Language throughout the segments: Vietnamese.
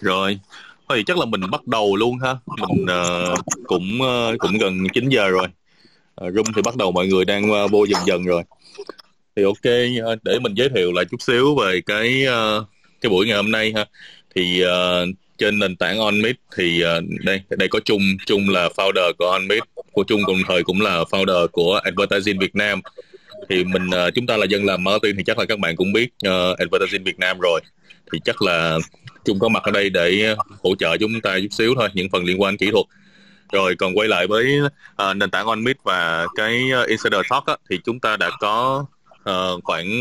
Rồi, thì chắc là mình bắt đầu luôn ha. Mình cũng gần 9 giờ rồi. Room thì bắt đầu mọi người đang vô dần dần rồi. Thì ok, để mình giới thiệu lại chút xíu về cái buổi ngày hôm nay ha. Thì trên nền tảng OnMeet thì đây có Trung là founder của OnMeet, của Trung đồng thời cũng là founder của Advertising Việt Nam. Thì chúng ta là dân làm marketing thì chắc là các bạn cũng biết Advertising Việt Nam rồi. Thì chắc là Trung có mặt ở đây để hỗ trợ chúng ta chút xíu thôi, những phần liên quan kỹ thuật. Rồi còn quay lại với nền tảng OnMeet và cái Insider Talk á, thì chúng ta đã có khoảng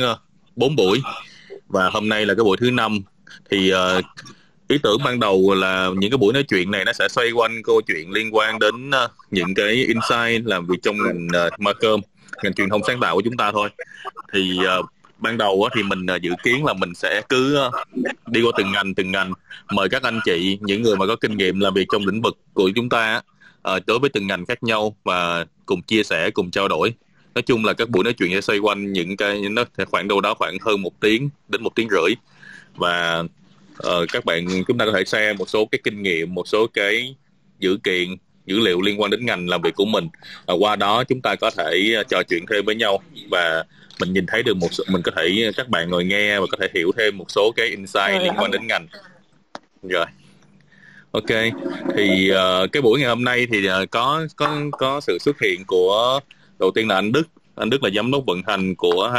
4 buổi. Và hôm nay là cái buổi thứ 5. Thì ý tưởng ban đầu là những cái buổi nói chuyện này nó sẽ xoay quanh câu chuyện liên quan đến những cái insight làm việc trong ngành marketing, ngành truyền thông sáng tạo của chúng ta thôi. Thì ban đầu thì mình dự kiến là mình sẽ cứ đi qua từng ngành, mời các anh chị, những người mà có kinh nghiệm làm việc trong lĩnh vực của chúng ta đối với từng ngành khác nhau và cùng chia sẻ, cùng trao đổi. Nói chung là các buổi nói chuyện sẽ xoay quanh những cái nó khoảng đâu đó khoảng hơn 1 tiếng đến 1 tiếng rưỡi. Và các bạn, chúng ta có thể share một số cái kinh nghiệm, một số cái dữ kiện, dữ liệu liên quan đến ngành làm việc của mình. Qua đó chúng ta có thể trò chuyện thêm với nhau và mình nhìn thấy được mình có thể, các bạn ngồi nghe và có thể hiểu thêm một số cái insight liên quan đến ngành. Rồi. Ok. Thì cái buổi ngày hôm nay thì có sự xuất hiện của, đầu tiên là anh Đức. Anh Đức là giám đốc vận hành của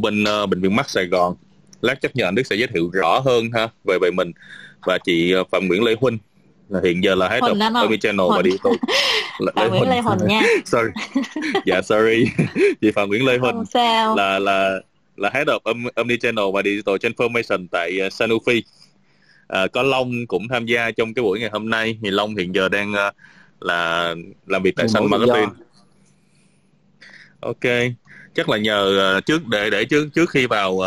bên Bệnh viện Mắt Sài Gòn. Lát chắc nhờ anh Đức sẽ giới thiệu rõ hơn ha về mình, và chị Phạm Nguyễn Lê Huynh là hiện giờ là Head of Omnichannel và Digital. Phạm Nguyễn Lê Huỳnh nha. Sorry. Dạ sorry. Chị Phạm Nguyễn Lê Huỳnh là Head of Omnichannel và Digital Transformation tại Sanofi. Có Long cũng tham gia trong cái buổi ngày hôm nay. Thì Long hiện giờ đang là làm việc tại Sun Marketing. Ok. Chắc là nhờ trước khi vào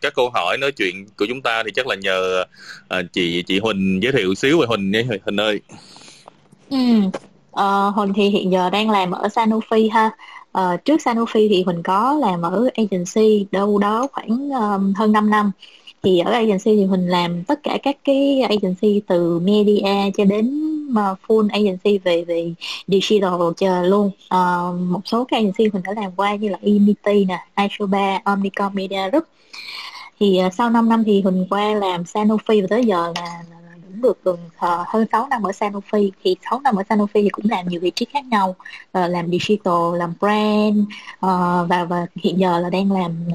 các câu hỏi nói chuyện của chúng ta thì chắc là nhờ chị Huỳnh giới thiệu xíu về Huỳnh nhé. Huỳnh ơi. Huỳnh thì hiện giờ đang làm ở Sanofi ha. Trước Sanofi thì Huỳnh có làm ở agency đâu đó khoảng hơn 5 năm. Thì ở agency thì Huỳnh làm tất cả các cái agency từ media cho đến mà full agency về digital chờ luôn. Một số cái agency Huỳnh đã làm qua như là IMIT nè, Isobar, Omnicom Media Group. Thì sau 5 năm thì Huỳnh qua làm Sanofi và tới giờ là cũng được gần hơn 6 năm ở Sanofi. Thì 6 năm ở Sanofi thì cũng làm nhiều vị trí khác nhau, làm digital, làm brand, và hiện giờ là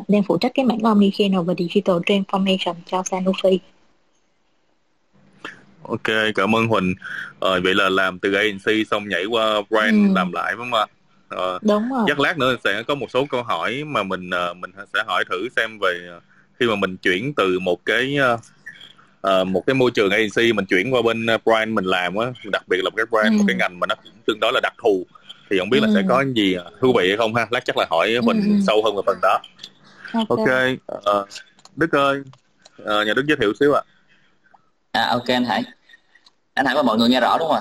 đang phụ trách cái mảng omnichannel và digital transformation cho Sanofi. Ok, cảm ơn Huỳnh. Vậy là làm từ agency xong nhảy qua brand làm lại đúng không ạ? Đúng rồi. Chắc lát nữa sẽ có một số câu hỏi mà mình sẽ hỏi thử xem về khi mà mình chuyển từ một cái môi trường agency mình chuyển qua bên brand mình làm á, đặc biệt là cái brand một cái ngành mà nó cũng tương đối là đặc thù, thì không biết là sẽ có gì thú vị hay không ha. Lát chắc là hỏi Huỳnh sâu hơn về phần đó. Ok. Đức ơi, nhà Đức giới thiệu xíu ạ. Ok anh Hải và mọi người nghe rõ đúng không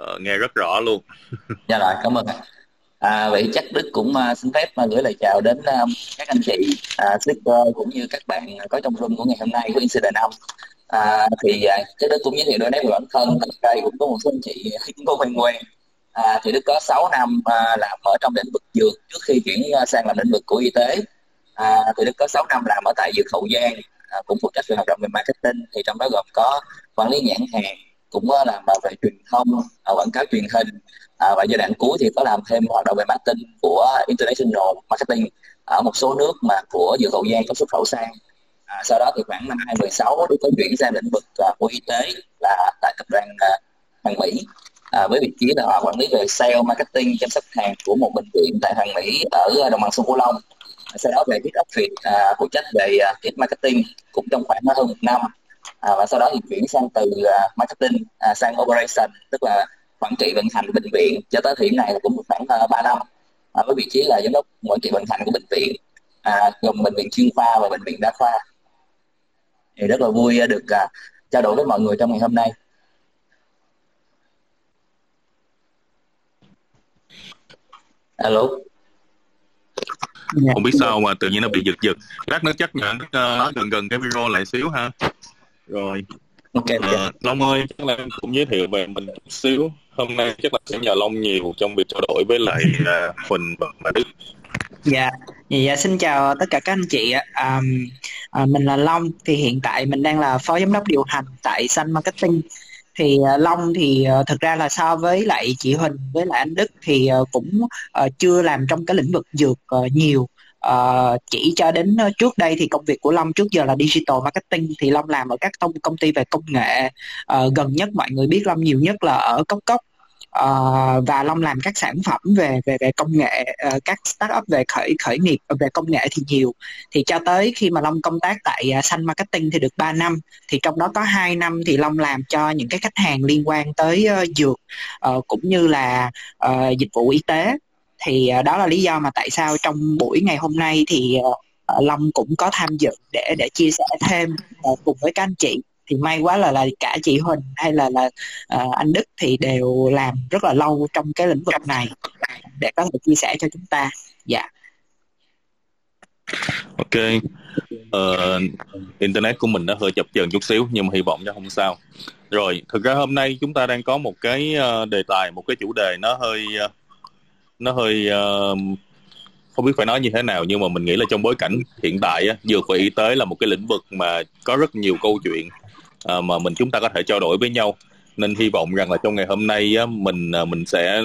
ạ? Nghe rất rõ luôn. Dạ rồi, cảm ơn. Vậy chắc Đức cũng xin phép gửi lời chào đến các anh chị speaker cũng như các bạn có trong room của ngày hôm nay của Incident Ông. Thì chắc Đức cũng giới thiệu đôi nét về bản thân. Đây cũng có một số anh chị cũng có quen. Thì Đức có 6 năm làm ở trong lĩnh vực dược trước khi chuyển sang làm lĩnh vực của y tế. Thì Đức có 6 năm làm ở tại Dược Hậu Giang, cũng phụ trách về hoạt động về marketing, thì trong đó gồm có quản lý nhãn hàng, cũng có làm về truyền thông, quảng cáo truyền hình, và giai đoạn cuối thì có làm thêm hoạt động về marketing của international marketing ở một số nước mà của Dược Hậu Giang có xuất khẩu sang. Sau đó thì khoảng năm 2016 tôi có chuyển sang lĩnh vực của y tế là tại tập đoàn Hoàng Mỹ, với vị trí là quản lý về sale marketing chăm sóc hàng của một bệnh viện tại Hoàng Mỹ ở đồng bằng sông Cửu Long. Sau đó về Head of Việt, phụ trách về Head Marketing cũng trong khoảng hơn 1 năm, và sau đó thì chuyển sang từ Marketing sang Operation, tức là quản trị vận hành bệnh viện, cho tới hiện nay cũng khoảng 3 năm với vị trí là giám đốc quản trị vận hành của bệnh viện, gồm Bệnh viện Chuyên khoa và Bệnh viện Đa khoa. Thì rất là vui được trao đổi với mọi người trong ngày hôm nay. Alo. Không biết sao mà tự nhiên nó bị giật. Lát nữa chắc là nó gần cái video lại xíu ha. Rồi. Okay. Long ơi, chắc là em cũng giới thiệu về mình chút xíu. Hôm nay chắc là sẽ nhờ Long nhiều trong việc trao đổi với lại Huỳnh và Đức. Dạ, xin chào tất cả các anh chị ạ. Mình là Long, thì hiện tại mình đang là phó giám đốc điều hành tại Sun Marketing. Thì Long thì thực ra là so với lại chị Huỳnh với lại anh Đức thì cũng chưa làm trong cái lĩnh vực dược nhiều. Chỉ cho đến trước đây thì công việc của Long trước giờ là digital marketing, thì Long làm ở các công ty về công nghệ. Gần nhất mọi người biết Long nhiều nhất là ở Cốc Cốc, và Long làm các sản phẩm về công nghệ, các startup về khởi nghiệp về công nghệ thì nhiều. Thì cho tới khi mà Long công tác tại Sun Marketing thì được 3 năm, thì trong đó có 2 năm thì Long làm cho những cái khách hàng liên quan tới dược, cũng như là dịch vụ y tế. Thì đó là lý do mà tại sao trong buổi ngày hôm nay thì Long cũng có tham dự để chia sẻ thêm cùng với các anh chị. Thì may quá là cả chị Huỳnh hay là anh Đức thì đều làm rất là lâu trong cái lĩnh vực này để có thể chia sẻ cho chúng ta. Dạ. Ok. Internet của mình đã hơi chập chờn chút xíu nhưng mà hy vọng nó không sao. Rồi, thực ra hôm nay chúng ta đang có một cái đề tài, một cái chủ đề nó hơi không biết phải nói như thế nào, nhưng mà mình nghĩ là trong bối cảnh hiện tại dược và y tế là một cái lĩnh vực mà có rất nhiều câu chuyện mà chúng ta có thể trao đổi với nhau, nên hy vọng rằng là trong ngày hôm nay mình sẽ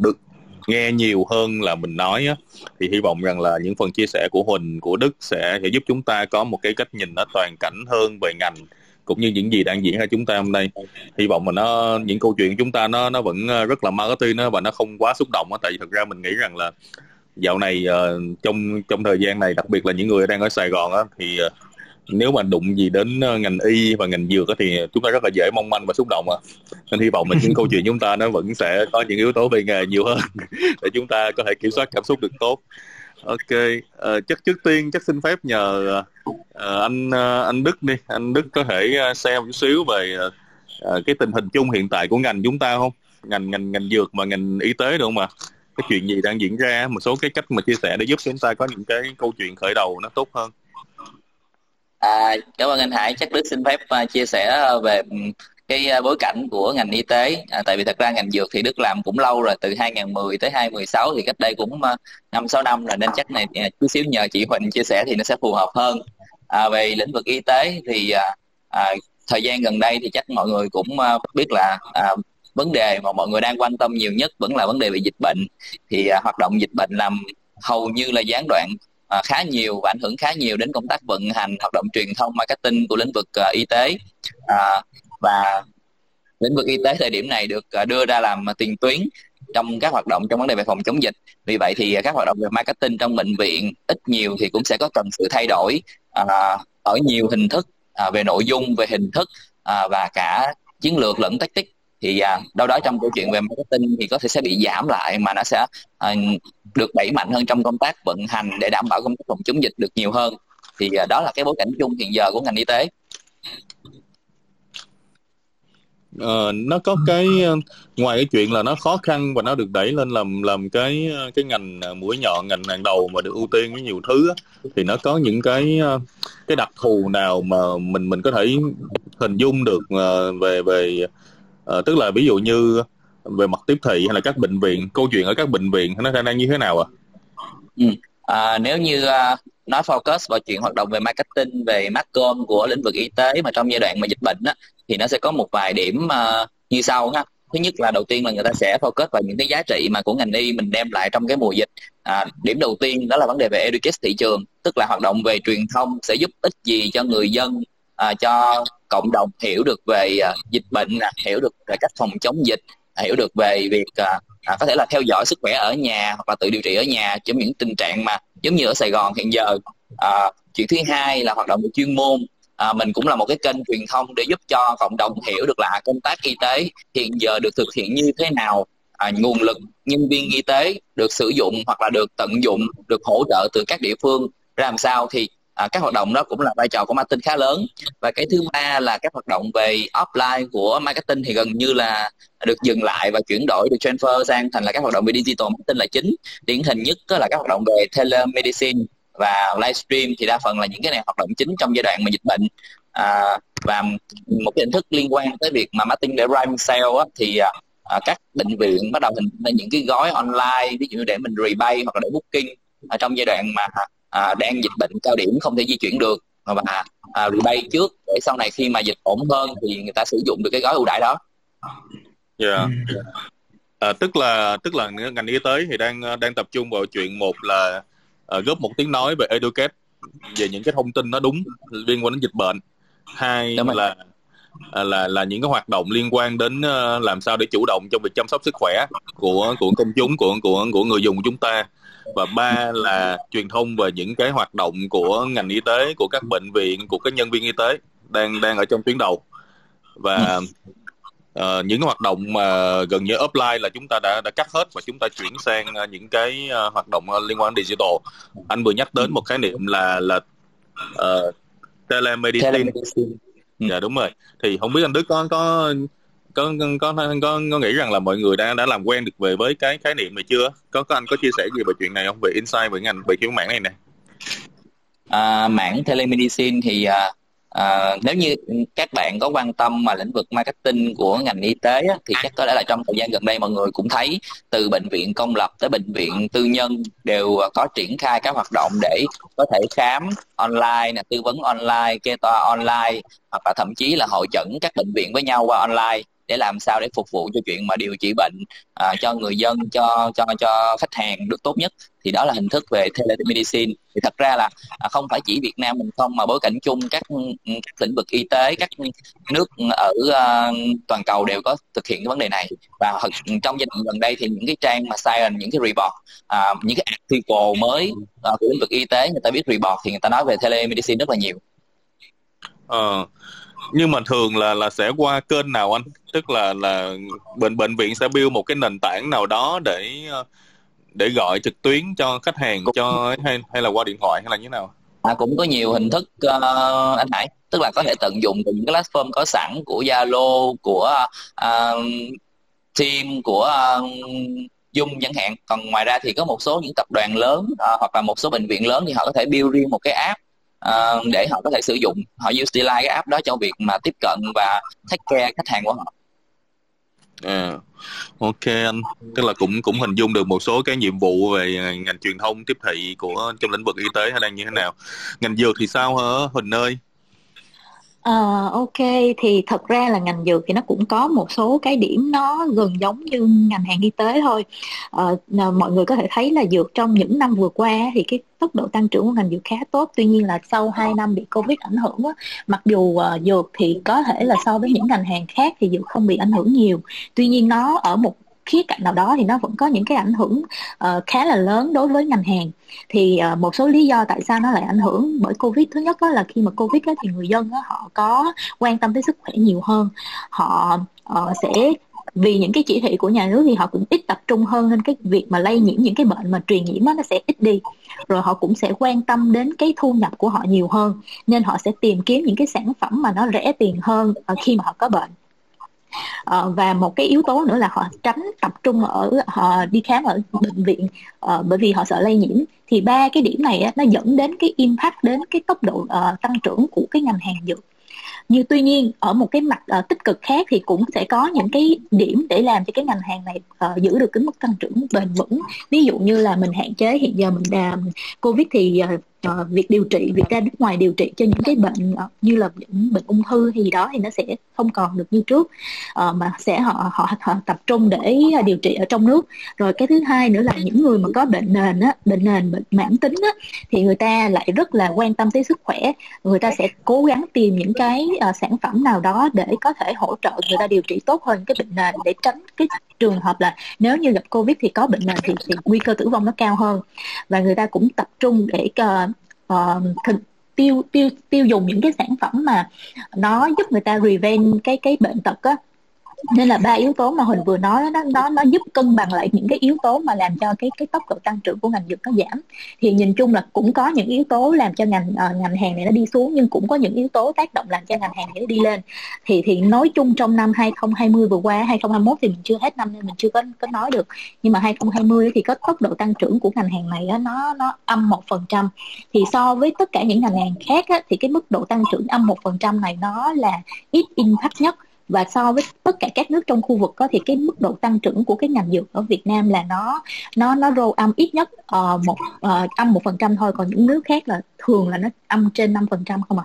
được nghe nhiều hơn là mình nói. Thì hy vọng rằng là những phần chia sẻ của Huỳnh, của Đức sẽ giúp chúng ta có một cái cách nhìn nó toàn cảnh hơn về ngành cũng như những gì đang diễn ra chúng ta hôm nay. Hy vọng mà những câu chuyện của chúng ta nó vẫn rất là marketing và nó không quá xúc động. Tại vì thực ra mình nghĩ rằng là dạo này trong thời gian này, đặc biệt là những người đang ở Sài Gòn thì nếu mà đụng gì đến ngành y và ngành dược thì chúng ta rất là dễ mong manh và xúc động. Nên hy vọng là những câu chuyện chúng ta nó vẫn sẽ có những yếu tố về nghề nhiều hơn để chúng ta có thể kiểm soát cảm xúc được tốt. Ok, trước tiên xin phép nhờ anh Đức đi. Anh Đức có thể share một xíu về cái tình hình chung hiện tại của ngành chúng ta không? Ngành dược mà ngành y tế đúng không ạ? Cái chuyện gì đang diễn ra, một số cái cách mà chia sẻ để giúp chúng ta có những cái câu chuyện khởi đầu nó tốt hơn. Cảm ơn anh Hải. Chắc Đức xin phép chia sẻ về cái bối cảnh của ngành y tế, tại vì thật ra ngành dược thì Đức làm cũng lâu rồi, từ 2010 tới 2016 thì cách đây cũng 5-6 năm rồi, nên chắc này chút xíu nhờ chị Huỳnh chia sẻ thì nó sẽ phù hợp hơn. Về lĩnh vực y tế thì thời gian gần đây thì chắc mọi người cũng biết là vấn đề mà mọi người đang quan tâm nhiều nhất vẫn là vấn đề về dịch bệnh. Thì hoạt động dịch bệnh làm hầu như là gián đoạn khá nhiều và ảnh hưởng khá nhiều đến công tác vận hành, hoạt động truyền thông, marketing của lĩnh vực y tế. Và lĩnh vực y tế thời điểm này được đưa ra làm tiền tuyến trong các hoạt động trong vấn đề về phòng chống dịch. Vì vậy thì các hoạt động về marketing trong bệnh viện ít nhiều thì cũng sẽ có cần sự thay đổi ở nhiều hình thức, về nội dung, về hình thức và cả chiến lược lẫn tactics. Thì đâu đó trong câu chuyện về marketing thì có thể sẽ bị giảm lại, mà nó sẽ được đẩy mạnh hơn trong công tác vận hành để đảm bảo công tác phòng chống dịch được nhiều hơn. Thì đó là cái bối cảnh chung hiện giờ của ngành y tế. Nó có cái ngoài cái chuyện là nó khó khăn và nó được đẩy lên làm cái ngành mũi nhọn, ngành hàng đầu mà được ưu tiên với nhiều thứ thì nó có những cái đặc thù nào mà mình có thể hình dung được về tức là ví dụ như về mặt tiếp thị hay là các bệnh viện, câu chuyện ở các bệnh viện nó đang như thế nào ạ? Nếu như nói focus vào chuyện hoạt động về marketing, về marcom của lĩnh vực y tế mà trong giai đoạn mà dịch bệnh thì nó sẽ có một vài điểm như sau ha. Thứ nhất là đầu tiên là người ta sẽ focus vào những cái giá trị mà của ngành y mình đem lại trong cái mùa dịch. Điểm đầu tiên đó là vấn đề về educate thị trường, tức là hoạt động về truyền thông sẽ giúp ích gì cho người dân, cho cộng đồng hiểu được về dịch bệnh, hiểu được về cách phòng chống dịch, hiểu được về việc có thể là theo dõi sức khỏe ở nhà hoặc là tự điều trị ở nhà trong những tình trạng mà giống như ở Sài Gòn hiện giờ. Chuyện thứ hai là hoạt động về chuyên môn. Mình cũng là một cái kênh truyền thông để giúp cho cộng đồng hiểu được là công tác y tế hiện giờ được thực hiện như thế nào, nguồn lực nhân viên y tế được sử dụng hoặc là được tận dụng, được hỗ trợ từ các địa phương ra làm sao. Thì các hoạt động đó cũng là vai trò của marketing khá lớn. Và cái thứ ba là các hoạt động về offline của marketing thì gần như là được dừng lại và chuyển đổi, được transfer sang thành là các hoạt động về digital marketing là chính. Điển hình nhất là các hoạt động về telemedicine và livestream thì đa phần là những cái này hoạt động chính trong giai đoạn mà dịch bệnh. Và một cái hình thức liên quan tới việc mà marketing để driving sale á, thì các bệnh viện bắt đầu hình thành những cái gói online, ví dụ như để mình rebate hoặc là để booking trong giai đoạn mà đang dịch bệnh cao điểm không thể di chuyển được, và rebate trước để sau này khi mà dịch ổn hơn thì người ta sử dụng được cái gói ưu đãi đó. Yeah. Tức là ngành y tế thì đang tập trung vào chuyện, một là góp một tiếng nói về educate, về những cái thông tin nó đúng liên quan đến dịch bệnh. Hai là những cái hoạt động liên quan đến làm sao để chủ động trong việc chăm sóc sức khỏe của công chúng, của người dùng của chúng ta. Và ba là truyền thông về những cái hoạt động của ngành y tế, của các bệnh viện, của các nhân viên y tế đang ở trong tuyến đầu. Và những cái hoạt động mà gần như offline là chúng ta đã cắt hết và chúng ta chuyển sang những cái hoạt động liên quan đến digital. Anh vừa nhắc đến một khái niệm là telemedicine. Dạ đúng rồi. Thì không biết anh Đức có nghĩ rằng là mọi người đã làm quen được với cái khái niệm này chưa? Có anh có chia sẻ gì về chuyện này không? Về insight về ngành, về cái mảng này nè. Mảng telemedicine thì nếu như các bạn có quan tâm mà lĩnh vực marketing của ngành y tế á, thì chắc có lẽ là trong thời gian gần đây mọi người cũng thấy từ bệnh viện công lập tới bệnh viện tư nhân đều có triển khai các hoạt động để có thể khám online, nè, tư vấn online, kê toa online, hoặc là thậm chí là hội chẩn các bệnh viện với nhau qua online để làm sao để phục vụ cho chuyện mà điều trị bệnh cho người dân, cho khách hàng được tốt nhất. Thì đó là hình thức về telemedicine. Thì thật ra là không phải chỉ Việt Nam mình không, mà bối cảnh chung các lĩnh vực y tế, các nước ở toàn cầu đều có thực hiện cái vấn đề này. Và trong giai đoạn gần đây thì những cái trang mà science, những cái report, những cái article mới của lĩnh vực y tế, người ta viết report thì người ta nói về telemedicine rất là nhiều. Nhưng mà thường là sẽ qua kênh nào anh? Tức là bệnh viện sẽ build một cái nền tảng nào đó để gọi trực tuyến cho khách hàng, cho hay là qua điện thoại hay là như thế nào? Cũng có nhiều hình thức anh Hải, tức là có thể tận dụng những cái platform có sẵn của Zalo, của Team, của Zoom chẳng hạn. Còn ngoài ra thì có một số những tập đoàn lớn hoặc là một số bệnh viện lớn thì họ có thể build riêng một cái app để họ có thể sử dụng, họ utilize cái app đó cho việc mà tiếp cận và take care khách hàng của họ. Ok anh, tức là cũng hình dung được một số cái nhiệm vụ về ngành truyền thông tiếp thị của trong lĩnh vực y tế hay đang như thế nào. Ngành dược thì sao hả Huỳnh ơi? Ok, thì thật ra là ngành dược thì nó cũng có một số cái điểm nó gần giống như ngành hàng y tế thôi. Mọi người có thể thấy là dược trong những năm vừa qua thì cái tốc độ tăng trưởng của ngành dược khá tốt. Tuy nhiên là sau 2 năm bị Covid ảnh hưởng á, mặc dù dược thì có thể là so với những ngành hàng khác thì dược không bị ảnh hưởng nhiều. Tuy nhiên nó ở một khía cạnh nào đó thì nó vẫn có những cái ảnh hưởng khá là lớn đối với ngành hàng. Thì một số lý do tại sao nó lại ảnh hưởng bởi Covid, thứ nhất là khi mà Covid thì người dân họ có quan tâm tới sức khỏe nhiều hơn, họ sẽ vì những cái chỉ thị của nhà nước thì họ cũng ít tập trung hơn, nên cái việc mà lây nhiễm những cái bệnh mà truyền nhiễm nó sẽ ít đi. Rồi họ cũng sẽ quan tâm đến cái thu nhập của họ nhiều hơn, nên họ sẽ tìm kiếm những cái sản phẩm mà nó rẻ tiền hơn khi mà họ có bệnh. Và một cái yếu tố nữa là họ tránh tập trung họ đi khám ở bệnh viện bởi vì họ sợ lây nhiễm. Thì ba cái điểm này nó dẫn đến cái impact, đến cái tốc độ tăng trưởng của cái ngành hàng dược. Nhưng tuy nhiên ở một cái mặt tích cực khác thì cũng sẽ có những cái điểm để làm cho cái ngành hàng này giữ được cái mức tăng trưởng bền vững. Ví dụ như là mình hạn chế, hiện giờ mình làm Covid thì việc điều trị, việc ra nước ngoài điều trị cho những cái bệnh như là những bệnh ung thư hay gì đó thì nó sẽ không còn được như trước, mà sẽ họ tập trung để điều trị ở trong nước. Rồi cái thứ hai nữa là những người mà có bệnh nền, bệnh mãn tính thì người ta lại rất là quan tâm tới sức khỏe, người ta sẽ cố gắng tìm những cái sản phẩm nào đó để có thể hỗ trợ người ta điều trị tốt hơn cái bệnh nền, để tránh cái trường hợp là nếu như gặp Covid thì có bệnh nền thì nguy cơ tử vong nó cao hơn. Và người ta cũng tập trung để tiêu dùng những cái sản phẩm mà nó giúp người ta prevent cái bệnh tật á. Nên là ba yếu tố mà Huỳnh vừa nói nó giúp cân bằng lại những cái yếu tố mà làm cho cái tốc độ tăng trưởng của ngành dược nó giảm. Thì nhìn chung là cũng có những yếu tố làm cho ngành hàng này nó đi xuống, nhưng cũng có những yếu tố tác động làm cho ngành hàng này nó đi lên. Thì nói chung trong năm 2020 vừa qua, 2021 thì mình chưa hết năm nên mình chưa có nói được. Nhưng mà 2020 thì có tốc độ tăng trưởng của ngành hàng này đó, nó âm 1%. Thì so với tất cả những ngành hàng khác á, thì cái mức độ tăng trưởng âm 1% này nó là ít impact nhất. Và so với tất cả các nước trong khu vực đó, thì cái mức độ tăng trưởng của cái ngành dược ở Việt Nam là nó rô âm ít nhất âm 1% thôi, còn những nước khác là thường là nó âm trên 5% không ạ.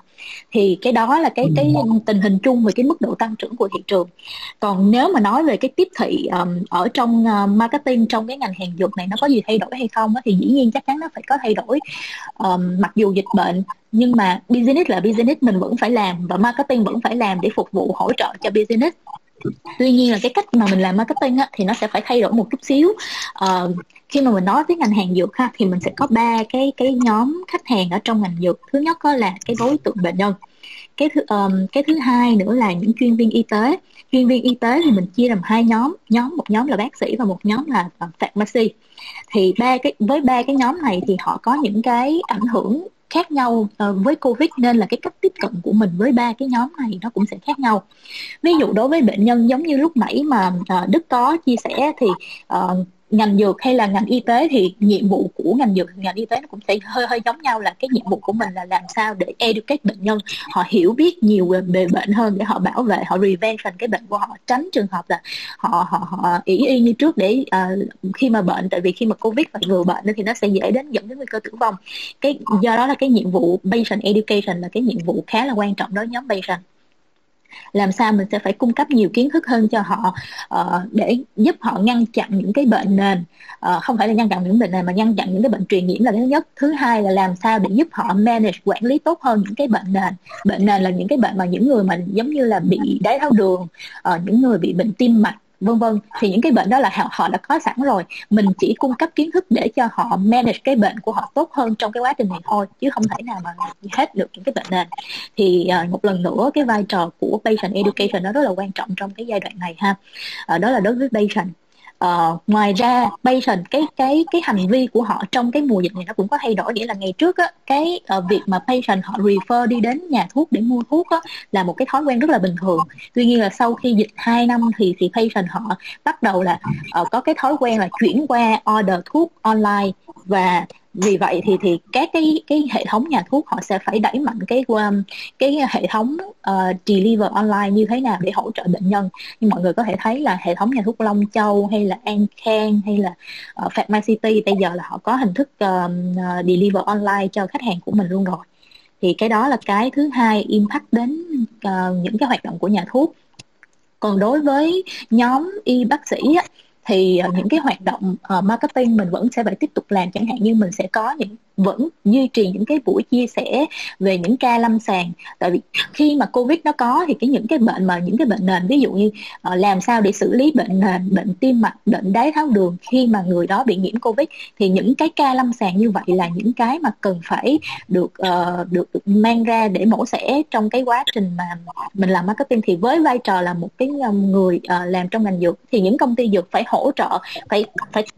Thì cái đó là cái tình hình chung về cái mức độ tăng trưởng của thị trường. Còn nếu mà nói về cái tiếp thị ở trong marketing trong cái ngành hàng dược này nó có gì thay đổi hay không thì dĩ nhiên chắc chắn nó phải có thay đổi. Mặc dù dịch bệnh nhưng mà business là business, mình vẫn phải làm và marketing vẫn phải làm để phục vụ hỗ trợ cho business. Tuy nhiên là cái cách mà mình làm marketing á, thì nó sẽ phải thay đổi một chút xíu. Khi mà mình nói tới ngành hàng dược ha, thì mình sẽ có ba cái nhóm khách hàng ở trong ngành dược. Thứ nhất đó là cái đối tượng bệnh nhân, cái thứ hai nữa là những chuyên viên y tế. Chuyên viên y tế thì mình chia làm hai nhóm, một nhóm là bác sĩ và một nhóm là pharmacy. Thì với ba cái nhóm này thì họ có những cái ảnh hưởng khác nhau với Covid, nên là cái cách tiếp cận của mình với ba cái nhóm này nó cũng sẽ khác nhau. Ví dụ đối với bệnh nhân, giống như lúc nãy mà Đức có chia sẻ, thì ngành dược hay là ngành y tế thì nhiệm vụ của ngành dược, ngành y tế nó cũng sẽ hơi giống nhau, là cái nhiệm vụ của mình là làm sao để educate bệnh nhân, họ hiểu biết nhiều về bệnh hơn để họ bảo vệ, họ prevention cái bệnh của họ, tránh trường hợp là họ ỷ y như trước để khi mà bệnh, tại vì khi mà Covid và ngừa bệnh thì nó sẽ dễ dẫn đến nguy cơ tử vong. Do đó là cái nhiệm vụ patient education là cái nhiệm vụ khá là quan trọng đối với nhóm patient. Làm sao mình sẽ phải cung cấp nhiều kiến thức hơn cho họ để giúp họ ngăn chặn những cái bệnh nền, không phải là ngăn chặn những bệnh nền mà ngăn chặn những cái bệnh truyền nhiễm là thứ nhất. Thứ hai là làm sao để giúp họ manage, quản lý tốt hơn những cái bệnh nền. Bệnh nền là những cái bệnh mà những người mình giống như là bị đái tháo đường, những người bị bệnh tim mạch vân vân, thì những cái bệnh đó là họ đã có sẵn rồi, mình chỉ cung cấp kiến thức để cho họ manage cái bệnh của họ tốt hơn trong cái quá trình này thôi, chứ không thể nào mà hết được những cái bệnh nền. Thì một lần nữa cái vai trò của patient education nó rất là quan trọng trong cái giai đoạn này ha. Đó là đối với patient. Ngoài ra patient cái hành vi của họ trong cái mùa dịch này nó cũng có thay đổi, nghĩa là ngày trước á, cái việc mà patient họ refer đi đến nhà thuốc để mua thuốc á, là một cái thói quen rất là bình thường. Tuy nhiên là sau khi dịch 2 năm thì patient họ bắt đầu là có cái thói quen là chuyển qua order thuốc online, và vì vậy thì các cái hệ thống nhà thuốc họ sẽ phải đẩy mạnh cái hệ thống deliver online như thế nào để hỗ trợ bệnh nhân. Nhưng mọi người có thể thấy là hệ thống nhà thuốc Long Châu hay là An Khang hay là Pharmacity bây giờ là họ có hình thức deliver online cho khách hàng của mình luôn rồi. Thì cái đó là cái thứ hai impact đến những cái hoạt động của nhà thuốc. Còn đối với nhóm y bác sĩ á, thì những cái hoạt động marketing mình vẫn sẽ phải tiếp tục làm, chẳng hạn như mình sẽ có vẫn duy trì những cái buổi chia sẻ về những ca lâm sàng. Tại vì khi mà Covid nó có thì những cái bệnh nền, ví dụ như làm sao để xử lý bệnh nền, bệnh tim mạch, bệnh đái tháo đường khi mà người đó bị nhiễm Covid, thì những cái ca lâm sàng như vậy là những cái mà cần phải được mang ra để mổ xẻ trong cái quá trình mà mình làm marketing. Thì với vai trò là một cái người làm trong ngành dược thì những công ty dược phải hỗ trợ, phải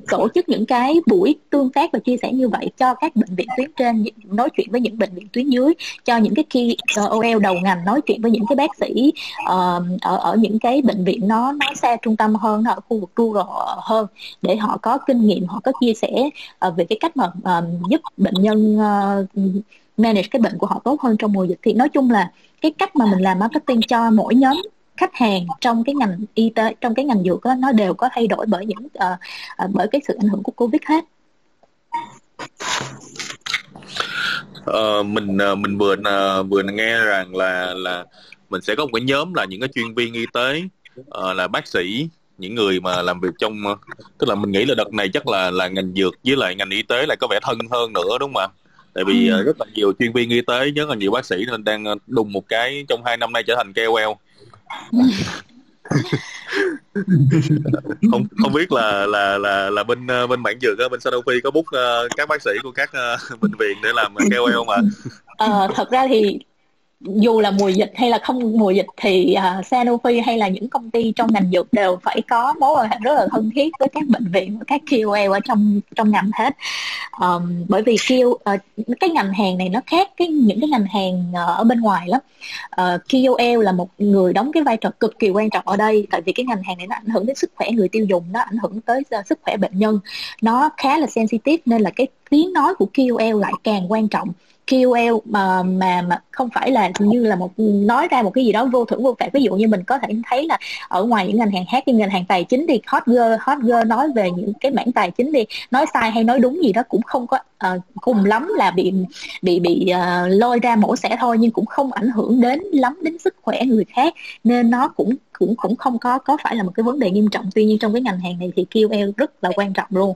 tổ chức những cái buổi tương tác và chia sẻ như vậy cho các bệnh viện tuyến trên, nói chuyện với những bệnh viện tuyến dưới, cho những cái KOL đầu ngành nói chuyện với những cái bác sĩ ở những cái bệnh viện nó xa trung tâm hơn, ở khu vực rural hơn, để họ có kinh nghiệm, họ có chia sẻ về cái cách mà giúp bệnh nhân manage cái bệnh của họ tốt hơn trong mùa dịch. Thì nói chung là cái cách mà mình làm marketing cho mỗi nhóm khách hàng trong cái ngành y tế, trong cái ngành dược đó, nó đều có thay đổi bởi bởi cái sự ảnh hưởng của Covid hết. Mình vừa nghe rằng là mình sẽ có một cái nhóm là những cái chuyên viên y tế, là bác sĩ, những người mà làm việc trong, tức là mình nghĩ là đợt này chắc là ngành dược với lại ngành y tế lại có vẻ thân hơn nữa, đúng không ạ? Tại vì rất là nhiều chuyên viên y tế, rất là nhiều bác sĩ nên đang đùng một cái trong 2 năm nay trở thành KOL. Không biết là bên mảng dược, bên Sanofi có book các bác sĩ của các bệnh viện để làm KOL mà. Thật ra thì dù là mùa dịch hay là không mùa dịch thì Sanofi hay là những công ty trong ngành dược đều phải có mối quan hệ rất là thân thiết với các bệnh viện, với các KOL ở trong ngành hết. Bởi vì cái ngành hàng này nó khác những cái ngành hàng ở bên ngoài lắm. KOL là một người đóng cái vai trò cực kỳ quan trọng ở đây, tại vì cái ngành hàng này nó ảnh hưởng đến sức khỏe người tiêu dùng, nó ảnh hưởng tới sức khỏe bệnh nhân, nó khá là sensitive, nên là cái tiếng nói của KOL lại càng quan trọng. KOL mà không phải là như là một nói ra một cái gì đó vô thưởng vô phạt. Ví dụ như mình có thể thấy là ở ngoài những ngành hàng khác, như ngành hàng tài chính thì hot girl nói về những cái mảng tài chính thì nói sai hay nói đúng gì đó cũng không có cùng lắm là bị lôi ra mổ xẻ thôi, nhưng cũng không ảnh hưởng đến lắm đến sức khỏe người khác, nên nó cũng không có phải là một cái vấn đề nghiêm trọng. Tuy nhiên trong cái ngành hàng này thì KOL rất là quan trọng luôn.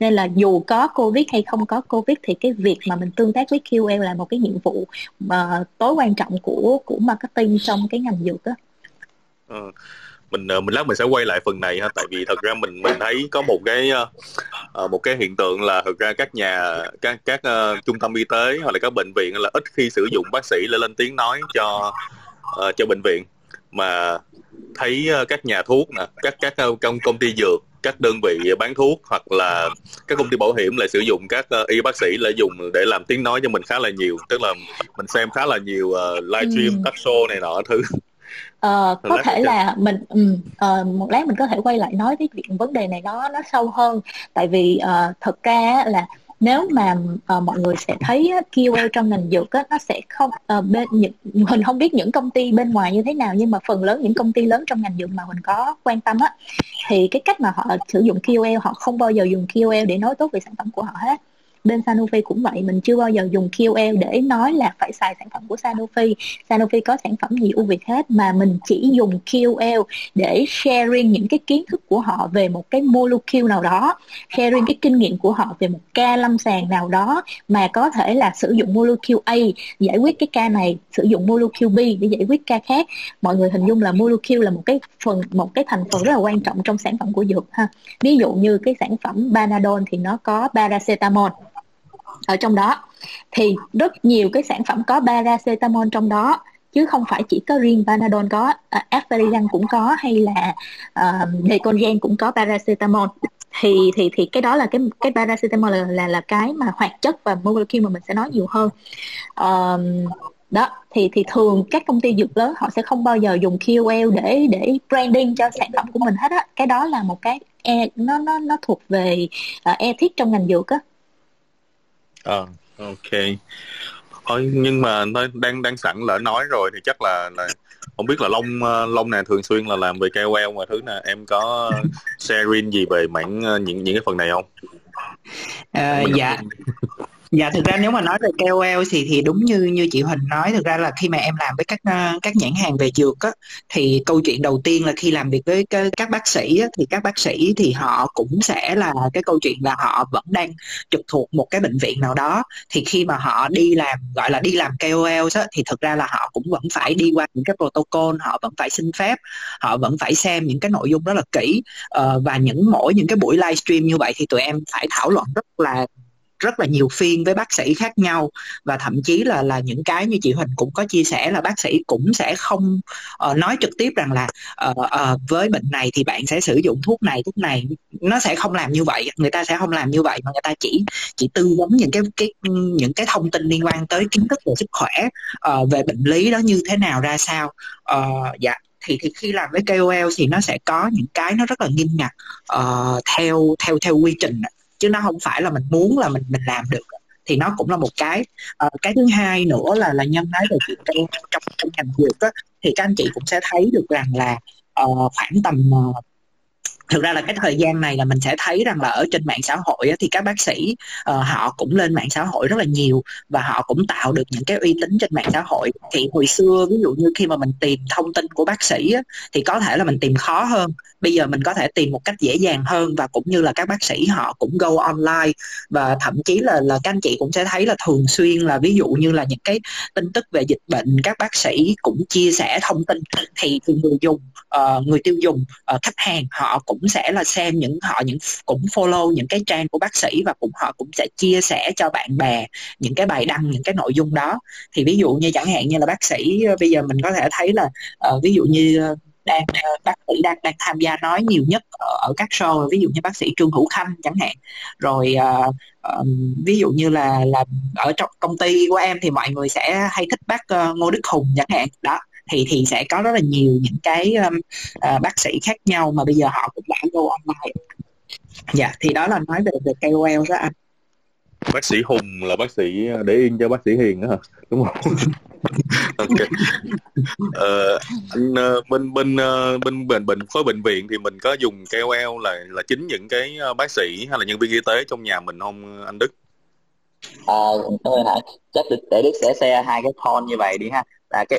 Nên là dù có Covid hay không có Covid thì cái việc mà mình tương tác với KOL là một cái nhiệm vụ mà tối quan trọng của marketing trong cái ngành dược đó. Mình lát mình sẽ quay lại phần này ha, tại vì thật ra mình thấy có một cái hiện tượng là thật ra các trung tâm y tế hoặc là các bệnh viện là ít khi sử dụng bác sĩ để lên tiếng nói cho bệnh viện, mà thấy các nhà thuốc nè, các công ty dược, các đơn vị bán thuốc hoặc là các công ty bảo hiểm lại sử dụng các y bác sĩ lại dùng để làm tiếng nói cho mình khá là nhiều. Tức là mình xem khá là nhiều livestream, talk show này nọ thứ. Có thể là một lát mình có thể quay lại nói cái chuyện vấn đề này nó sâu hơn. Tại vì thật ra là nếu mà mọi người sẽ thấy KOL trong ngành dược nó sẽ không mình không biết những công ty bên ngoài như thế nào, nhưng mà phần lớn những công ty lớn trong ngành dược mà mình có quan tâm thì cái cách mà họ sử dụng KOL, họ không bao giờ dùng KOL để nói tốt về sản phẩm của họ hết. Bên Sanofi cũng vậy, mình chưa bao giờ dùng KOL để nói là phải xài sản phẩm của Sanofi, Sanofi có sản phẩm gì ưu việt hết, mà mình chỉ dùng KOL để sharing những cái kiến thức của họ về một cái molecule nào đó, sharing cái kinh nghiệm của họ về một ca lâm sàng nào đó, mà có thể là sử dụng molecule A giải quyết cái ca này, sử dụng molecule B để giải quyết ca khác. Mọi người hình dung là molecule là một cái thành phần rất là quan trọng trong sản phẩm của dược ha. Ví dụ như cái sản phẩm Panadol thì nó có paracetamol ở trong đó, thì rất nhiều cái sản phẩm có paracetamol trong đó, chứ không phải chỉ có riêng Panadol có, Aspirigan cũng có, hay là Decongen cũng có paracetamol. Thì cái đó là cái paracetamol là cái mà hoạt chất và molecule mà mình sẽ nói nhiều hơn. Đó thì thường các công ty dược lớn họ sẽ không bao giờ dùng KOL để branding cho sản phẩm của mình hết á. Cái đó là một cái nó thuộc về ethics trong ngành dược á. Ok. Thôi, nhưng mà đang sẵn lỡ nói rồi thì chắc là không biết là Long này thường xuyên là làm về KOL và thứ này, em có sharing gì về mảng những cái phần này không? Dạ, thực ra nếu mà nói về KOL thì đúng như chị Huỳnh nói, thực ra là khi mà em làm với các nhãn hàng về dược thì câu chuyện đầu tiên là khi làm việc với các bác sĩ thì các bác sĩ thì họ cũng sẽ là cái câu chuyện là họ vẫn đang trực thuộc một cái bệnh viện nào đó, thì khi mà họ đi làm, gọi là đi làm KOL thì thực ra là họ cũng vẫn phải đi qua những cái protocol, họ vẫn phải xin phép, họ vẫn phải xem những cái nội dung rất là kỹ, và mỗi những cái buổi livestream như vậy thì tụi em phải thảo luận rất là nhiều phiên với bác sĩ khác nhau, và thậm chí là những cái như chị Huỳnh cũng có chia sẻ là bác sĩ cũng sẽ không nói trực tiếp rằng là với bệnh này thì bạn sẽ sử dụng thuốc này, nó sẽ không làm như vậy, người ta sẽ không làm như vậy, mà người ta chỉ tư vấn những cái thông tin liên quan tới kiến thức về sức khỏe, về bệnh lý đó như thế nào ra sao. Thì khi làm với KOL thì nó sẽ có những cái nó rất là nghiêm ngặt theo quy trình, chứ nó không phải là mình muốn là mình làm được. Thì nó cũng là một cái. Cái thứ hai nữa là nhân nói về chuyện trong ngành dược thì các anh chị cũng sẽ thấy được rằng là khoảng tầm thực ra là cái thời gian này là mình sẽ thấy rằng là ở trên mạng xã hội thì các bác sĩ họ cũng lên mạng xã hội rất là nhiều, và họ cũng tạo được những cái uy tín trên mạng xã hội. Thì hồi xưa ví dụ như khi mà mình tìm thông tin của bác sĩ thì có thể là mình tìm khó hơn, bây giờ mình có thể tìm một cách dễ dàng hơn, và cũng như là các bác sĩ họ cũng go online, và thậm chí là các anh chị cũng sẽ thấy là thường xuyên là ví dụ như là những cái tin tức về dịch bệnh các bác sĩ cũng chia sẻ thông tin, thì người tiêu dùng, khách hàng họ cũng cũng sẽ là xem họ cũng follow những cái trang của bác sĩ, và họ cũng sẽ chia sẻ cho bạn bè những cái bài đăng, những cái nội dung đó. Thì ví dụ như chẳng hạn như là bác sĩ, bây giờ mình có thể thấy là ví dụ như bác sĩ đang tham gia nói nhiều nhất ở các show, ví dụ như bác sĩ Trương Hữu Khanh chẳng hạn. Rồi ví dụ như là ở trong công ty của em thì mọi người sẽ hay thích bác Ngô Đức Hùng chẳng hạn đó. Thì sẽ có rất là nhiều những cái bác sĩ khác nhau mà bây giờ họ cũng đã go online. Dạ, thì đó là nói về KOL đó anh. Bác sĩ Hùng là bác sĩ để yên cho bác sĩ Hiền đó hả? Đúng không? Okay. Bên khối bệnh viện thì mình có dùng KOL là chính những cái bác sĩ hay là nhân viên y tế trong nhà mình không anh Đức? Chắc để Đức sẽ hai cái point như vậy đi ha.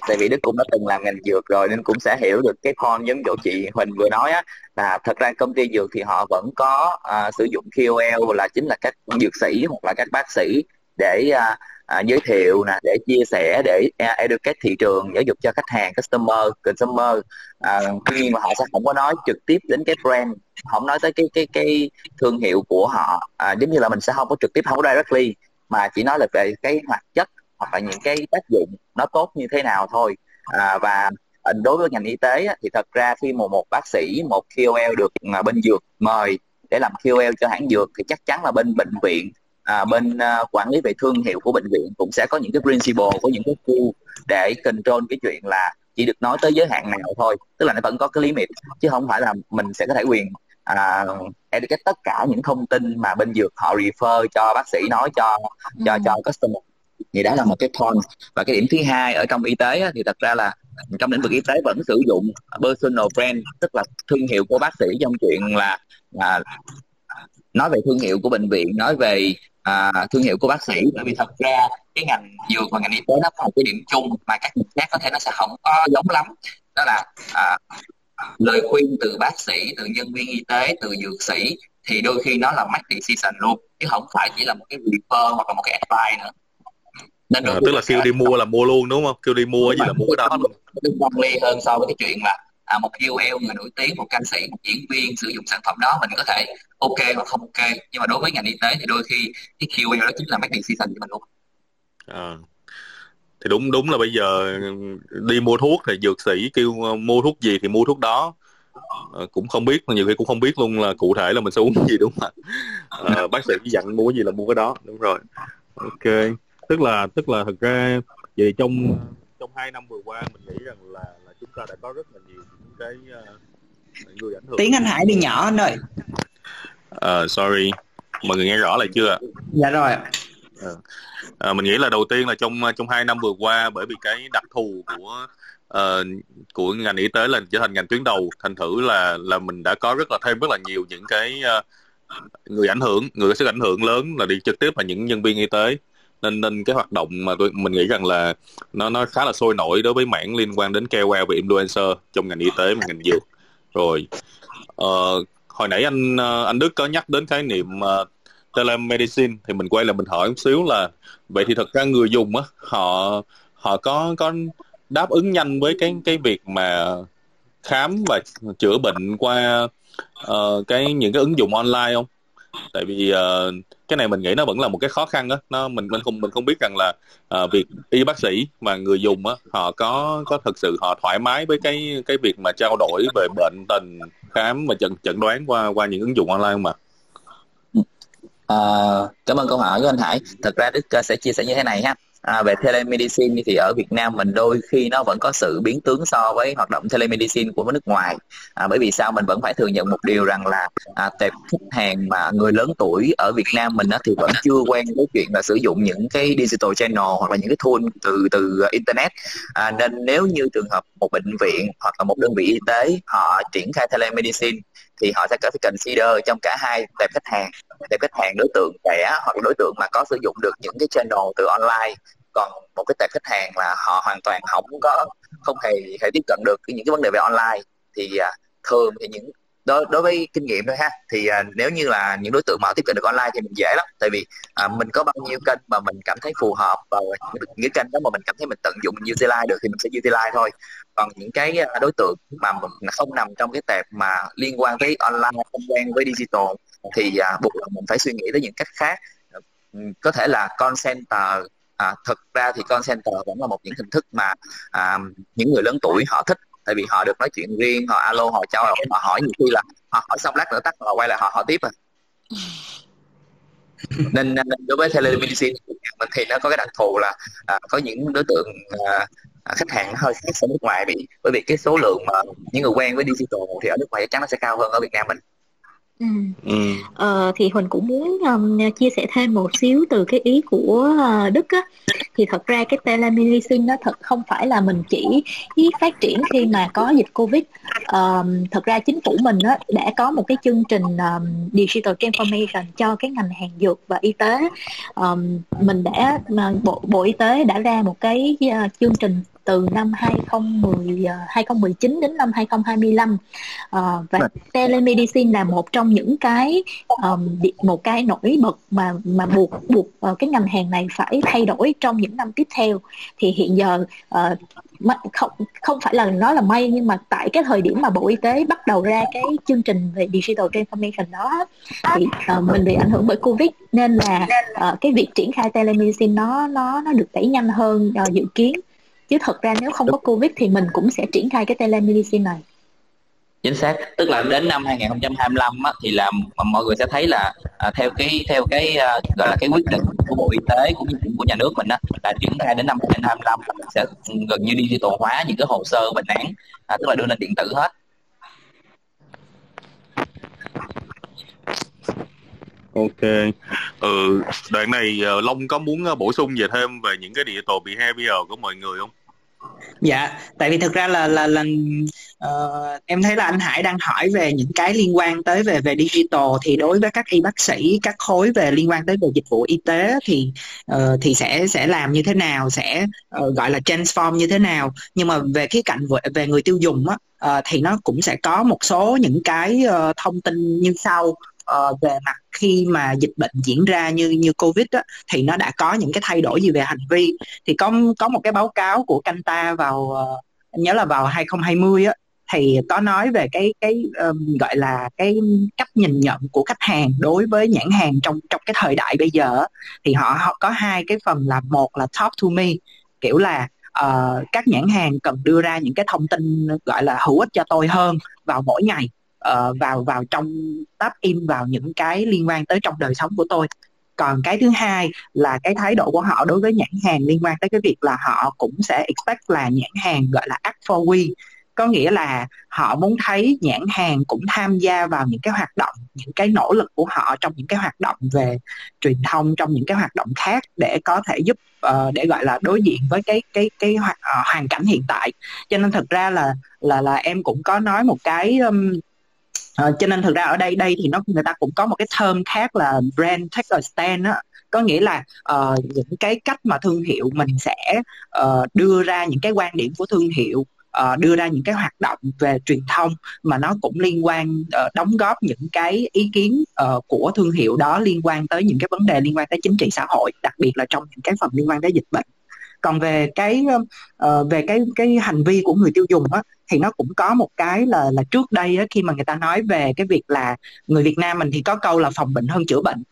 Tại vì Đức cũng đã từng làm ngành dược rồi nên cũng sẽ hiểu được cái point giống chỗ chị Huỳnh vừa nói á, là thật ra công ty dược thì họ vẫn có sử dụng KOL là chính là các dược sĩ hoặc là các bác sĩ để giới thiệu nè, để chia sẻ, để educate thị trường, giáo dục cho khách hàng, consumer. Tuy nhiên mà họ sẽ không có nói trực tiếp đến cái brand, không nói tới cái thương hiệu của họ, giống như là mình sẽ không có trực tiếp, không có directly, mà chỉ nói là về cái hoạt chất hoặc là những cái tác dụng nó tốt như thế nào thôi. Và đối với ngành y tế thì thật ra khi mà một bác sĩ, một KOL được bên dược mời để làm KOL cho hãng dược thì chắc chắn là bên bệnh viện, bên quản lý về thương hiệu của bệnh viện cũng sẽ có những cái principle, có những cái khu để control cái chuyện là chỉ được nói tới giới hạn nào thôi, tức là nó vẫn có cái limit, chứ không phải là mình sẽ có thể quyền educate tất cả những thông tin mà bên dược họ refer cho bác sĩ nói cho customer. Vậy đó là một cái point. Và cái điểm thứ hai ở trong y tế thì thật ra là trong lĩnh vực y tế vẫn sử dụng personal brand, tức là thương hiệu của bác sĩ trong chuyện là nói về thương hiệu của bệnh viện, nói về thương hiệu của bác sĩ. Bởi vì thật ra cái ngành dược và ngành y tế nó có một cái điểm chung mà các ngành khác có thể nó sẽ không có giống lắm, đó là lời khuyên từ bác sĩ, từ nhân viên y tế, từ dược sĩ thì đôi khi nó là make decision luôn, chứ không phải chỉ là một cái refer hoặc là một cái advice nữa. Tức là kêu đi mua là mua luôn đúng không? Kêu đi mua gì là mua cái đó luôn. Nó ly hơn so với cái chuyện là một KOL, người nổi tiếng, một ca sĩ, một diễn viên sử dụng sản phẩm đó mình có thể ok hoặc không ok. Nhưng mà đối với ngành y tế thì đôi khi cái KOL đó chính là make decision của mình luôn. Thì đúng là bây giờ đi mua thuốc thì dược sĩ kêu mua thuốc gì thì mua thuốc đó. Cũng không biết, nhiều khi cũng không biết luôn là cụ thể là mình sẽ uống gì đúng không ạ? Bác sĩ dặn mua gì là mua cái đó. Đúng rồi. Ok. Tức là thật ra về trong 2 năm vừa qua mình nghĩ rằng là chúng ta đã có rất là nhiều những cái người ảnh hưởng. Tiếng anh Hải đi nhỏ anh ơi. Sorry, mọi người nghe rõ lại chưa? Dạ rồi. Mình nghĩ là đầu tiên là trong 2 năm vừa qua, bởi vì cái đặc thù của ngành y tế là trở thành ngành tuyến đầu, thành thử là mình đã có thêm rất là nhiều những cái người ảnh hưởng, người có sức ảnh hưởng lớn là đi trực tiếp là những nhân viên y tế. Nên cái hoạt động mà mình nghĩ rằng là nó khá là sôi nổi đối với mảng liên quan đến KOL và influencer trong ngành y tế và ngành dược. Rồi hồi nãy anh Đức có nhắc đến khái niệm telemedicine, thì mình quay lại mình hỏi một xíu là vậy thì thật ra người dùng á, họ có đáp ứng nhanh với cái việc mà khám và chữa bệnh qua những cái ứng dụng online không? Tại vì cái này mình nghĩ nó vẫn là một cái khó khăn đó. Mình không biết rằng là việc y bác sĩ mà người dùng á, họ có thực sự họ thoải mái với cái việc mà trao đổi về bệnh tình, khám và chẩn đoán qua những ứng dụng online không ạ? Cảm ơn câu hỏi của anh Hải. Thật ra Đức sẽ chia sẻ như thế này ha. Về telemedicine thì ở Việt Nam mình đôi khi nó vẫn có sự biến tướng so với hoạt động telemedicine của nước ngoài. Bởi vì sao? Mình vẫn phải thừa nhận một điều rằng là tệp khách hàng mà người lớn tuổi ở Việt Nam mình thì vẫn chưa quen với chuyện là sử dụng những cái digital channel hoặc là những cái tool từ internet. Nên nếu như trường hợp một bệnh viện hoặc là một đơn vị y tế họ triển khai telemedicine thì họ sẽ phải consider trong cả hai tệp khách hàng. Tệp khách hàng đối tượng trẻ hoặc đối tượng mà có sử dụng được những cái channel từ online, còn một cái tệp khách hàng là họ hoàn toàn không hề tiếp cận được những cái vấn đề về online. Thì thường thì những đối với kinh nghiệm thôi ha, thì nếu như là những đối tượng mà tiếp cận được online thì mình dễ lắm, tại vì mình có bao nhiêu kênh mà mình cảm thấy phù hợp và những kênh đó mà mình cảm thấy mình tận dụng, mình utilize được thì mình sẽ utilize thôi. Còn những cái đối tượng mà mình không nằm trong cái tệp mà liên quan tới online, không quen với digital thì buộc là mình phải suy nghĩ tới những cách khác, có thể là call center. Thực ra thì call center vẫn là một những hình thức mà những người lớn tuổi họ thích, tại vì họ được nói chuyện riêng, họ alo, họ trao đổi, họ hỏi, nhiều khi là họ hỏi xong lát nữa tắt, họ quay lại họ hỏi tiếp rồi. Nên đối với telemedicine thì nó có cái đặc thù là có những đối tượng khách hàng nó hơi khác ở nước ngoài, bởi vì cái số lượng mà những người quen với digital thì ở nước ngoài chắc chắn nó sẽ cao hơn ở Việt Nam mình. Thì Huỳnh cũng muốn chia sẻ thêm một xíu từ cái ý của Đức á. Thì thật ra cái telemedicine nó thật không phải là mình chỉ phát triển khi mà có dịch Covid. Thật ra chính phủ mình á, đã có một cái chương trình digital transformation cho cái ngành hàng dược và y tế. Mình đã Bộ Y tế đã ra một cái chương trình từ năm 2019 đến năm 2025, và telemedicine là một trong những cái nổi bật mà buộc cái ngành hàng này phải thay đổi trong những năm tiếp theo. Thì hiện giờ không phải là nó là may, nhưng mà tại cái thời điểm mà Bộ Y tế bắt đầu ra cái chương trình về digital transformation đó thì mình bị ảnh hưởng bởi Covid, nên là cái việc triển khai telemedicine nó được đẩy nhanh hơn dự kiến. Chứ thật ra nếu không có Covid thì mình cũng sẽ triển khai cái telemedicine này. Chính xác, tức là đến năm 2025 á, thì là mọi người sẽ thấy là theo cái gọi là cái quyết định của Bộ Y tế cũng như của nhà nước mình á, là triển khai đến năm 2025 sẽ gần như digital hóa những cái hồ sơ bệnh án, tức là đưa lên điện tử hết. Ok, đoạn này Long có muốn bổ sung về thêm về những cái digital behavior của mọi người không? Dạ, tại vì thực ra là em thấy là anh Hải đang hỏi về những cái liên quan tới về digital, thì đối với các y bác sĩ, các khối liên quan tới về dịch vụ y tế thì sẽ làm như thế nào, sẽ gọi là transform như thế nào. Nhưng mà về khía cạnh về người tiêu dùng á, thì nó cũng sẽ có một số những cái thông tin như sau. Về mặt khi mà dịch bệnh diễn ra như Covid đó, thì nó đã có những cái thay đổi gì về hành vi. Thì có một cái báo cáo của Kantar em nhớ là vào 2020 á, thì có nói về cái gọi là cái cách nhìn nhận của khách hàng đối với nhãn hàng trong cái thời đại bây giờ. Thì họ có hai cái phần, là một là talk to me, kiểu là các nhãn hàng cần đưa ra những cái thông tin gọi là hữu ích cho tôi hơn vào mỗi ngày, vào trong táp in vào những cái liên quan tới trong đời sống của tôi. Còn cái thứ hai là cái thái độ của họ đối với nhãn hàng liên quan tới cái việc là họ cũng sẽ expect là nhãn hàng gọi là act for we, có nghĩa là họ muốn thấy nhãn hàng cũng tham gia vào những cái hoạt động, những cái nỗ lực của họ trong những cái hoạt động về truyền thông, trong những cái hoạt động khác để có thể giúp để gọi là đối diện với cái hoàn cảnh hiện tại. Cho nên thật ra là em cũng có nói một cái cho nên thực ra ở đây thì người ta cũng có một cái term khác là brand take a stand á, có nghĩa là những cái cách mà thương hiệu mình sẽ đưa ra những cái quan điểm của thương hiệu, đưa ra những cái hoạt động về truyền thông mà nó cũng liên quan, đóng góp những cái ý kiến của thương hiệu đó liên quan tới những cái vấn đề liên quan tới chính trị xã hội, đặc biệt là trong những cái phần liên quan tới dịch bệnh. Còn về cái hành vi của người tiêu dùng á, thì nó cũng có một cái là trước đây á, khi mà người ta nói về cái việc là người Việt Nam mình thì có câu là phòng bệnh hơn chữa bệnh.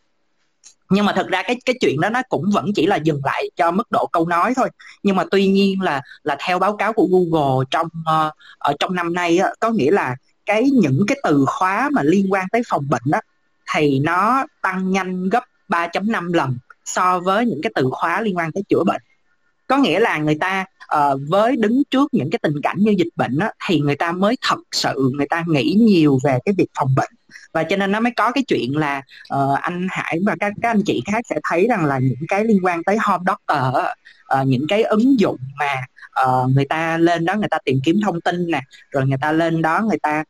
Nhưng mà thật ra cái chuyện đó nó cũng vẫn chỉ là dừng lại cho mức độ câu nói thôi. Nhưng mà tuy nhiên là theo báo cáo của Google trong năm nay á, có nghĩa là những cái từ khóa mà liên quan tới phòng bệnh á, thì nó tăng nhanh gấp 3.5 lần so với những cái từ khóa liên quan tới chữa bệnh. Có nghĩa là người ta với đứng trước những cái tình cảnh như dịch bệnh á, thì người ta mới thật sự người ta nghĩ nhiều về cái việc phòng bệnh. Và cho nên nó mới có cái chuyện là anh Hải và các anh chị khác sẽ thấy rằng là những cái liên quan tới home doctor, những cái ứng dụng mà người ta lên đó người ta tìm kiếm thông tin nè, rồi người ta lên đó người ta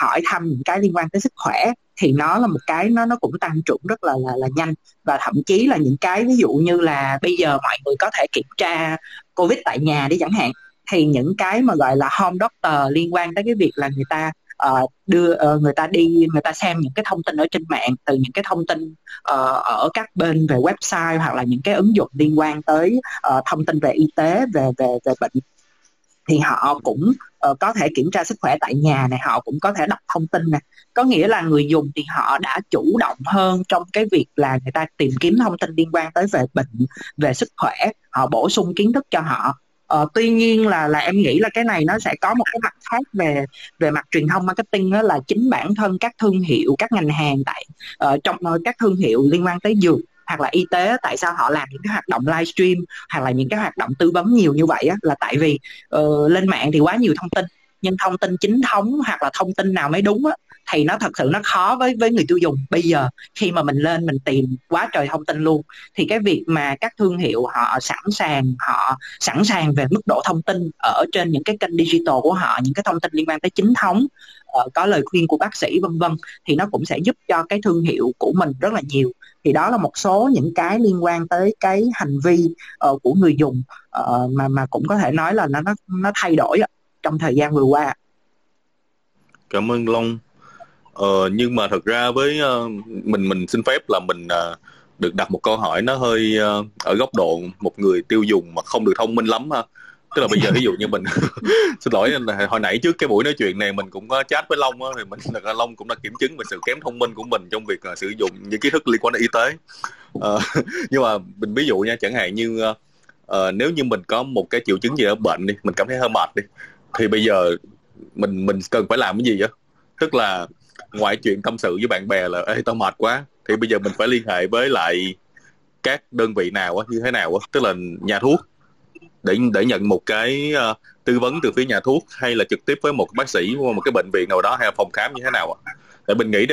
hỏi thăm những cái liên quan tới sức khỏe, thì nó là một cái nó cũng tăng trưởng rất là nhanh. Và thậm chí là những cái ví dụ như là bây giờ mọi người có thể kiểm tra Covid tại nhà đi chẳng hạn, thì những cái mà gọi là home doctor liên quan tới cái việc là người ta người ta xem những cái thông tin ở trên mạng, từ những cái thông tin ở các bên về website hoặc là những cái ứng dụng liên quan tới thông tin về y tế, về bệnh, thì họ cũng có thể kiểm tra sức khỏe tại nhà này, họ cũng có thể đọc thông tin này. Có nghĩa là người dùng thì họ đã chủ động hơn trong cái việc là người ta tìm kiếm thông tin liên quan tới về bệnh, về sức khỏe, họ bổ sung kiến thức cho họ. Tuy nhiên là em nghĩ là cái này nó sẽ có một cái mặt khác về mặt truyền thông marketing, đó là chính bản thân các thương hiệu, các ngành hàng trong các thương hiệu liên quan tới dược hoặc là y tế, tại sao họ làm những cái hoạt động livestream hoặc là những cái hoạt động tư vấn nhiều như vậy á, là tại vì lên mạng thì quá nhiều thông tin, nhưng thông tin chính thống hoặc là thông tin nào mới đúng á, thì nó thật sự nó khó với người tiêu dùng. Bây giờ khi mà mình lên mình tìm quá trời thông tin luôn, thì cái việc mà các thương hiệu họ sẵn sàng về mức độ thông tin ở trên những cái kênh digital của họ, những cái thông tin liên quan tới chính thống, có lời khuyên của bác sĩ vân vân, thì nó cũng sẽ giúp cho cái thương hiệu của mình rất là nhiều. Thì đó là một số những cái liên quan tới cái hành vi của người dùng mà cũng có thể nói là nó thay đổi trong thời gian vừa qua. Cảm ơn Long. Nhưng mà thật ra với mình xin phép là mình được đặt một câu hỏi nó hơi ở góc độ một người tiêu dùng mà không được thông minh lắm ha. Tức là bây giờ ví dụ như mình xin lỗi, hồi nãy trước cái buổi nói chuyện này mình cũng có chat với Long á, thì Long cũng đã kiểm chứng về sự kém thông minh của mình trong việc sử dụng những kiến thức liên quan đến y tế. Nhưng mà mình ví dụ nha, chẳng hạn như nếu như mình có một cái triệu chứng gì ở bệnh đi, mình cảm thấy hơi mệt đi, thì bây giờ mình cần phải làm cái gì vậy? Tức là ngoài chuyện tâm sự với bạn bè là ê tao mệt quá, thì bây giờ mình phải liên hệ với lại các đơn vị nào á, như thế nào á, tức là nhà thuốc để nhận một cái tư vấn từ phía nhà thuốc, hay là trực tiếp với một bác sĩ hoặc một cái bệnh viện nào đó, hay là phòng khám như thế nào ạ? Tại mình nghĩ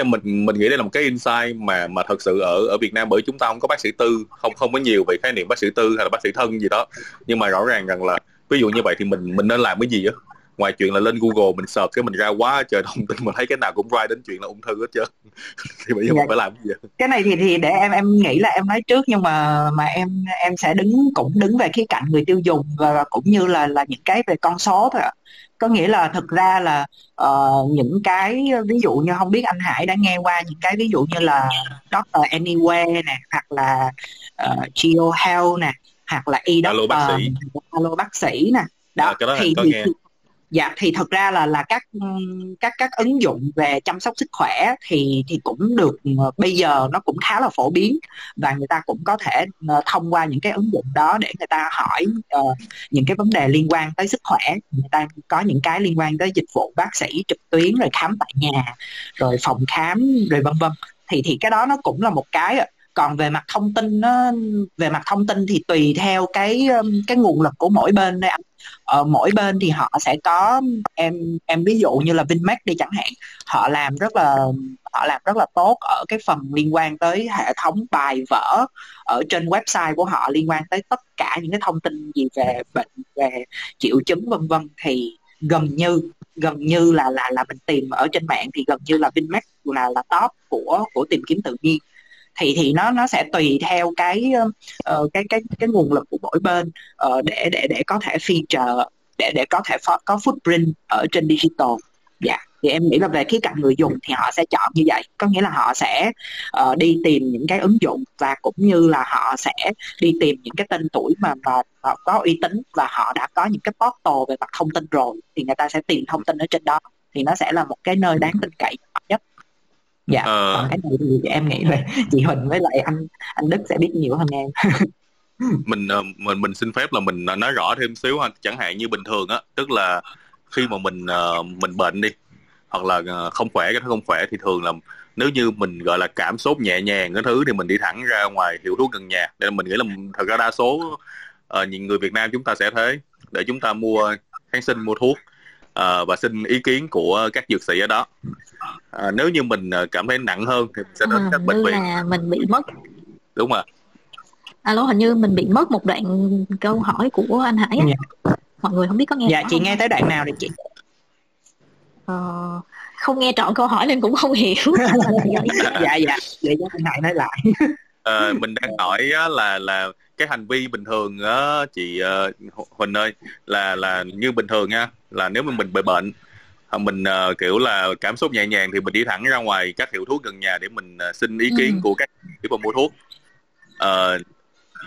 đây là một cái insight mà thật sự ở Việt Nam, bởi chúng ta không có bác sĩ tư, không có nhiều về khái niệm bác sĩ tư hay là bác sĩ thân gì đó. Nhưng mà rõ ràng rằng là ví dụ như vậy thì mình nên làm cái gì á? Ngoài chuyện là lên Google mình search, cái mình ra quá trời thông tin, mình thấy cái nào cũng ra đến chuyện là ung thư hết trơn. Thì bây giờ mình phải làm cái gì vậy? Cái này thì để em nghĩ là em nói trước, nhưng mà em sẽ cũng đứng về khía cạnh người tiêu dùng và cũng như là những cái về con số thôi ạ. Có nghĩa là thực ra là những cái ví dụ như, không biết anh Hải đã nghe qua những cái ví dụ như là Doctor Anywhere nè, hoặc là Jio Health nè, hoặc là e-doc, Alo Bác Sĩ nè. Đó, cái đó thì có nghe. Dạ, thì thật ra là các ứng dụng về chăm sóc sức khỏe thì cũng được, bây giờ nó cũng khá là phổ biến, và người ta cũng có thể thông qua những cái ứng dụng đó để người ta hỏi những cái vấn đề liên quan tới sức khỏe. Người ta có những cái liên quan tới dịch vụ bác sĩ trực tuyến, rồi khám tại nhà, rồi phòng khám, rồi vân vân. Thì cái đó nó cũng là một cái. Còn về mặt thông tin thì tùy theo cái nguồn lực của mỗi bên đây anh. Mỗi bên thì họ sẽ có, em ví dụ như là Vinmec đi chẳng hạn, họ làm rất là tốt ở cái phần liên quan tới hệ thống bài vở ở trên website của họ, liên quan tới tất cả những cái thông tin gì về bệnh, về triệu chứng vân vân, thì gần như là mình tìm ở trên mạng thì gần như là Vinmec là top của tìm kiếm tự nhiên. Thì nó sẽ tùy theo cái nguồn lực của mỗi bên để có thể feature, để có thể có footprint ở trên digital. Dạ, thì em nghĩ là về khía cạnh người dùng thì họ sẽ chọn như vậy, có nghĩa là họ sẽ đi tìm những cái ứng dụng, và cũng như là họ sẽ đi tìm những cái tên tuổi mà có uy tín và họ đã có những cái portal về mặt thông tin rồi, thì người ta sẽ tìm thông tin ở trên đó, thì nó sẽ là một cái nơi đáng tin cậy nhất. Dạ, còn cái này thì em nghĩ là chị Huỳnh với lại anh Đức sẽ biết nhiều hơn em. Mình xin phép là mình nói rõ thêm xíu ha. Chẳng hạn như bình thường á, tức là khi mà mình bệnh đi, hoặc là không khỏe, cái thứ không khỏe, thì thường là nếu như mình gọi là cảm sốt nhẹ nhàng cái thứ, thì mình đi thẳng ra ngoài hiệu thuốc gần nhà. Nên mình nghĩ là thật ra đa số những người Việt Nam chúng ta sẽ thế, để chúng ta mua kháng sinh, mua thuốc và xin ý kiến của các dược sĩ ở đó. Nếu như mình cảm thấy nặng hơn thì mình sẽ đến các bệnh viện. Là mình bị mất. Đúng rồi. Alo, hình như mình bị mất một đoạn câu hỏi của anh Hải. Dạ. Mọi người không biết có nghe. Dạ, chị nghe tới đoạn nào thì chị không nghe trọn câu hỏi nên cũng không hiểu. dạ. Để cho anh Hải nói lại. Mình đang hỏi là cái hành vi bình thường á chị Huỳnh ơi, là như bình thường nha, là nếu mà mình bị bệnh mình kiểu là cảm xúc nhẹ nhàng thì mình đi thẳng ra ngoài các hiệu thuốc gần nhà để mình xin ý kiến của các hiệu thuốc mua thuốc.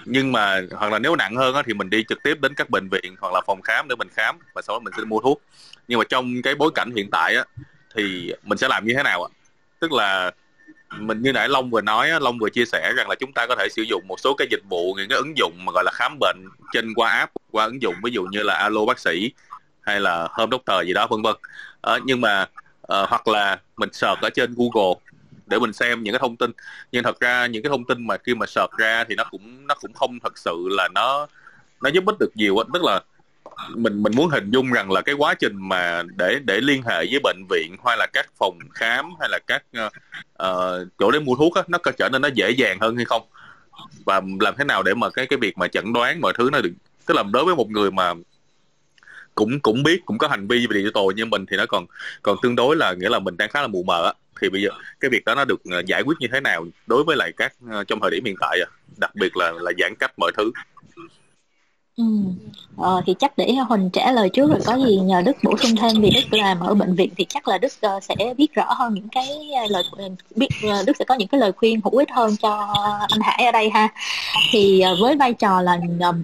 Nhưng mà hoặc là nếu nặng hơn á, thì mình đi trực tiếp đến các bệnh viện hoặc là phòng khám để mình khám và sau đó mình sẽ mua thuốc. Nhưng mà trong cái bối cảnh hiện tại á, thì mình sẽ làm như thế nào ạ? Tức là mình như nãy Long vừa nói, Long vừa chia sẻ rằng là chúng ta có thể sử dụng một số cái dịch vụ, những cái ứng dụng mà gọi là khám bệnh trên qua app, qua ứng dụng, ví dụ như là Alo Bác Sĩ hay là Home Doctor gì đó vân vân. Nhưng mà hoặc là mình search ở trên Google để mình xem những cái thông tin, nhưng thật ra những cái thông tin mà khi mà search ra thì nó cũng không thật sự là nó giúp ích được nhiều. Tức là mình muốn hình dung rằng là cái quá trình mà để liên hệ với bệnh viện hay là các phòng khám hay là các chỗ để mua thuốc đó, nó có trở nên nó dễ dàng hơn hay không, và làm thế nào để mà cái việc mà chẩn đoán mọi thứ nó được. Tức là đối với một người mà cũng biết, cũng có hành vi về digital như mình thì nó còn tương đối là, nghĩa là mình đang khá là mù mờ á, thì bây giờ cái việc đó nó được giải quyết như thế nào đối với lại các trong thời điểm hiện tại, đặc biệt là giãn cách mọi thứ. Thì chắc để Huỳnh trả lời trước, rồi có gì nhờ Đức bổ sung thêm, vì Đức làm ở bệnh viện thì chắc là Đức sẽ biết rõ hơn những cái lời, biết Đức sẽ có những cái lời khuyên hữu ích hơn cho anh Hải ở đây ha. Thì với vai trò là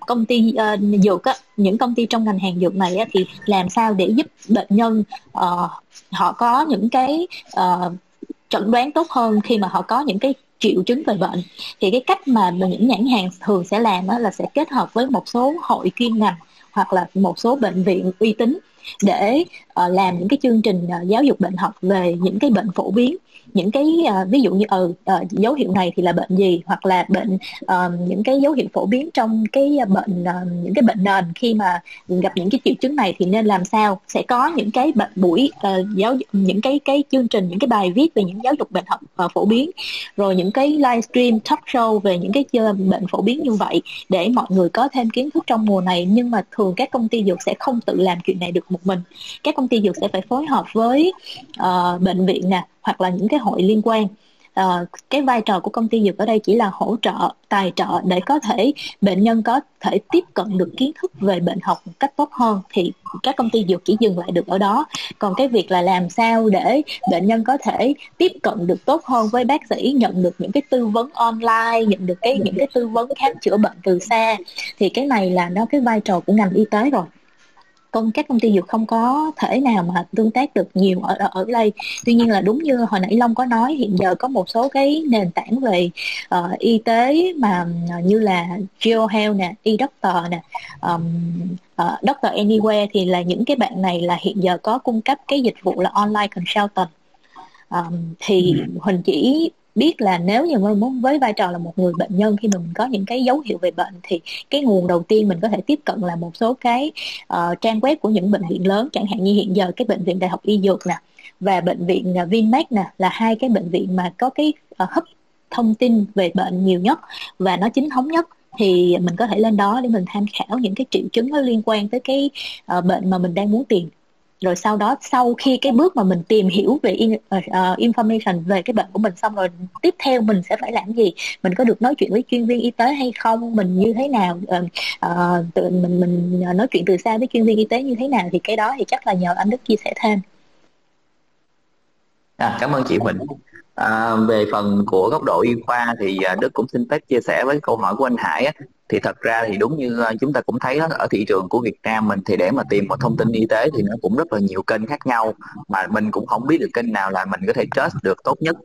công ty dược á, những công ty trong ngành hàng dược này á, thì làm sao để giúp bệnh nhân họ có những cái chẩn đoán tốt hơn khi mà họ có những cái triệu chứng về bệnh. Thì cái cách mà những nhãn hàng thường sẽ làm đó là sẽ kết hợp với một số hội chuyên ngành hoặc là một số bệnh viện uy tín để làm những cái chương trình giáo dục bệnh học về những cái bệnh phổ biến, những cái ví dụ như dấu hiệu này thì là bệnh gì, hoặc là bệnh những cái dấu hiệu phổ biến trong cái bệnh, những cái bệnh nền khi mà gặp những cái triệu chứng này thì nên làm sao. Sẽ có những cái buổi giáo dục, những cái chương trình, những cái bài viết về những giáo dục bệnh học phổ biến, rồi những cái livestream talk show về những cái bệnh phổ biến như vậy để mọi người có thêm kiến thức trong mùa này. Nhưng mà thường các công ty dược sẽ không tự làm chuyện này được một mình. Các công ty dược sẽ phải phối hợp với bệnh viện nè, hoặc là những cái hội liên quan. Cái vai trò của công ty dược ở đây chỉ là hỗ trợ, tài trợ để có thể bệnh nhân có thể tiếp cận được kiến thức về bệnh học một cách tốt hơn, thì các công ty dược chỉ dừng lại được ở đó. Còn cái việc là làm sao để bệnh nhân có thể tiếp cận được tốt hơn với bác sĩ, nhận được những cái tư vấn online, nhận được những cái tư vấn khám chữa bệnh từ xa, thì cái này là nó cái vai trò của ngành y tế rồi. Các công ty dược không có thể nào mà tương tác được nhiều ở đây. Tuy nhiên là đúng như hồi nãy Long có nói, hiện giờ có một số cái nền tảng về y tế mà như là Jio Health nè, e-doctor nè, Doctor Anywhere, thì là những cái bạn này là hiện giờ có cung cấp cái dịch vụ là online consultant. Thì Huỳnh chỉ biết là nếu như mình muốn, với vai trò là một người bệnh nhân, khi mà mình có những cái dấu hiệu về bệnh thì cái nguồn đầu tiên mình có thể tiếp cận là một số cái trang web của những bệnh viện lớn, chẳng hạn như hiện giờ cái bệnh viện Đại học Y Dược nè và bệnh viện Vinmec nè là hai cái bệnh viện mà có cái hub thông tin về bệnh nhiều nhất và nó chính thống nhất. Thì mình có thể lên đó để mình tham khảo những cái triệu chứng nó liên quan tới cái bệnh mà mình đang muốn tìm. Rồi sau đó, sau khi cái bước mà mình tìm hiểu về information về cái bệnh của mình xong rồi, tiếp theo mình sẽ phải làm gì, mình có được nói chuyện với chuyên viên y tế hay không, mình như thế nào, mình nói chuyện từ xa với chuyên viên y tế như thế nào, thì cái đó thì chắc là nhờ anh Đức chia sẻ thêm. Cảm ơn chị Bình. Về phần của góc độ y khoa thì Đức cũng xin phép chia sẻ với câu hỏi của anh Hải á. Thì thật ra thì đúng như chúng ta cũng thấy đó, ở thị trường của Việt Nam mình thì để mà tìm một thông tin y tế thì nó cũng rất là nhiều kênh khác nhau, mà mình cũng không biết được kênh nào là mình có thể trust được tốt nhất.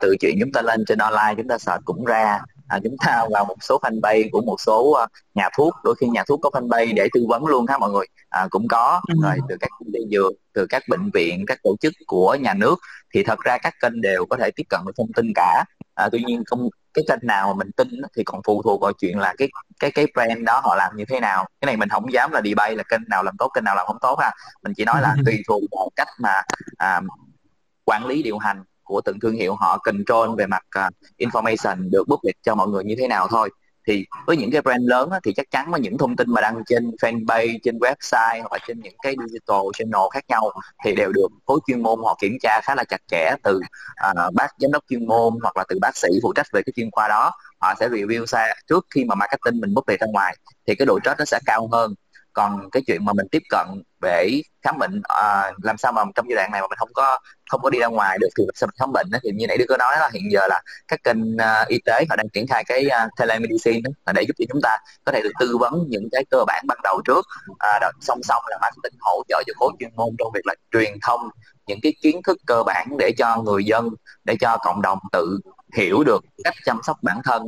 Từ chuyện chúng ta lên trên online, chúng ta search cũng ra, chúng ta vào một số fanpage của một số nhà thuốc, đôi khi nhà thuốc có fanpage để tư vấn luôn ha mọi người, cũng có, rồi từ các công ty dược, từ các bệnh viện, các tổ chức của nhà nước, thì thật ra các kênh đều có thể tiếp cận được thông tin cả. Tuy nhiên không, cái kênh nào mà mình tin thì còn phụ thuộc vào chuyện là cái brand đó họ làm như thế nào. Cái này mình không dám là debate là kênh nào làm tốt, kênh nào làm không tốt ha. Mình chỉ nói là tùy thuộc vào cách mà quản lý điều hành của từng thương hiệu, họ control về mặt information được public cho mọi người như thế nào thôi. Thì với những cái brand lớn á, thì chắc chắn với những thông tin mà đăng trên fanpage, trên website hoặc là trên những cái digital channel khác nhau thì đều được khối chuyên môn họ kiểm tra khá là chặt chẽ, từ bác giám đốc chuyên môn hoặc là từ bác sĩ phụ trách về cái chuyên khoa đó, họ sẽ review xa trước khi mà marketing mình public ra ngoài, thì cái độ trust nó sẽ cao hơn. Còn cái chuyện mà mình tiếp cận để khám bệnh, làm sao mà trong giai đoạn này mà mình không có đi ra ngoài được thì sao mình khám bệnh đó, thì như nãy đứa có nói là hiện giờ là các kênh y tế họ đang triển khai cái telemedicine đó, để giúp cho chúng ta có thể được tư vấn những cái cơ bản ban đầu trước, song song là marketing hỗ trợ cho khối chuyên môn trong việc là truyền thông những cái kiến thức cơ bản để cho người dân, để cho cộng đồng tự hiểu được cách chăm sóc bản thân,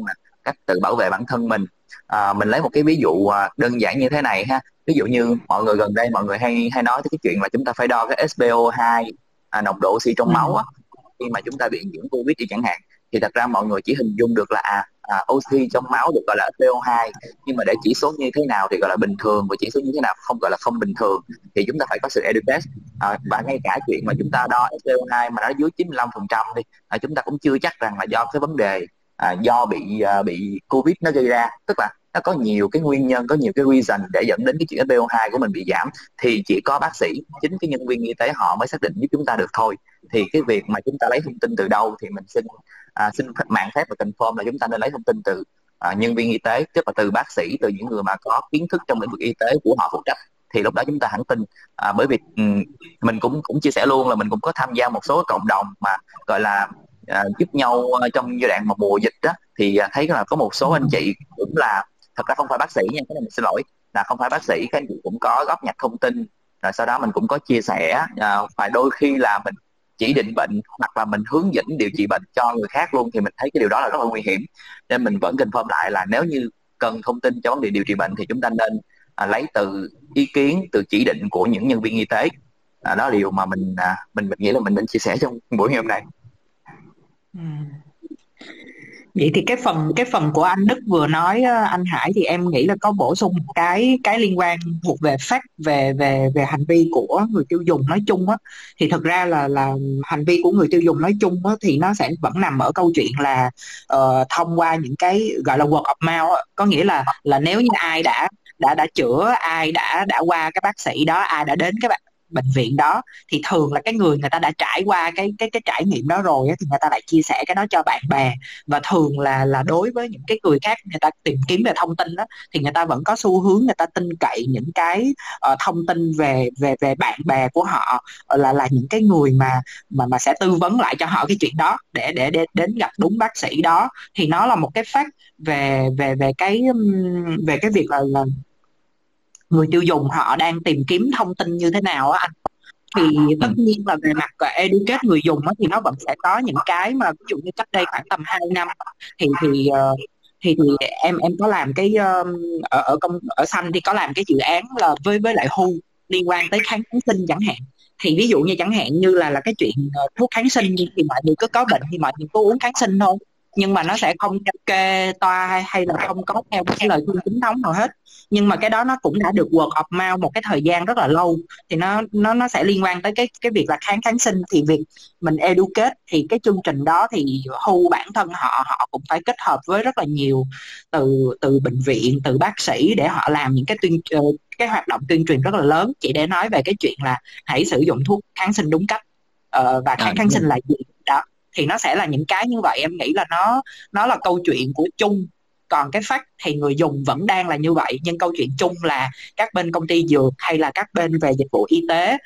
cách tự bảo vệ bản thân mình. Mình lấy một cái ví dụ đơn giản như thế này ha. Ví dụ như mọi người gần đây mọi người hay nói tới cái chuyện là chúng ta phải đo cái SPO2, nồng độ oxy trong máu á, khi mà chúng ta bị nhiễm Covid đi chẳng hạn. Thì thật ra mọi người chỉ hình dung được là oxy trong máu được gọi là SPO2, nhưng mà để chỉ số như thế nào thì gọi là bình thường, và chỉ số như thế nào không gọi là không bình thường thì chúng ta phải có sự educate. Và ngay cả chuyện mà chúng ta đo SPO2 mà nó dưới 95% đi, chúng ta cũng chưa chắc rằng là do cái vấn đề do bị Covid nó gây ra, tức là nó có nhiều cái nguyên nhân, có nhiều cái reason để dẫn đến cái chuyện SPO2 của mình bị giảm, thì chỉ có bác sĩ, chính cái nhân viên y tế họ mới xác định giúp chúng ta được thôi. Thì cái việc mà chúng ta lấy thông tin từ đâu thì mình xin mạng phép và confirm là chúng ta nên lấy thông tin từ nhân viên y tế, tức là từ bác sĩ, từ những người mà có kiến thức trong lĩnh vực y tế của họ phụ trách, thì lúc đó chúng ta hẳn tin. Bởi vì mình cũng chia sẻ luôn là mình cũng có tham gia một số cộng đồng mà gọi là giúp nhau trong giai đoạn mà mùa dịch đó, thì thấy là có một số anh chị cũng là, thật ra không phải bác sĩ nha, cái này mình xin lỗi là không phải bác sĩ, các anh chị cũng có góp nhặt thông tin, rồi sau đó mình cũng có chia sẻ, và đôi khi là mình chỉ định bệnh hoặc là mình hướng dẫn điều trị bệnh cho người khác luôn, thì mình thấy cái điều đó là rất là nguy hiểm, nên mình vẫn confirm lại là nếu như cần thông tin cho vấn đề điều trị bệnh thì chúng ta nên lấy từ ý kiến, từ chỉ định của những nhân viên y tế. Đó là điều mà mình nghĩ là mình nên chia sẻ trong buổi ngày hôm nay. Vậy thì cái phần của anh Đức vừa nói, anh Hải, thì em nghĩ là có bổ sung cái liên quan thuộc về fact, về hành vi của người tiêu dùng nói chung á, thì thực ra là hành vi của người tiêu dùng nói chung á thì nó sẽ vẫn nằm ở câu chuyện là thông qua những cái gọi là word of mouth, có nghĩa là nếu như ai đã chữa, ai đã qua cái bác sĩ đó, ai đã đến cái bệnh viện đó, thì thường là cái người ta đã trải qua cái trải nghiệm đó rồi á, thì người ta lại chia sẻ cái đó cho bạn bè, và thường là đối với những cái người khác người ta tìm kiếm về thông tin đó, thì người ta vẫn có xu hướng người ta tin cậy những cái thông tin về bạn bè của họ, là những cái người mà sẽ tư vấn lại cho họ cái chuyện đó để đến gặp đúng bác sĩ đó. Thì nó là một cái fact về cái việc là người tiêu dùng họ đang tìm kiếm thông tin như thế nào á anh. Thì tất nhiên là về mặt educate người dùng thì nó vẫn sẽ có những cái mà ví dụ như cách đây khoảng tầm 2 năm thì em có làm cái ở Sun thì có làm cái dự án là với lại WHO liên quan tới kháng sinh chẳng hạn. Thì ví dụ như chẳng hạn như là cái chuyện thuốc kháng sinh, thì mọi người cứ có bệnh thì mọi người cứ uống kháng sinh thôi, nhưng mà nó sẽ không kê toa hay là không có theo cái lời khuyên chính thống nào hết. Nhưng mà cái đó nó cũng đã được word of mouth một cái thời gian rất là lâu, thì nó sẽ liên quan tới cái việc là kháng sinh. Thì việc mình educate thì cái chương trình đó thì WHO bản thân họ cũng phải kết hợp với rất là nhiều từ bệnh viện, từ bác sĩ để họ làm những cái hoạt động tuyên truyền rất là lớn, chỉ để nói về cái chuyện là hãy sử dụng thuốc kháng sinh đúng cách, và kháng sinh là gì đó. Thì nó sẽ là những cái như vậy, em nghĩ là nó là câu chuyện của chung. Còn cái fact thì người dùng vẫn đang là như vậy, nhưng câu chuyện chung là các bên công ty dược hay là các bên về dịch vụ y tế,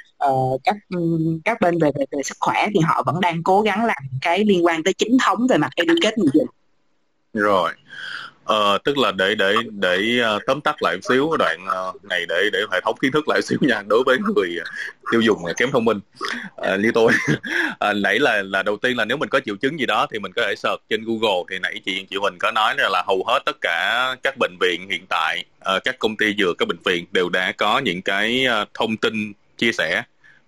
các bên về sức khỏe thì họ vẫn đang cố gắng làm cái liên quan tới chính thống về mặt educate người dùng. Rồi, tức là để tóm tắt lại một xíu cái đoạn này để hệ thống kiến thức lại một xíu nha, đối với người tiêu dùng kém thông minh như tôi. Nãy là đầu tiên là nếu mình có triệu chứng gì đó thì mình có thể search trên Google. Thì nãy chị Huỳnh có nói là hầu hết tất cả các bệnh viện hiện tại, các công ty dược, các bệnh viện đều đã có những cái thông tin chia sẻ.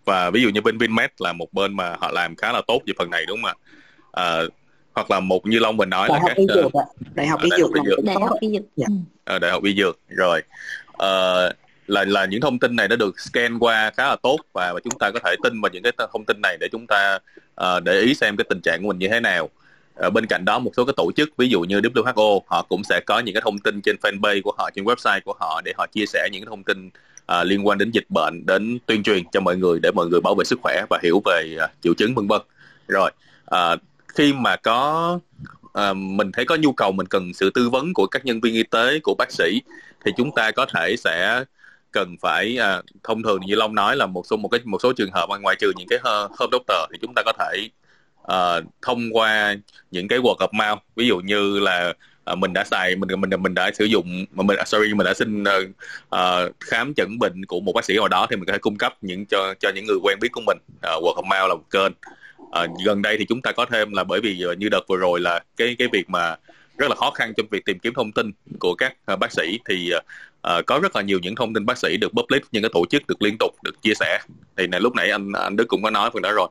Và ví dụ như bên Vinmec là một bên mà họ làm khá là tốt về phần này, đúng không ạ? Hoặc là một như Long mình nói là các đại học Y Dược rồi, là những thông tin này đã được scan qua khá là tốt, và chúng ta có thể tin vào những cái thông tin này để chúng ta để ý xem cái tình trạng của mình như thế nào. Bên cạnh đó, một số cái tổ chức ví dụ như WHO họ cũng sẽ có những cái thông tin trên fanpage của họ, trên website của họ để họ chia sẻ những cái thông tin liên quan đến dịch bệnh, đến tuyên truyền cho mọi người để mọi người bảo vệ sức khỏe và hiểu về triệu chứng vân vân. Rồi khi mà có mình thấy có nhu cầu, mình cần sự tư vấn của các nhân viên y tế, của bác sĩ, thì chúng ta có thể sẽ cần phải thông thường như Long nói là một số trường hợp ngoại trừ những cái home doctor thì chúng ta có thể thông qua những cái word of mouth, ví dụ như là mình đã xin khám chẩn bệnh của một bác sĩ nào đó thì mình có thể cung cấp cho những người quen biết của mình. Word of mouth là một kênh. Gần đây thì chúng ta có thêm là bởi vì như đợt vừa rồi là cái việc mà rất là khó khăn trong việc tìm kiếm thông tin của các bác sĩ thì có rất là nhiều những thông tin bác sĩ được public, những cái tổ chức được liên tục được chia sẻ. Thì này, lúc nãy anh Đức cũng có nói phần đó rồi.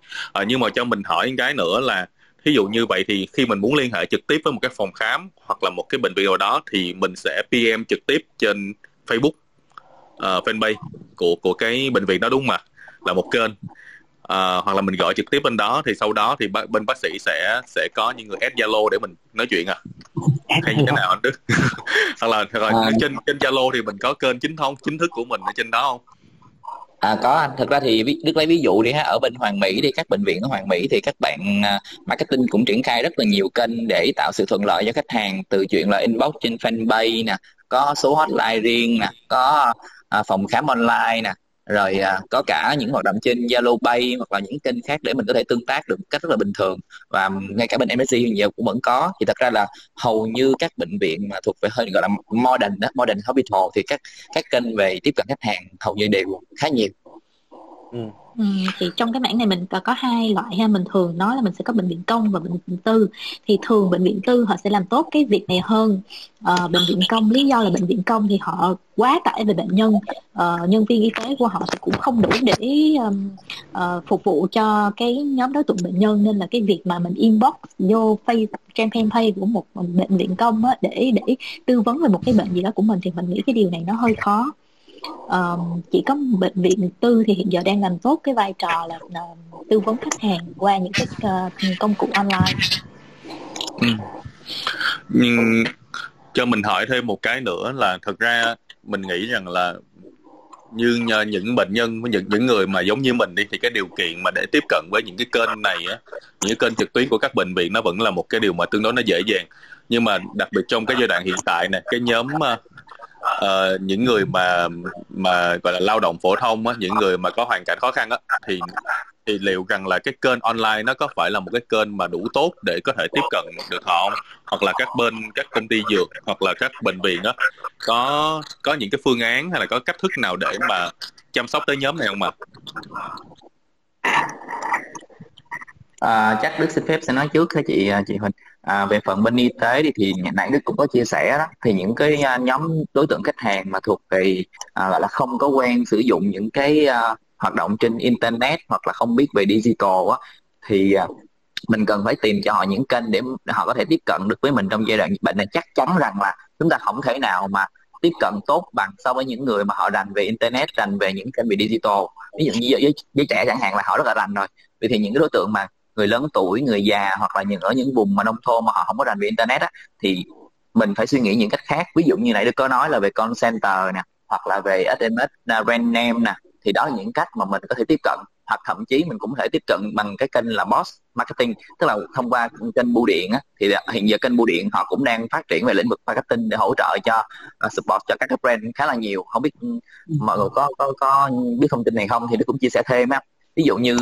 Nhưng mà cho mình hỏi một cái nữa là ví dụ như vậy thì khi mình muốn liên hệ trực tiếp với một cái phòng khám hoặc là một cái bệnh viện nào đó thì mình sẽ PM trực tiếp trên Facebook fanpage của cái bệnh viện đó, đúng không ạ? Là một kênh. Hoặc là mình gọi trực tiếp bên đó thì sau đó thì bên bác sĩ sẽ có những người add Zalo để mình nói chuyện hay như thế nào anh Đức? hoặc là trên Zalo thì mình có kênh chính thức của mình ở trên đó không? Có anh, thực ra thì Đức lấy ví dụ đi ha, ở bên Hoàng Mỹ đi, các bệnh viện ở Hoàng Mỹ thì các bạn marketing cũng triển khai rất là nhiều kênh để tạo sự thuận lợi cho khách hàng, từ chuyện là inbox trên fanpage nè, có số hotline riêng nè, có phòng khám online nè, rồi có cả những hoạt động trên Zalo Pay hoặc là những kênh khác để mình có thể tương tác được một cách rất là bình thường. Và ngay cả bên MSC nhiều cũng vẫn có. Thì thật ra là hầu như các bệnh viện mà thuộc về hơi gọi là modern hospital thì các kênh về tiếp cận khách hàng hầu như đều khá nhiều. Thì trong cái mảng này mình có hai loại ha, mình thường nói là mình sẽ có bệnh viện công và bệnh viện tư. Thì thường bệnh viện tư họ sẽ làm tốt cái việc này hơn bệnh viện công. Lý do là bệnh viện công thì họ quá tải về bệnh nhân, nhân viên y tế của họ thì cũng không đủ để phục vụ cho cái nhóm đối tượng bệnh nhân, nên là cái việc mà mình inbox vô fanpage của một bệnh viện công á, để tư vấn về một cái bệnh gì đó của mình thì mình nghĩ cái điều này nó hơi khó. Chỉ có bệnh viện tư thì hiện giờ đang làm tốt cái vai trò là tư vấn khách hàng qua những cái công cụ online. Nhưng cho mình hỏi thêm một cái nữa là thật ra mình nghĩ rằng là như những bệnh nhân, những người mà giống như mình đi thì cái điều kiện mà để tiếp cận với những cái kênh này á, những kênh trực tuyến của các bệnh viện nó vẫn là một cái điều mà tương đối nó dễ dàng. Nhưng mà đặc biệt trong cái giai đoạn hiện tại này, cái nhóm những người mà gọi là lao động phổ thông á, những người mà có hoàn cảnh khó khăn á, thì liệu rằng là cái kênh online nó có phải là một cái kênh mà đủ tốt để có thể tiếp cận được họ không? Hoặc là các công ty dược hoặc là các bệnh viện á, có những cái phương án hay là có cách thức nào để mà chăm sóc tới nhóm này không ạ? Chắc Đức xin phép sẽ nói trước hả chị Huỳnh? Về phần bên y tế thì nãy Đức cũng có chia sẻ đó, thì những cái nhóm đối tượng khách hàng mà thuộc về gọi là không có quen sử dụng những cái hoạt động trên internet hoặc là không biết về digital á, thì mình cần phải tìm cho họ những kênh để họ có thể tiếp cận được với mình trong giai đoạn dịch bệnh này. Chắc chắn rằng là chúng ta không thể nào mà tiếp cận tốt bằng so với những người mà họ rành về internet, rành về những kênh về digital. Ví dụ như giới trẻ chẳng hạn là họ rất là rành rồi. Vậy thì những cái đối tượng mà người lớn tuổi, người già hoặc là ở những vùng mà nông thôn mà họ không có rành về internet á, thì mình phải suy nghĩ những cách khác. Ví dụ như nãy Đức có nói là về call center nè, hoặc là về SMS brand name nè, thì đó là những cách mà mình có thể tiếp cận. Hoặc thậm chí mình cũng có thể tiếp cận bằng cái kênh là Boss Marketing, tức là thông qua kênh bưu điện á. Thì hiện giờ kênh bưu điện họ cũng đang phát triển về lĩnh vực marketing để hỗ trợ cho support cho các brand khá là nhiều. Không biết mọi người có biết thông tin này không thì Đức cũng chia sẻ thêm á. Ví dụ như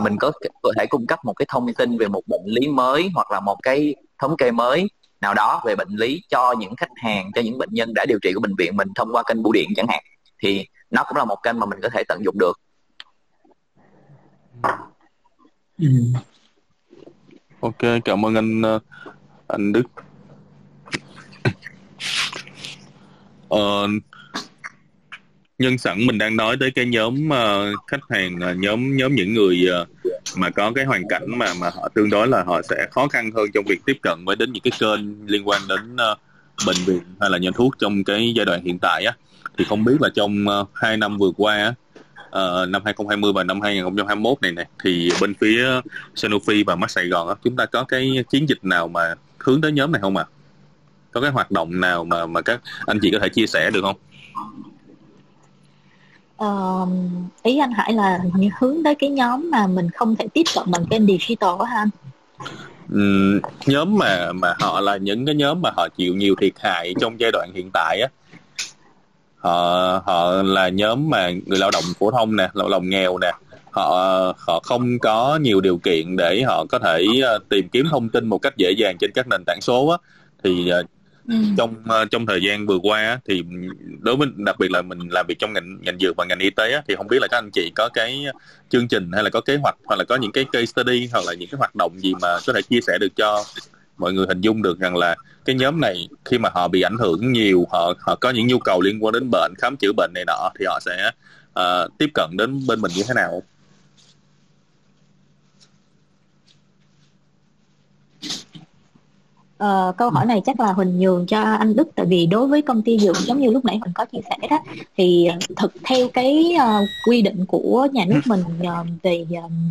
mình có thể cung cấp một cái thông tin về một bệnh lý mới hoặc là một cái thống kê mới nào đó về bệnh lý cho những khách hàng, cho những bệnh nhân đã điều trị của bệnh viện mình thông qua kênh bưu điện chẳng hạn. Thì nó cũng là một kênh mà mình có thể tận dụng được. Ok, cảm ơn anh Đức. Nhân sẵn mình đang nói tới cái nhóm khách hàng, nhóm những người mà có cái hoàn cảnh mà họ tương đối là họ sẽ khó khăn hơn trong việc tiếp cận với đến những cái kênh liên quan đến bệnh viện hay là nhà thuốc trong cái giai đoạn hiện tại á, thì không biết là trong 2 năm vừa qua, năm 2020 và năm 2021 này thì bên phía Sanofi và Mắt Sài Gòn á, chúng ta có cái chiến dịch nào mà hướng tới nhóm này không ạ? Có cái hoạt động nào mà các anh chị có thể chia sẻ được không? Ý anh Hải là hướng tới cái nhóm mà mình không thể tiếp cận bằng kênh digital hả anh? Nhóm mà họ là những cái nhóm mà họ chịu nhiều thiệt hại trong giai đoạn hiện tại á. họ là nhóm mà người lao động phổ thông nè, lao động nghèo nè, họ không có nhiều điều kiện để họ có thể tìm kiếm thông tin một cách dễ dàng trên các nền tảng số á, thì trong thời gian vừa qua thì đối với đặc biệt là mình làm việc trong ngành dược và ngành y tế á, thì không biết là các anh chị có cái chương trình hay là có kế hoạch hoặc là có những cái case study hoặc là những cái hoạt động gì mà có thể chia sẻ được cho mọi người hình dung được rằng là cái nhóm này khi mà họ bị ảnh hưởng nhiều, họ có những nhu cầu liên quan đến bệnh, khám chữa bệnh này nọ, thì họ sẽ tiếp cận đến bên mình như thế nào? Câu hỏi này chắc là Huỳnh nhường cho anh Đức, tại vì đối với công ty dược giống như lúc nãy Huỳnh có chia sẻ đó, thì theo cái quy định của nhà nước mình về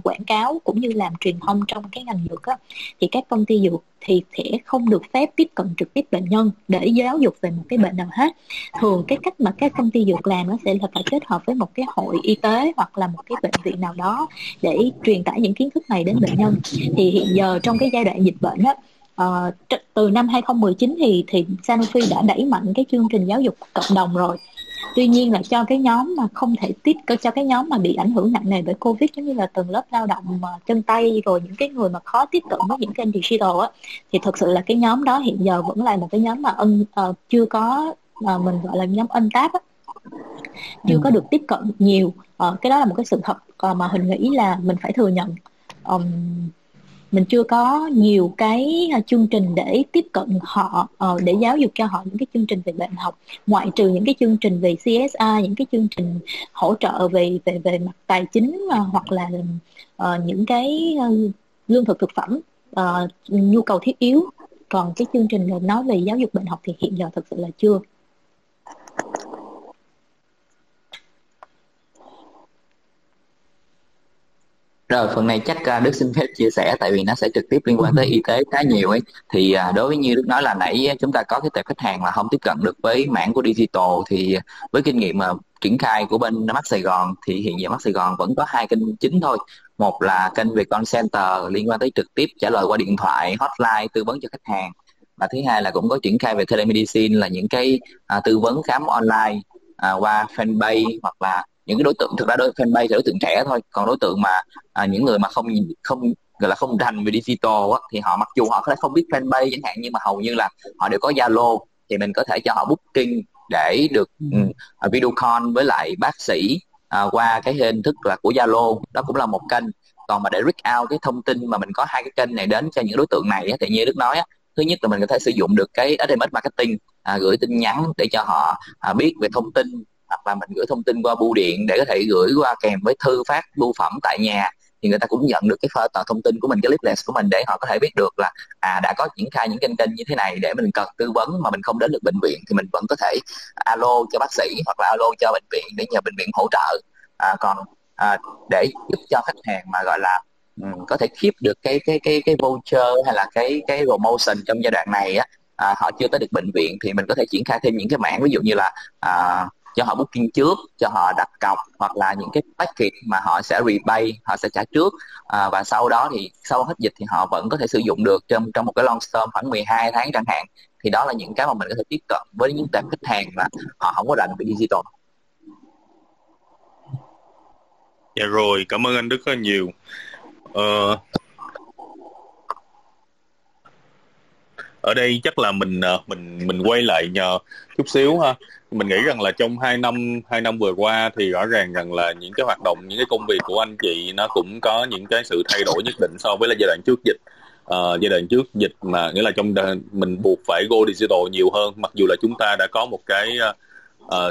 quảng cáo cũng như làm truyền thông trong cái ngành dược đó, thì các công ty dược thì sẽ không được phép tiếp cận trực tiếp bệnh nhân để giáo dục về một cái bệnh nào hết. Thường cái cách mà các công ty dược làm nó sẽ là phải kết hợp với một cái hội y tế hoặc là một cái bệnh viện nào đó để truyền tải những kiến thức này đến bệnh nhân. Thì hiện giờ trong cái giai đoạn dịch bệnh đó, từ năm 2019 thì Sanofi đã đẩy mạnh cái chương trình giáo dục cộng đồng rồi. Tuy nhiên là cho cái nhóm mà không thể cho cái nhóm mà bị ảnh hưởng nặng nề bởi Covid, giống như là tầng lớp lao động chân tay rồi những cái người mà khó tiếp cận với những kênh digital á, thì thực sự là cái nhóm đó hiện giờ vẫn là một cái nhóm mà chưa có, mình gọi là nhóm untapped á, chưa có được tiếp cận nhiều. Cái đó là một cái sự thật mà Huỳnh nghĩ là mình phải thừa nhận. Mình chưa có nhiều cái chương trình để tiếp cận họ, để giáo dục cho họ những cái chương trình về bệnh học, ngoại trừ những cái chương trình về CSR, những cái chương trình hỗ trợ về mặt tài chính, hoặc là những cái lương thực phẩm, nhu cầu thiết yếu. Còn cái chương trình nói về giáo dục bệnh học thì hiện giờ thực sự là chưa. Rồi phần này chắc Đức xin phép chia sẻ, tại vì nó sẽ trực tiếp liên quan tới y tế khá nhiều ấy. Thì đối với như Đức nói là nãy chúng ta có cái tệp khách hàng là không tiếp cận được với mảng của digital, thì với kinh nghiệm mà triển khai của bên Mắt Sài Gòn thì hiện giờ Mắt Sài Gòn vẫn có hai kênh chính thôi. Một là kênh về call center liên quan tới trực tiếp trả lời qua điện thoại, hotline tư vấn cho khách hàng, và thứ hai là cũng có triển khai về telemedicine là những cái tư vấn khám online qua fanpage, hoặc là những cái đối tượng, thực ra fanpage là đối tượng trẻ thôi, còn đối tượng mà những người mà không gọi là không rành về digital á, thì họ mặc dù họ có thể không biết fanpage chẳng hạn, nhưng mà hầu như là họ đều có Zalo, thì mình có thể cho họ booking để được video call với lại bác sĩ qua cái hình thức là của Zalo, đó cũng là một kênh. Còn mà để reach out cái thông tin mà mình có hai cái kênh này đến cho những đối tượng này á, thì như Đức nói á, thứ nhất là mình có thể sử dụng được cái SMS marketing, gửi tin nhắn để cho họ biết về thông tin, hoặc là mình gửi thông tin qua bưu điện để có thể gửi qua kèm với thư phát bưu phẩm tại nhà, thì người ta cũng nhận được cái thông tin của mình, cái leaflet của mình, để họ có thể biết được là đã có triển khai những kênh như thế này, để mình cần tư vấn mà mình không đến được bệnh viện thì mình vẫn có thể alo cho bác sĩ hoặc là alo cho bệnh viện để nhờ bệnh viện hỗ trợ. Còn để giúp cho khách hàng mà gọi là có thể keep được cái voucher hay là cái promotion trong giai đoạn này á, họ chưa tới được bệnh viện thì mình có thể triển khai thêm những cái mảng, ví dụ như là cho họ booking trước, cho họ đặt cọc, hoặc là những cái package mà họ sẽ repay, họ sẽ trả trước, và sau đó thì sau hết dịch thì họ vẫn có thể sử dụng được trong một cái long term khoảng 12 tháng chẳng hạn. Thì đó là những cái mà mình có thể tiếp cận với những tệp khách hàng mà họ không có rành về digital. Dạ rồi, cảm ơn anh Đức rất nhiều. Ở đây chắc là mình quay lại nhờ chút xíu ha. Mình nghĩ rằng là trong hai năm vừa qua thì rõ ràng rằng là những cái hoạt động, những cái công việc của anh chị nó cũng có những cái sự thay đổi nhất định so với là giai đoạn trước dịch. Giai đoạn trước dịch mà nghĩa là mình buộc phải go digital nhiều hơn, mặc dù là chúng ta đã có một cái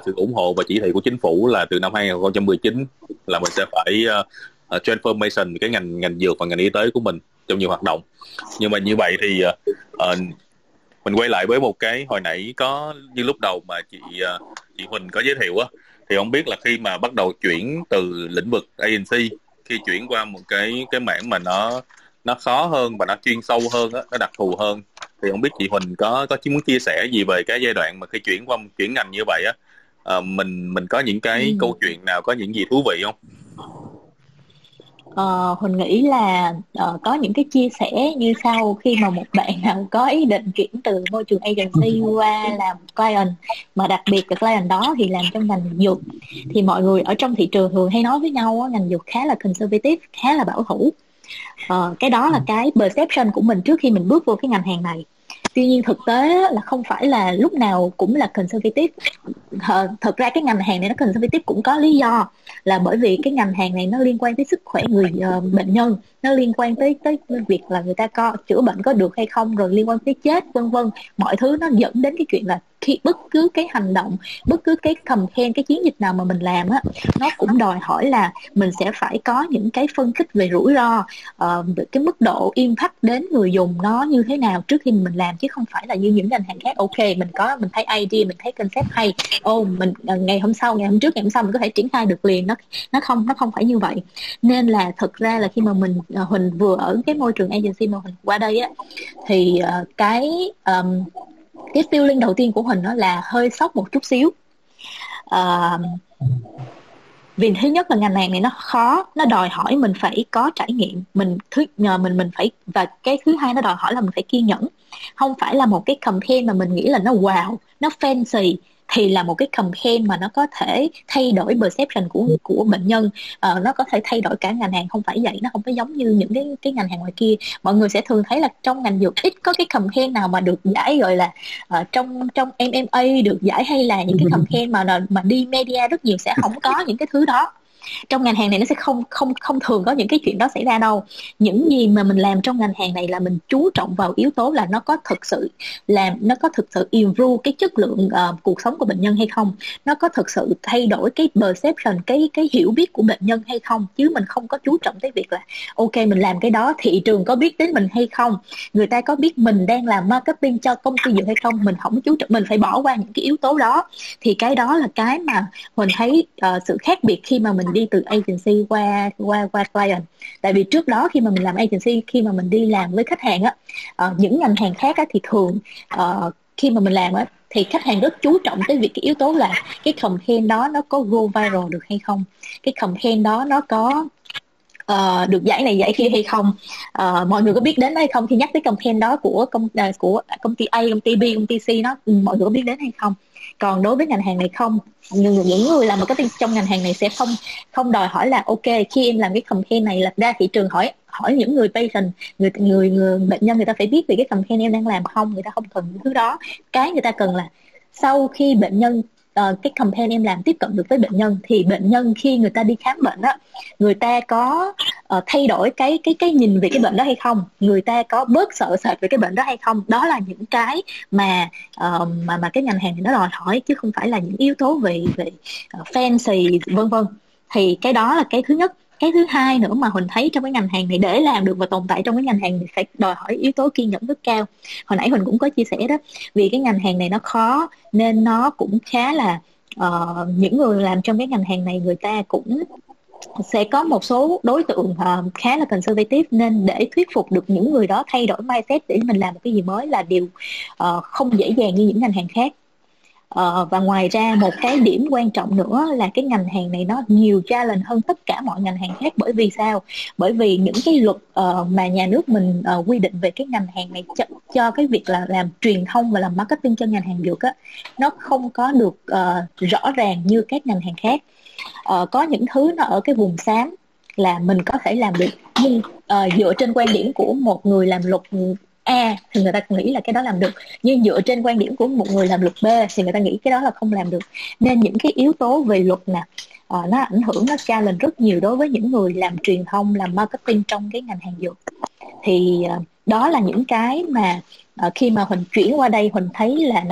sự ủng hộ và chỉ thị của chính phủ là từ năm 2019 là mình sẽ phải transformation cái ngành dược và ngành y tế của mình trong nhiều hoạt động. Nhưng mà như vậy thì mình quay lại với một cái hồi nãy có như lúc đầu mà chị Huỳnh có giới thiệu á, thì không biết là khi mà bắt đầu chuyển từ lĩnh vực agency, khi chuyển qua một cái mảng mà nó khó hơn và nó chuyên sâu hơn á, nó đặc thù hơn, thì không biết chị Huỳnh có muốn chia sẻ gì về cái giai đoạn mà khi chuyển ngành như vậy á, mình có những cái câu chuyện nào, có những gì thú vị không? Huỳnh nghĩ là có những cái chia sẻ như sau. Khi mà một bạn nào có ý định chuyển từ môi trường agency qua làm client, mà đặc biệt là client đó thì làm trong ngành dược, thì mọi người ở trong thị trường thường hay nói với nhau ngành dược khá là conservative, khá là bảo thủ. Cái đó là cái perception của mình trước khi mình bước vô cái ngành hàng này. Tuy nhiên thực tế là không phải là lúc nào cũng là conservative. Thật ra cái ngành hàng này nó conservative cũng có lý do là bởi vì cái ngành hàng này nó liên quan tới sức khỏe người bệnh nhân, nó liên quan tới việc là người ta chữa bệnh có được hay không, rồi liên quan tới chết vân vân. Mọi thứ nó dẫn đến cái chuyện là khi bất cứ cái hành động, bất cứ cái campaign, cái chiến dịch nào mà mình làm á, nó cũng đòi hỏi là mình sẽ phải có những cái phân tích về rủi ro, cái mức độ impact đến người dùng nó như thế nào trước khi mình làm, chứ không phải là như những ngành hàng khác. Ok, mình thấy idea, mình thấy concept hay, mình ngày hôm sau mình có thể triển khai được liền. Nó không phải như vậy. Nên là thật ra là khi mà Huỳnh vừa ở cái môi trường agency mà Huỳnh qua đây á, thì cái feeling đầu tiên của Huỳnh đó là hơi sốc một chút xíu. Vì thứ nhất là ngành hàng này nó khó, nó đòi hỏi mình phải có trải nghiệm, mình phải, và cái thứ hai nó đòi hỏi là mình phải kiên nhẫn. Không phải là một cái campaign mà mình nghĩ là nó wow, nó fancy thì là một cái campaign mà nó có thể thay đổi perception của bệnh nhân, nó có thể thay đổi cả ngành hàng. Không phải vậy, nó không phải giống như những cái ngành hàng ngoài kia. Mọi người sẽ thường thấy là trong ngành dược ít có cái campaign nào mà được giải, gọi là trong MMA được giải, hay là những cái campaign mà đi media rất nhiều, sẽ không có những cái thứ đó. Trong ngành hàng này nó sẽ không thường có những cái chuyện đó xảy ra đâu. Những gì mà mình làm trong ngành hàng này là mình chú trọng vào yếu tố là nó có thực sự improve cái chất lượng cuộc sống của bệnh nhân hay không, nó có thực sự thay đổi cái perception, cái hiểu biết của bệnh nhân hay không, chứ mình không có chú trọng tới việc là ok mình làm cái đó thị trường có biết đến mình hay không, người ta có biết mình đang làm marketing cho công ty dược hay không. Mình không chú trọng, mình phải bỏ qua những cái yếu tố đó. Thì cái đó là cái mà mình thấy sự khác biệt khi mà mình đi từ agency qua client. Tại vì trước đó khi mà mình làm agency, khi mà mình đi làm với khách hàng á, những ngành hàng khác á, thì thường khi mà mình làm á thì khách hàng rất chú trọng tới việc cái yếu tố là cái campaign đó nó có go viral được hay không, cái campaign đó nó có được giải này giải kia hay không, mọi người có biết đến hay không, khi nhắc tới campaign đó của công ty A, công ty B, công ty C nó mọi người có biết đến hay không. Còn đối với ngành hàng này không, những người làm marketing trong ngành hàng này sẽ không đòi hỏi là ok khi em làm cái campaign này là ra thị trường hỏi những người patient, người bệnh nhân, người ta phải biết về cái campaign em đang làm không. Người ta không cần những thứ đó. Cái người ta cần là sau khi bệnh nhân cái campaign em làm tiếp cận được với bệnh nhân, thì bệnh nhân khi người ta đi khám bệnh đó, người ta có thay đổi cái nhìn về cái bệnh đó hay không, người ta có bớt sợ sệt về cái bệnh đó hay không. Đó là những cái mà cái ngành hàng này nó đòi hỏi, chứ không phải là những yếu tố về fancy vân vân. Thì cái đó là cái thứ nhất. Cái thứ hai nữa mà Huỳnh thấy trong cái ngành hàng này, để làm được và tồn tại trong cái ngành hàng này phải đòi hỏi yếu tố kiên nhẫn rất cao. Hồi nãy Huỳnh cũng có chia sẻ đó, vì cái ngành hàng này nó khó nên nó cũng khá là những người làm trong cái ngành hàng này người ta cũng sẽ có một số đối tượng khá là conservative, nên để thuyết phục được những người đó thay đổi mindset để mình làm một cái gì mới là điều không dễ dàng như những ngành hàng khác. Và ngoài ra một cái điểm quan trọng nữa là cái ngành hàng này nó nhiều challenge hơn tất cả mọi ngành hàng khác. Bởi vì sao? Bởi vì những cái luật mà nhà nước mình quy định về cái ngành hàng này cho cái việc là làm truyền thông và làm marketing cho ngành hàng dược á, nó không có được rõ ràng như các ngành hàng khác. Có những thứ nó ở cái vùng xám là mình có thể làm được, nhưng dựa trên quan điểm của một người làm luật A thì người ta nghĩ là cái đó làm được, nhưng dựa trên quan điểm của một người làm luật B thì người ta nghĩ cái đó là không làm được. Nên những cái yếu tố về luật nè, nó ảnh hưởng, nó challenge rất nhiều đối với những người làm truyền thông, làm marketing trong cái ngành hàng dược. Thì đó là những cái mà khi mà Huỳnh chuyển qua đây Huỳnh thấy là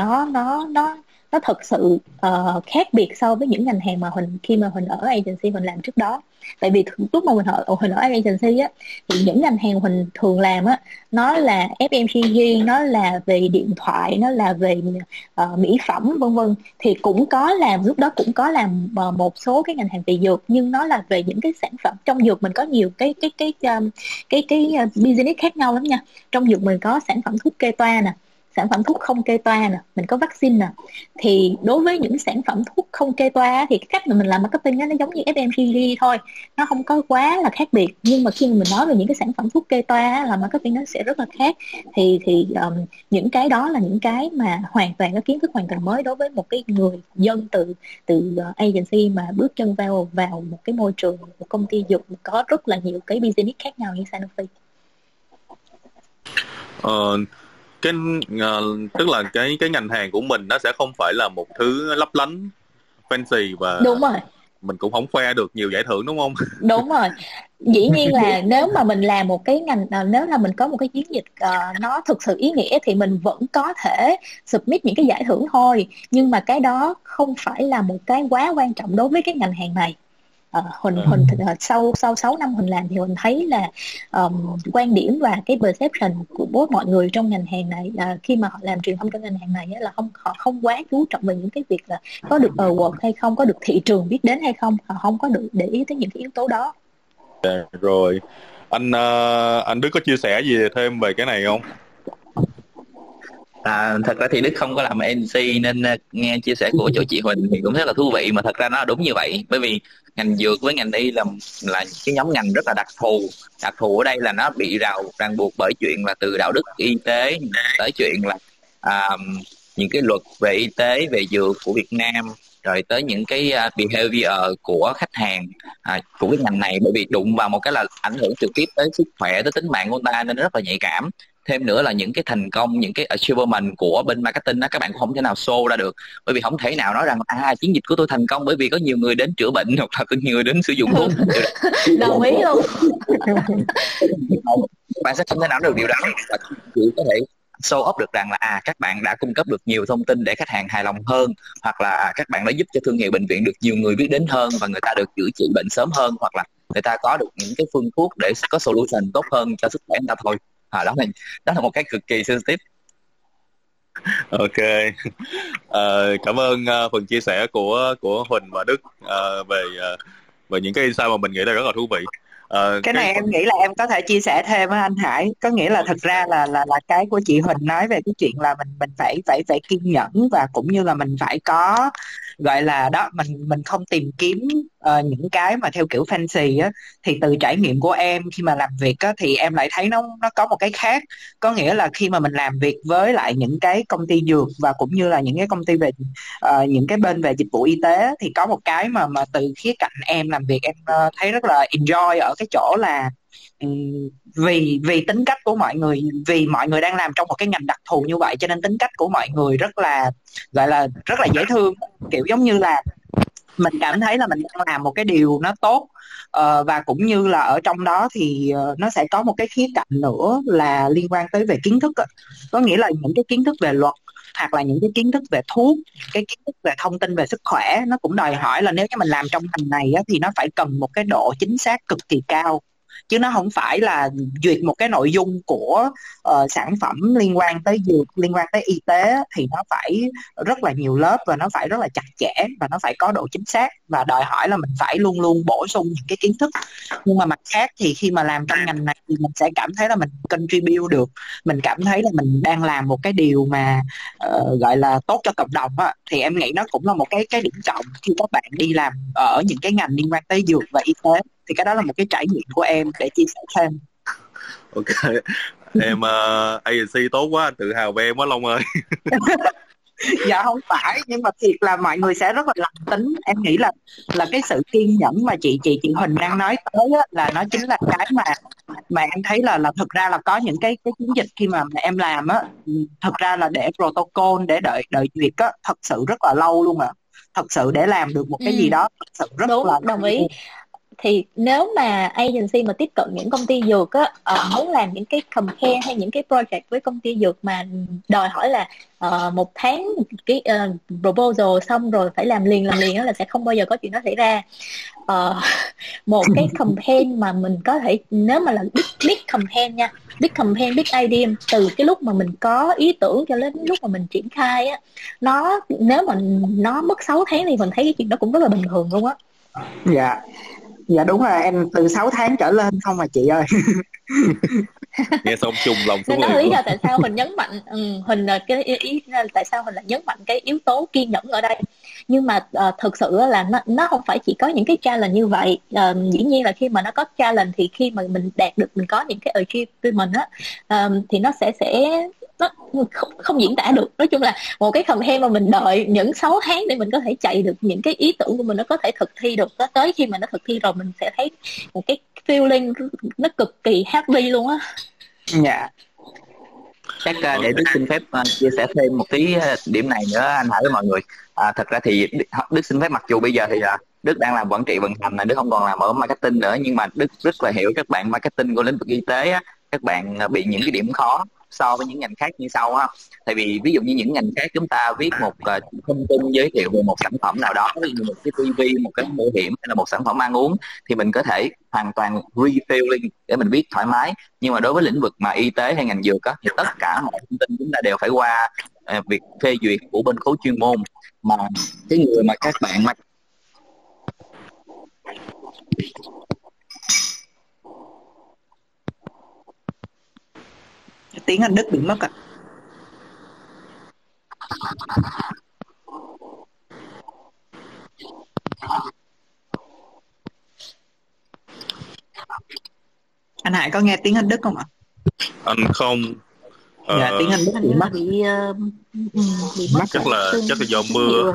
nó thật sự khác biệt so với những ngành hàng mà khi mà Huỳnh ở agency Huỳnh làm trước đó. Tại vì lúc mà Huỳnh ở agency á, thì những ngành hàng Huỳnh thường làm á, nó là FMCG, nó là về điện thoại, nó là về mỹ phẩm vân vân. Thì cũng có làm, lúc đó cũng có làm một số cái ngành hàng về dược, nhưng nó là về những cái sản phẩm trong dược. Mình có nhiều cái business khác nhau lắm nha. Trong dược mình có sản phẩm thuốc kê toa nè, sản phẩm thuốc không kê toa nè, mình có vaccine nè. Thì đối với những sản phẩm thuốc không kê toa thì cái cách mà mình làm marketing đó, nó giống như FMCG thôi, nó không có quá là khác biệt. Nhưng mà khi mà mình nói về những cái sản phẩm thuốc kê toa là marketing nó sẽ rất là khác. Thì những cái đó là những cái mà hoàn toàn có kiến thức hoàn toàn mới đối với một cái người dân từ agency mà bước chân vào một cái môi trường, một công ty dược có rất là nhiều cái business khác nhau như Sanofi. Tức là cái ngành hàng của mình nó sẽ không phải là một thứ lấp lánh fancy và đúng rồi, mình cũng không khoe được nhiều giải thưởng đúng không? Đúng rồi. Dĩ nhiên là nếu mà mình làm một cái ngành, nếu là mình có một cái chiến dịch nó thực sự ý nghĩa thì mình vẫn có thể submit những cái giải thưởng thôi, nhưng mà cái đó không phải là một cái quá quan trọng đối với cái ngành hàng này. Sau 6 năm Huỳnh làm thì Huỳnh thấy là quan điểm và cái perception của mọi người trong ngành hàng này là khi mà họ làm truyền thông trong ngành hàng này là họ không quá chú trọng về những cái việc là có được award hay không, có được thị trường biết đến hay không, họ không có được để ý tới những cái yếu tố đó. Rồi, anh Đức có chia sẻ gì thêm về cái này không? Thật ra thì Đức không có làm agency nên nghe chia sẻ của chỗ chị Huỳnh thì cũng rất là thú vị, mà thật ra nó đúng như vậy, bởi vì ngành dược với ngành y là cái nhóm ngành rất là đặc thù ở đây là nó bị ràng buộc bởi chuyện là từ đạo đức y tế tới chuyện là những cái luật về y tế, về dược của Việt Nam, rồi tới những cái behavior của khách hàng của cái ngành này, bởi vì đụng vào một cái là ảnh hưởng trực tiếp tới sức khỏe, tới tính mạng của người ta nên nó rất là nhạy cảm. Thêm nữa là những cái thành công, những cái achievement của bên marketing đó các bạn không thể nào show ra được, bởi vì không thể nào nói rằng chiến dịch của tôi thành công bởi vì có nhiều người đến chữa bệnh hoặc là có nhiều người đến sử dụng thuốc. Đồng ý luôn. Bạn sẽ không thể nào được điều đó, và chỉ có thể show up được rằng là các bạn đã cung cấp được nhiều thông tin để khách hàng hài lòng hơn, hoặc là các bạn đã giúp cho thương hiệu bệnh viện được nhiều người biết đến hơn và người ta được chữa trị bệnh sớm hơn, hoặc là người ta có được những cái phương thuốc để có solution tốt hơn cho sức khỏe người ta thôi. Đó là một cái cực kỳ sensitive. Ok. Cảm ơn phần chia sẻ của Huỳnh và Đức về những cái insight mà mình nghĩ là rất là thú vị. Cái này em nghĩ là em có thể chia sẻ thêm á anh Hải, có nghĩa là thật ra là cái của chị Huỳnh nói về cái chuyện là mình phải kiên nhẫn, và cũng như là mình phải có gọi là đó, mình không tìm kiếm những cái mà theo kiểu fancy á. Thì từ trải nghiệm của em khi mà làm việc á thì em lại thấy nó có một cái khác, có nghĩa là khi mà mình làm việc với lại những cái công ty dược và cũng như là những cái công ty về những cái bên về dịch vụ y tế, thì có một cái mà từ khía cạnh em làm việc em thấy rất là enjoy ở cái chỗ là vì tính cách của mọi người, vì mọi người đang làm trong một cái ngành đặc thù như vậy cho nên tính cách của mọi người rất là gọi là rất là dễ thương, kiểu giống như là mình cảm thấy là mình đang làm một cái điều nó tốt, và cũng như là ở trong đó thì nó sẽ có một cái khía cạnh nữa là liên quan tới về kiến thức, có nghĩa là những cái kiến thức về luật hoặc là những cái kiến thức về thuốc, cái kiến thức về thông tin về sức khỏe, nó cũng đòi hỏi là nếu như mình làm trong ngành này á, thì nó phải cần một cái độ chính xác cực kỳ cao, chứ nó không phải là duyệt một cái nội dung của sản phẩm liên quan tới dược, liên quan tới y tế thì nó phải rất là nhiều lớp và nó phải rất là chặt chẽ và nó phải có độ chính xác, và đòi hỏi là mình phải luôn luôn bổ sung những cái kiến thức. Nhưng mà mặt khác thì khi mà làm trong ngành này thì mình sẽ cảm thấy là mình contribute được, mình cảm thấy là mình đang làm một cái điều mà gọi là tốt cho cộng đồng á. Thì em nghĩ nó cũng là một cái điểm cộng khi các bạn đi làm ở những cái ngành liên quan tới dược và y tế. Thì cái đó là một cái trải nghiệm của em để chia sẻ thêm. Ok. Em agency tốt quá, tự hào về em quá Long ơi. Dạ không phải, nhưng mà thiệt là mọi người sẽ rất là lành tính. Em nghĩ là cái sự kiên nhẫn mà chị Huỳnh đang nói tới á, là nó chính là cái mà em thấy là thực ra là có những cái chiến dịch khi mà em làm á, thực ra là để protocol, để đợi duyệt á, thật sự rất là lâu luôn ạ. Thật sự để làm được một cái gì đó thật sự rất đúng, là đồng ý. Thì nếu mà agency mà tiếp cận những công ty dược á, muốn làm những cái compare hay những cái project với công ty dược mà đòi hỏi là một tháng cái proposal xong rồi phải làm liền đó, là sẽ không bao giờ có chuyện đó xảy ra. Một cái campaign mà mình có thể, nếu mà là big campaign nha, big campaign, big idea, từ cái lúc mà mình có ý tưởng cho đến lúc mà mình triển khai á, nó nếu mà nó mất 6 tháng thì mình thấy cái chuyện đó cũng rất là bình thường luôn á. Dạ. Dạ đúng rồi, em từ 6 tháng trở lên không mà chị ơi. Nghe xong chung lòng xuống liền. Đó là lý do tại sao mình nhấn mạnh tại sao mình nhấn mạnh cái yếu tố kiên nhẫn ở đây. Nhưng mà thực sự là nó không phải chỉ có những cái challenge như vậy. Dĩ nhiên là khi mà nó có challenge thì khi mà mình đạt được, mình có những cái achievement á, thì nó sẽ nó không diễn tả được. Nói chung là một cái content mà mình đợi những 6 tháng để mình có thể chạy được những cái ý tưởng của mình, nó có thể thực thi được. Tới khi mà nó thực thi rồi mình sẽ thấy một cái feeling nó cực kỳ happy luôn á. Dạ. Chắc để Đức xin phép chia sẻ thêm một tí điểm này nữa anh Hải với mọi người. Thật ra thì Đức xin phép, mặc dù bây giờ thì Đức đang làm quản trị vận hành này, Đức không còn làm ở marketing nữa, nhưng mà Đức rất là hiểu các bạn marketing của lĩnh vực y tế á, các bạn bị những cái điểm khó so với những ngành khác như sau ha. Tại vì ví dụ như những ngành khác chúng ta viết một thông tin giới thiệu về một sản phẩm nào đó, ví dụ một cái TV, một cái mũ hiểm hay là một sản phẩm ăn uống, thì mình có thể hoàn toàn refilling để mình viết thoải mái. Nhưng mà đối với lĩnh vực mà y tế hay ngành dược á, thì tất cả mọi thông tin chúng ta đều phải qua việc phê duyệt của bên khối chuyên môn, mà cái người mà các bạn tiếng Anh Đức bị mất ạ. Anh Hải có nghe tiếng Anh Đức không ạ? Anh không. Dạ, tiếng Anh Đức bị mất. Chắc là do mưa.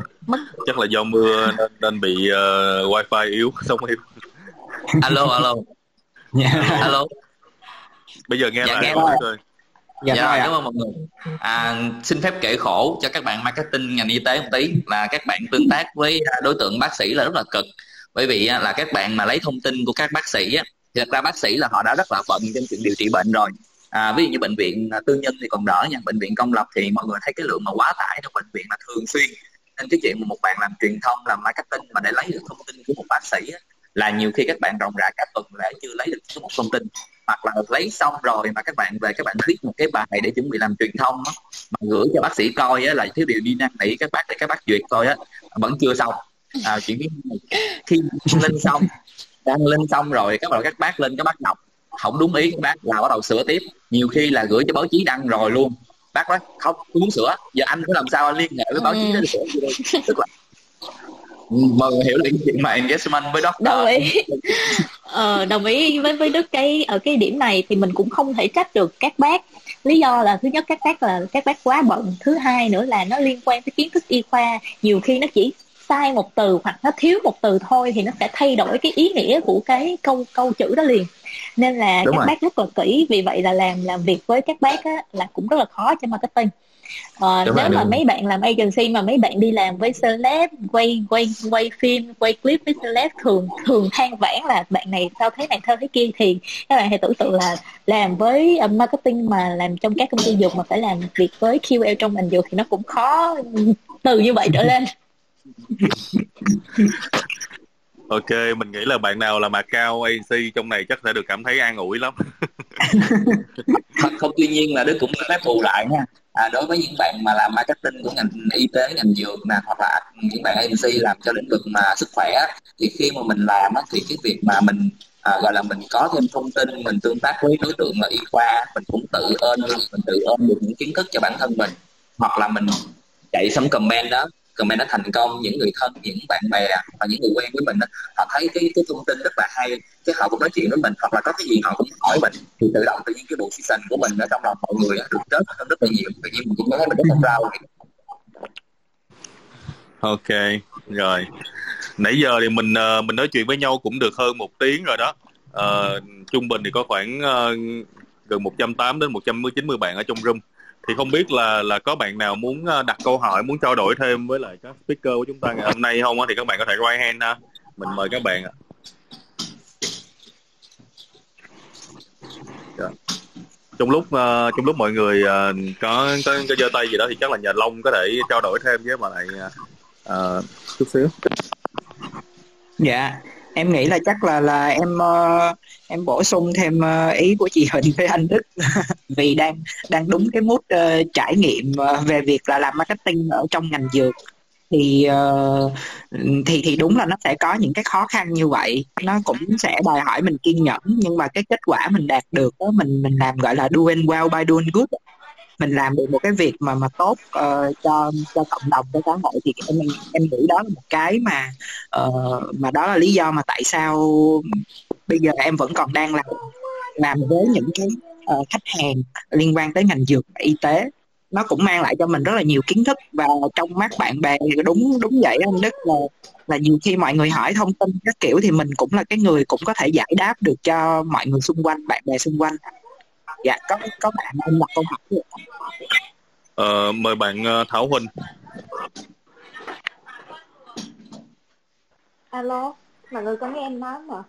Chắc là do mưa nên bị wifi yếu, sóng yếu. Alo. Yeah. Alo. Bây giờ nghe dạ, lại rồi. Dạ, cảm ơn mọi người. Xin phép kể khổ cho các bạn marketing ngành y tế một tí, là các bạn tương tác với đối tượng bác sĩ là rất là cực. Bởi vì là các bạn mà lấy thông tin của các bác sĩ á, thì thật ra bác sĩ là họ đã rất là bận trong chuyện điều trị bệnh rồi. Ví dụ như bệnh viện tư nhân thì còn đỡ nha, bệnh viện công lập thì mọi người thấy cái lượng mà quá tải trong bệnh viện là thường xuyên. Nên cái chuyện mà một bạn làm truyền thông, làm marketing mà để lấy được thông tin của một bác sĩ á, là nhiều khi các bạn ròng rã cả tuần lễ chưa lấy được một thông tin, hoặc là lấy xong rồi mà các bạn về các bạn viết một cái bài để chuẩn bị làm truyền thông đó, mà gửi cho bác sĩ coi á, là thiếu điều đi năn nỉ các bác để các bác duyệt coi á, vẫn chưa xong. Chuyện khi đăng lên xong rồi các bác lên, các bác đọc không đúng ý các bác là bắt đầu sửa tiếp, nhiều khi là gửi cho báo chí đăng rồi luôn, bác nói không muốn sửa, giờ anh phải làm sao anh liên hệ với báo chí để sửa gì đây, tức là mọi người hiểu là cái chuyện mà engagement với doctor. Đồng ý với Đức. Ở cái điểm này thì mình cũng không thể trách được các bác. Lý do là thứ nhất các bác quá bận, thứ hai nữa là nó liên quan tới kiến thức y khoa, nhiều khi nó chỉ sai một từ hoặc nó thiếu một từ thôi thì nó sẽ thay đổi cái ý nghĩa của cái câu chữ đó liền. Nên là đúng các rồi. Bác rất là kỹ, vì vậy là làm việc với các bác á, là cũng rất là khó cho marketing. Nếu mấy bạn làm agency mà mấy bạn đi làm với celeb, quay phim, quay clip với celeb, thường than vãn là bạn này sao thế này, sao thế kia, thì các bạn hãy tưởng tượng là làm với marketing mà làm trong các công ty dược mà phải làm việc với QL trong ngành dược thì nó cũng khó từ như vậy trở lên. Ok, mình nghĩ là bạn nào là mà cao ANC trong này chắc sẽ được cảm thấy an ủi lắm. Không, tuy nhiên là Đức cũng có phép bù lại nha. Đối với những bạn mà làm marketing của ngành y tế, ngành dược nè, hoặc là những bạn ANC làm cho lĩnh vực mà sức khỏe, thì khi mà mình làm thì cái việc mà mình gọi là mình có thêm thông tin, mình tương tác với đối tượng là y khoa, mình cũng tự ơn được những kiến thức cho bản thân mình, hoặc là mình chạy sóng comment đó thành công, những người thân, những bạn bè và những người quen với mình đó, họ thấy cái thông tin rất là hay, cái họ cũng nói chuyện với mình, hoặc là có cái gì họ cũng hỏi mình, thì tự nhiên cái bộ season của mình ở trong lòng mọi người được rất rất là nhiều, tự nhiên mình cũng thấy mình rất là proud. Ok, rồi. Nãy giờ thì mình nói chuyện với nhau cũng được hơn 1 tiếng rồi đó. Trung bình thì có khoảng gần 180 đến 190 bạn ở trong room. Thì không biết là có bạn nào muốn đặt câu hỏi, muốn trao đổi thêm với lại các speaker của chúng ta ngày hôm nay không, thì các bạn có thể raise hand ha. Mình mời các bạn ạ. Trong lúc mọi người có giơ tay gì đó thì chắc là nhà Long có thể trao đổi thêm với mà lại chút xíu. Dạ, em nghĩ là chắc là em bổ sung thêm ý của chị Huỳnh với anh Đức vì đang đúng cái mood trải nghiệm về việc là làm marketing ở trong ngành dược. thì đúng là nó sẽ có những cái khó khăn như vậy, nó cũng sẽ đòi hỏi mình kiên nhẫn, nhưng mà cái kết quả mình đạt được đó, mình làm gọi là doing well by doing good, mình làm được một cái việc mà tốt cho cộng đồng, cho xã hội, thì em nghĩ đó là một cái mà đó là lý do mà tại sao bây giờ em vẫn còn đang làm với những cái khách hàng liên quan tới ngành dược và y tế. Nó cũng mang lại cho mình rất là nhiều kiến thức, và trong mắt bạn bè đúng vậy anh Đức, là nhiều khi mọi người hỏi thông tin các kiểu thì mình cũng là cái người cũng có thể giải đáp được cho mọi người xung quanh, bạn bè xung quanh. Dạ, có bạn em đặt câu hỏi được. Mời bạn Thảo Huỳnh. Alo, mọi người có nghe em nói không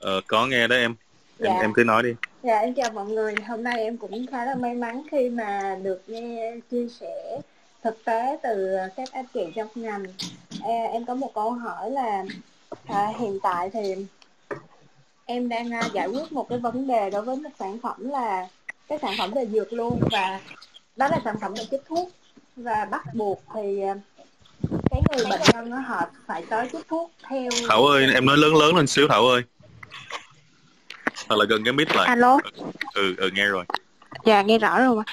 ạ? Có nghe đó em. Dạ. Em cứ nói đi. Dạ, em chào mọi người. Hôm nay em cũng khá là may mắn khi mà được nghe chia sẻ thực tế từ các anh chị trong ngành. Em có một câu hỏi là hiện tại thì em đang giải quyết một cái vấn đề đối với một sản phẩm, là cái sản phẩm về dược luôn, và đó là sản phẩm về chích thuốc, và bắt buộc thì cái người bệnh nhân họ phải tới chích thuốc theo. Thảo ơi, em nói lớn lên xíu Thảo ơi. Hoặc là gần cái mic lại. Alo. Nghe rồi. Dạ, nghe rõ rồi.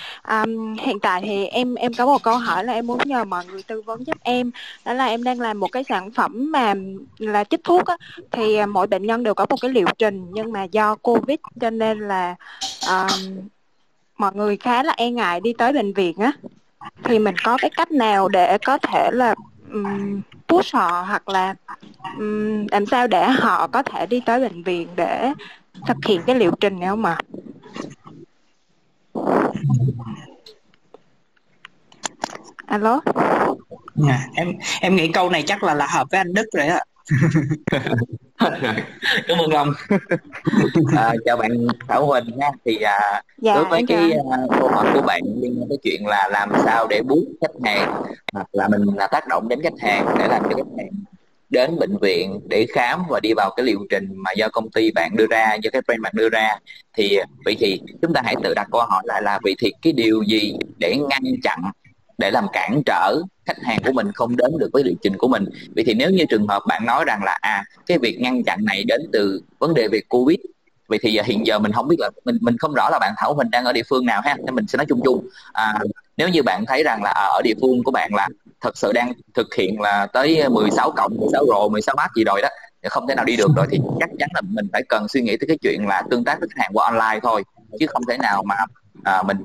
Hiện tại thì em có một câu hỏi là em muốn nhờ mọi người tư vấn giúp em. Đó là em đang làm một cái sản phẩm mà là chích thuốc á, thì mỗi bệnh nhân đều có một cái liệu trình, nhưng mà do Covid cho nên là mọi người khá là e ngại đi tới bệnh viện á. Thì mình có cái cách nào để có thể là push họ, hoặc là làm sao để họ có thể đi tới bệnh viện để thực hiện cái liệu trình này không ạ? Alo. À, em nghĩ câu này chắc là hợp với anh Đức rồi đó. Cảm ơn Long. Chào bạn Thảo Huỳnh nha. Thì dạ, đối với cái câu hỏi của bạn liên quan tới chuyện là làm sao để boost khách hàng, hoặc là mình tác động đến khách hàng để làm cho khách hàng đến bệnh viện để khám và đi vào cái liệu trình mà do công ty bạn đưa ra, do cái brand bạn đưa ra, thì vậy thì chúng ta hãy tự đặt câu hỏi lại là vậy thì cái điều gì để ngăn chặn, để làm cản trở khách hàng của mình không đến được với liệu trình của mình. Vậy thì nếu như trường hợp bạn nói rằng là cái việc ngăn chặn này đến từ vấn đề về Covid, vậy thì hiện giờ mình không biết là mình không rõ là bạn Thảo Huỳnh đang ở địa phương nào ha, nên mình sẽ nói chung. Nếu như bạn thấy rằng là ở địa phương của bạn là thật sự đang thực hiện là tới 16+, 16R, 16H gì rồi đó, không thể nào đi được rồi, thì chắc chắn là mình phải cần suy nghĩ tới cái chuyện là tương tác với khách hàng qua online thôi, chứ không thể nào mà mình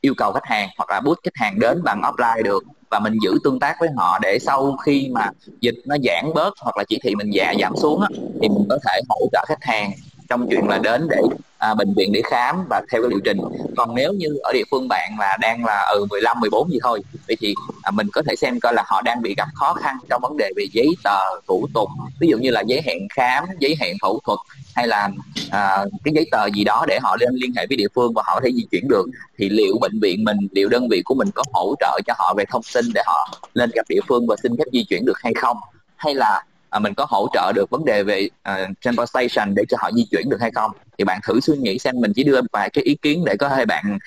yêu cầu khách hàng hoặc là boost khách hàng đến bằng offline được. Và mình giữ tương tác với họ để sau khi mà dịch nó giãn bớt hoặc là chỉ thị mình giảm xuống á, thì mình có thể hỗ trợ khách hàng trong chuyện là đến để bệnh viện để khám và theo cái liệu trình. Còn nếu như ở địa phương bạn là đang là 15, 14 gì thôi, vậy thì mình có thể xem coi là họ đang bị gặp khó khăn trong vấn đề về giấy tờ, thủ tục, ví dụ như là giấy hẹn khám, giấy hẹn phẫu thuật, hay là cái giấy tờ gì đó để họ lên liên hệ với địa phương và họ có thể di chuyển được. Thì liệu bệnh viện mình, liệu đơn vị của mình có hỗ trợ cho họ về thông tin để họ lên gặp địa phương và xin phép di chuyển được hay không, hay là mình có hỗ trợ được vấn đề về transportation để cho họ di chuyển được hay không. Thì bạn thử suy nghĩ xem, mình chỉ đưa vài cái ý kiến để có thể bạn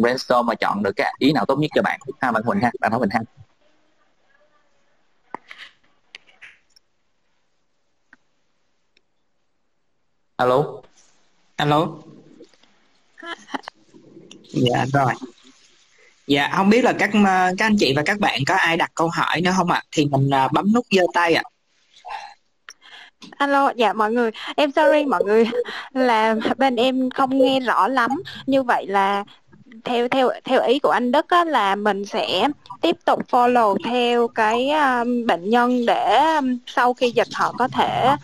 brainstorm mà chọn được cái ý nào tốt nhất cho bạn ha, bạn Huỳnh ha, bạn Thảo Huỳnh ha. Alo. Dạ rồi. Dạ, không biết là các anh chị và các bạn có ai đặt câu hỏi nữa không ạ? Thì mình bấm nút giơ tay ạ. Alo, dạ mọi người, em sorry mọi người là bên em không nghe rõ lắm. Như vậy là theo ý của anh Đức á, là mình sẽ tiếp tục follow theo cái bệnh nhân để sau khi dịch họ có thể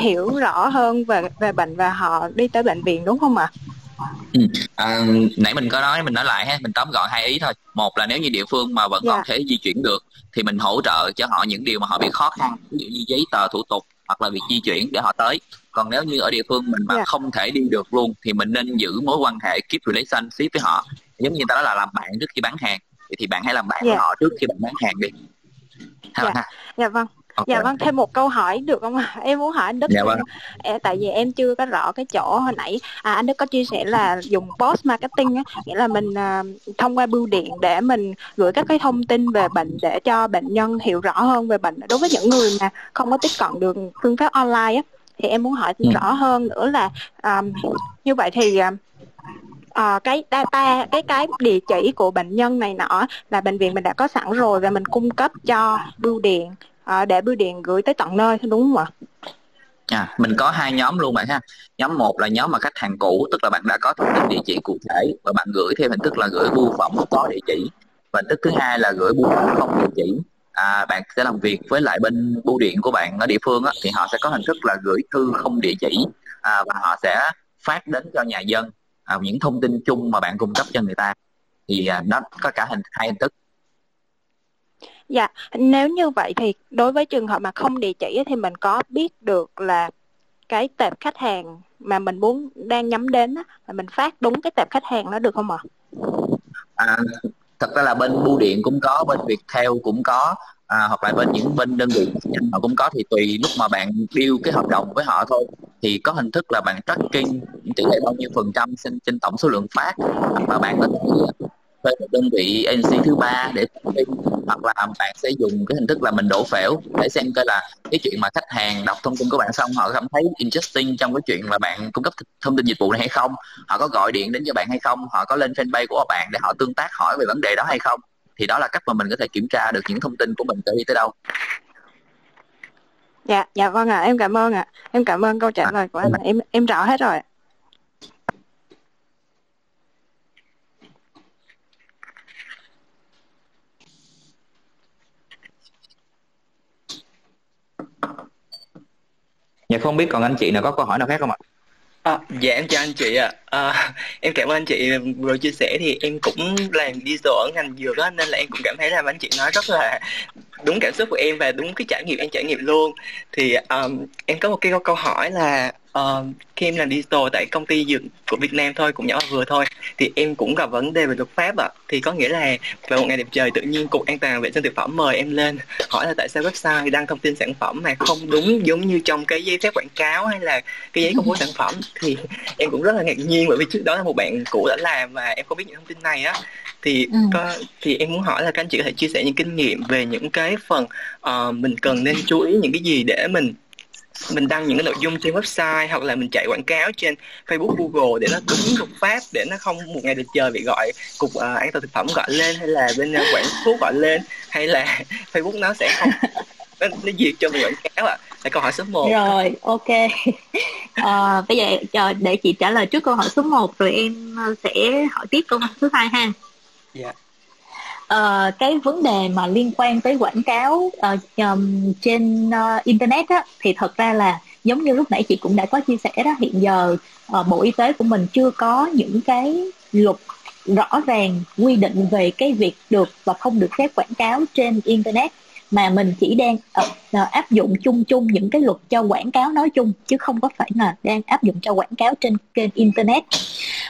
hiểu rõ hơn về bệnh và họ đi tới bệnh viện, đúng không ạ? Nãy mình nói lại ha, mình tóm gọn hai ý thôi. Một là nếu như địa phương mà vẫn còn thể di chuyển được thì mình hỗ trợ cho họ những điều mà họ bị khó khăn, ví dụ như giấy tờ, thủ tục hoặc là việc di chuyển để họ tới. Còn nếu như ở địa phương mình mà không thể đi được luôn thì mình nên giữ mối quan hệ, keep relationship với họ, giống như ta nói là làm bạn trước khi bán hàng. Thì bạn hãy làm bạn với họ trước khi bạn bán hàng đi. Dạ, vâng. Okay. Dạ vâng, thêm một câu hỏi được không ạ? Em muốn hỏi anh Đức. Dạ vâng. Tại vì em chưa có rõ cái chỗ hồi nãy anh Đức có chia sẻ là dùng post marketing á, nghĩa là mình thông qua bưu điện để mình gửi các cái thông tin về bệnh để cho bệnh nhân hiểu rõ hơn về bệnh đối với những người mà không có tiếp cận được phương pháp online á, thì em muốn hỏi rõ hơn nữa là như vậy thì cái data, cái địa chỉ của bệnh nhân này nọ là bệnh viện mình đã có sẵn rồi và mình cung cấp cho bưu điện để bưu điện gửi tới tận nơi, đúng không ạ? À, mình có hai nhóm luôn bạn ha. Nhóm một là nhóm mà khách hàng cũ, tức là bạn đã có thông tin địa chỉ cụ thể và bạn gửi theo hình thức là gửi bưu phẩm có địa chỉ. Và hình thức thứ hai là gửi bưu phẩm không địa chỉ. Bạn sẽ làm việc với lại bên bưu điện của bạn ở địa phương á, thì họ sẽ có hình thức là gửi thư không địa chỉ và họ sẽ phát đến cho nhà dân những thông tin chung mà bạn cung cấp cho người ta. Thì nó có cả hai hình thức. Dạ, nếu như vậy thì đối với trường hợp mà không địa chỉ thì mình có biết được là cái tệp khách hàng mà mình muốn đang nhắm đến là mình phát đúng cái tệp khách hàng đó được không ạ? Thật ra là bên bưu điện cũng có, bên Viettel cũng có, hoặc là bên những bên đơn vị họ cũng có, thì tùy lúc mà bạn deal cái hợp đồng với họ thôi. Thì có hình thức là bạn tracking tỷ lệ bao nhiêu % trên tổng số lượng phát, mà bạn có thể thuê một đơn vị agency thứ ba để tracking, hoặc là bạn sẽ dùng cái hình thức là mình đổ phễu để xem coi là cái chuyện mà khách hàng đọc thông tin của bạn xong họ cảm thấy interesting trong cái chuyện mà bạn cung cấp thông tin dịch vụ này hay không, họ có gọi điện đến cho bạn hay không, họ có lên fanpage của bạn để họ tương tác hỏi về vấn đề đó hay không. Thì đó là cách mà mình có thể kiểm tra được những thông tin của mình tới đi tới đâu. Dạ, dạ vâng ạ, em cảm ơn ạ. Em cảm ơn câu trả lời của anh, em rõ hết rồi. Dạ không biết còn anh chị nào có câu hỏi nào khác không ạ? Dạ em chào anh chị ạ. Em cảm ơn anh chị vừa chia sẻ, thì em cũng làm digital ở ngành dược đó, nên là em cũng cảm thấy là anh chị nói rất là đúng cảm xúc của em và đúng cái trải nghiệm em trải nghiệm luôn. Thì em có một cái câu hỏi là khi em làm digital tại công ty dược của Việt Nam thôi, cũng nhỏ vừa thôi, thì em cũng gặp vấn đề về luật pháp ạ. Thì có nghĩa là vào một ngày đẹp trời tự nhiên Cục An toàn vệ sinh thực phẩm mời em lên hỏi là tại sao website đăng thông tin sản phẩm mà không đúng giống như trong cái giấy phép quảng cáo hay là cái giấy công bố sản phẩm. Thì em cũng rất là ngạc nhiên bởi vì trước đó là một bạn cũ đã làm mà em không biết những thông tin này á. Thì em muốn hỏi là các anh chị có thể chia sẻ những kinh nghiệm về những cái phần mình cần nên chú ý những cái gì để mình đăng những cái nội dung trên website hoặc là mình chạy quảng cáo trên Facebook, Google để nó đúng luật pháp, để nó không một ngày được chờ bị gọi Cục An toàn thực phẩm gọi lên, hay là bên quản thuốc gọi lên, hay là Facebook nó sẽ không nó duyệt cho mình quảng cáo ạ. Là câu hỏi số 1. Rồi, ok. Bây giờ để chị trả lời trước câu hỏi số 1 rồi em sẽ hỏi tiếp câu hỏi thứ 2 ha. Dạ. Cái vấn đề mà liên quan tới quảng cáo trên internet á, thì thật ra là giống như lúc nãy chị cũng đã có chia sẻ đó, hiện giờ Bộ Y tế của mình chưa có những cái luật rõ ràng quy định về cái việc được và không được phép quảng cáo trên internet, mà mình chỉ đang áp dụng chung những cái luật cho quảng cáo nói chung, chứ không có phải là đang áp dụng cho quảng cáo trên kênh internet.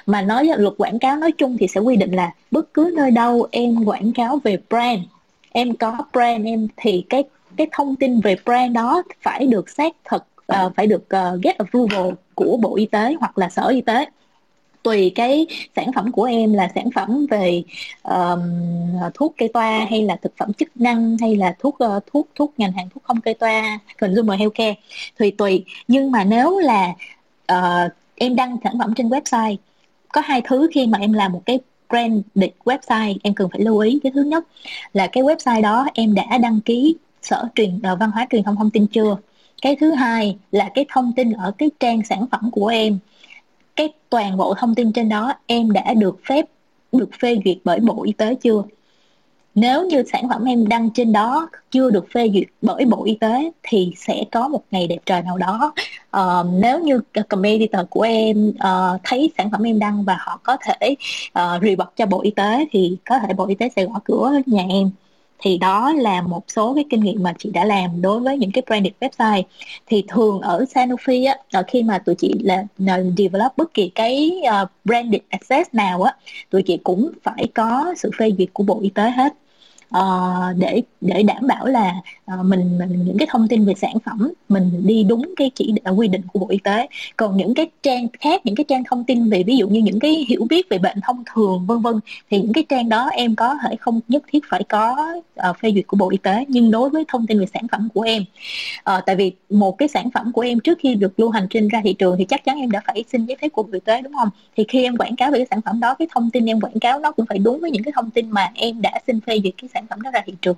Mà nói luật quảng cáo nói chung thì sẽ quy định là bất cứ nơi đâu em quảng cáo về brand, em có brand em thì cái thông tin về brand đó phải được xác thực, phải được get approval của Bộ Y tế hoặc là Sở Y tế. Tùy cái sản phẩm của em là sản phẩm về thuốc kê toa hay là thực phẩm chức năng hay là thuốc ngành hàng thuốc không kê toa, consumer healthcare, thì tùy. Nhưng mà nếu là em đăng sản phẩm trên website, có hai thứ khi mà em làm một cái branded website em cần phải lưu ý. Cái thứ nhất là cái website đó em đã đăng ký Sở Văn hóa Truyền thông Thông tin chưa. Cái thứ hai là cái thông tin ở cái trang sản phẩm của em, cái toàn bộ thông tin trên đó em đã được phép, được phê duyệt bởi Bộ Y tế chưa. Nếu như sản phẩm em đăng trên đó chưa được phê duyệt bởi Bộ Y tế thì sẽ có một ngày đẹp trời nào đó, nếu như competitor của em thấy sản phẩm em đăng và họ có thể report cho Bộ Y tế thì có thể Bộ Y tế sẽ gõ cửa nhà em. Thì đó là một số cái kinh nghiệm mà chị đã làm đối với những cái branded website. Thì thường ở Sanofi á, khi mà tụi chị là develop bất kỳ cái branded access nào á, tụi chị cũng phải có sự phê duyệt của Bộ Y tế hết. để đảm bảo là mình những cái thông tin về sản phẩm mình đi đúng cái quy định của Bộ Y tế. Còn những cái trang khác, những cái trang thông tin về ví dụ như những cái hiểu biết về bệnh thông thường vân vân, thì những cái trang đó em có thể không nhất thiết phải có phê duyệt của Bộ Y tế. Nhưng đối với thông tin về sản phẩm của em, tại vì một cái sản phẩm của em trước khi được lưu hành trên ra thị trường thì chắc chắn em đã phải xin giấy phép của Bộ Y tế, đúng không? Thì khi em quảng cáo về cái sản phẩm đó, cái thông tin em quảng cáo nó cũng phải đúng với những cái thông tin mà em đã xin phê duyệt cái sản phẩm đó ra thị trường.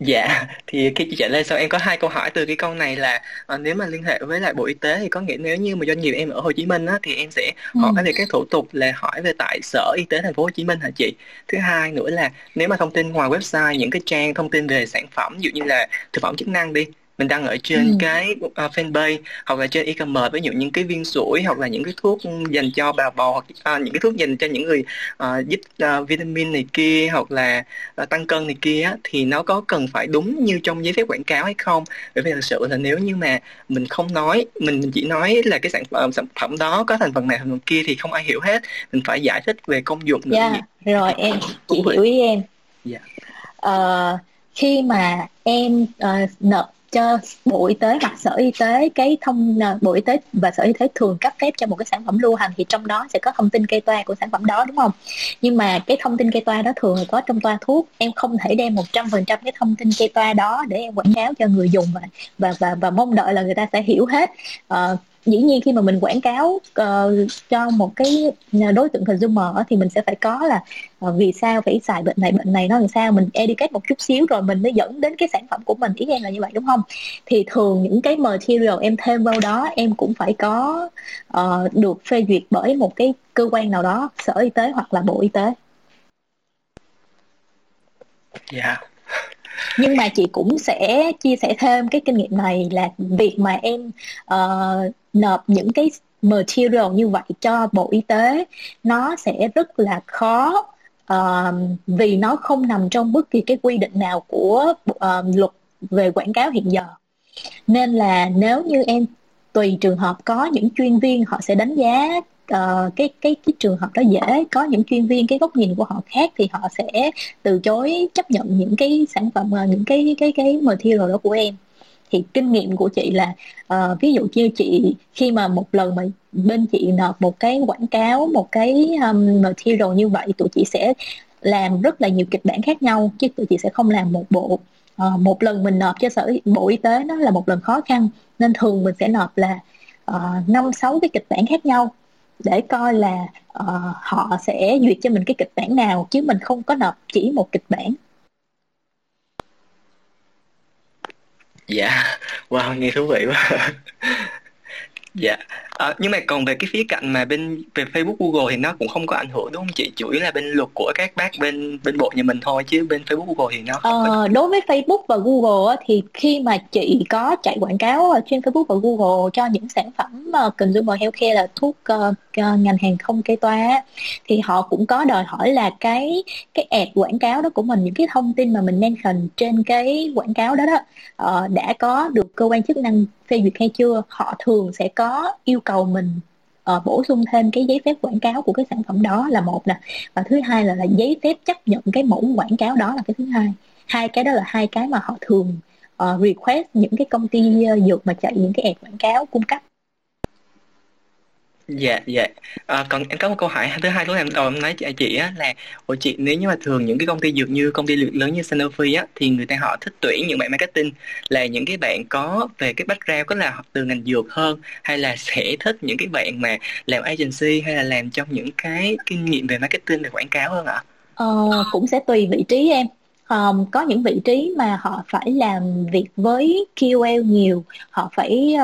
Dạ, thì khi chị trả lời sau em có hai câu hỏi từ cái câu này là nếu mà liên hệ với lại Bộ Y tế thì có nghĩa nếu như mà doanh nghiệp em ở Hồ Chí Minh á, thì em sẽ hỏi về các thủ tục là hỏi về tại Sở Y tế Thành phố Hồ Chí Minh hả chị? Thứ hai nữa là nếu mà thông tin ngoài website, những cái trang thông tin về sản phẩm, ví dụ như là thực phẩm chức năng đi, mình đăng ở trên cái fanpage hoặc là trên e-commerce, ví dụ những cái viên sủi hoặc là những cái thuốc dành cho bà bò, hoặc những cái thuốc dành cho những người giúp vitamin này kia hoặc là tăng cân này kia, thì nó có cần phải đúng như trong giấy phép quảng cáo hay không? Bởi vì thực sự là nếu như mà mình không nói, mình chỉ nói là cái sản phẩm đó có thành phần này thành phần kia thì không ai hiểu hết, mình phải giải thích về công dụng nữa. Rồi em, chị hiểu ý em. Khi mà em nộp cho Bộ Y tế hoặc Sở Y tế, Bộ Y tế và Sở Y tế thường cấp phép cho một cái sản phẩm lưu hành thì trong đó sẽ có thông tin kê toa của sản phẩm đó, đúng không? Nhưng mà cái thông tin kê toa đó thường là có trong toa thuốc, em không thể đem 100% cái thông tin kê toa đó để em quảng cáo cho người dùng và mong đợi là người ta sẽ hiểu hết. Dĩ nhiên khi mà mình quảng cáo cho một cái đối tượng consumer thì mình sẽ phải có là vì sao phải xài bệnh này nó làm sao, mình educate một chút xíu rồi mình mới dẫn đến cái sản phẩm của mình, ý em là như vậy đúng không? Thì thường những cái material em thêm vào đó em cũng phải có được phê duyệt bởi một cái cơ quan nào đó, Sở Y tế hoặc là Bộ Y tế. Nhưng mà chị cũng sẽ chia sẻ thêm cái kinh nghiệm này là việc mà em nộp những cái material như vậy cho Bộ Y tế nó sẽ rất là khó, vì nó không nằm trong bất kỳ cái quy định nào của luật về quảng cáo hiện giờ. Nên là nếu như em tùy trường hợp, có những chuyên viên họ sẽ đánh giá cái trường hợp đó dễ, có những chuyên viên cái góc nhìn của họ khác thì họ sẽ từ chối chấp nhận những cái sản phẩm, những cái material đó của em. Thì kinh nghiệm của chị là ví dụ như chị khi mà một lần mà bên chị nộp một cái quảng cáo, một cái material như vậy, tụi chị sẽ làm rất là nhiều kịch bản khác nhau chứ tụi chị sẽ không làm một bộ. Một lần mình nộp cho Bộ Y tế nó là một lần khó khăn nên thường mình sẽ nộp là 5-6 cái kịch bản khác nhau để coi là họ sẽ duyệt cho mình cái kịch bản nào, chứ mình không có nộp chỉ một kịch bản. Wow, nghe thú vị quá. Nhưng mà còn về cái khía cạnh mà bên về Facebook, Google thì nó cũng không có ảnh hưởng đúng không chị? Chủ yếu là bên luật của các bác bên bộ nhà mình thôi, chứ bên Facebook, Google thì nó không có... Đối với Facebook và Google thì khi mà chị có chạy quảng cáo trên Facebook và Google cho những sản phẩm consumer healthcare là thuốc ngành hàng không kê toa thì họ cũng có đòi hỏi là cái ad quảng cáo đó của mình, những cái thông tin mà mình mention trên cái quảng cáo đó đã có được cơ quan chức năng phê duyệt hay chưa. Họ thường sẽ có yêu cầu mình bổ sung thêm cái giấy phép quảng cáo của cái sản phẩm đó là một nè, và thứ hai là giấy phép chấp nhận cái mẫu quảng cáo đó là cái thứ hai. Hai cái đó là hai cái mà họ thường request những cái công ty dược mà chạy những cái ad quảng cáo cung cấp. Còn em có một câu hỏi thứ hai lúc em nói chị á là chị nếu như mà thường những cái công ty dược như công ty lớn như Sanofi á thì người ta họ thích tuyển những bạn marketing là những cái bạn có về cái background có là từ ngành dược hơn, hay là sẽ thích những cái bạn mà làm agency hay là làm trong những cái kinh nghiệm về marketing về quảng cáo hơn ạ? Cũng sẽ tùy vị trí em. Có những vị trí mà họ phải làm việc với KOL nhiều, họ phải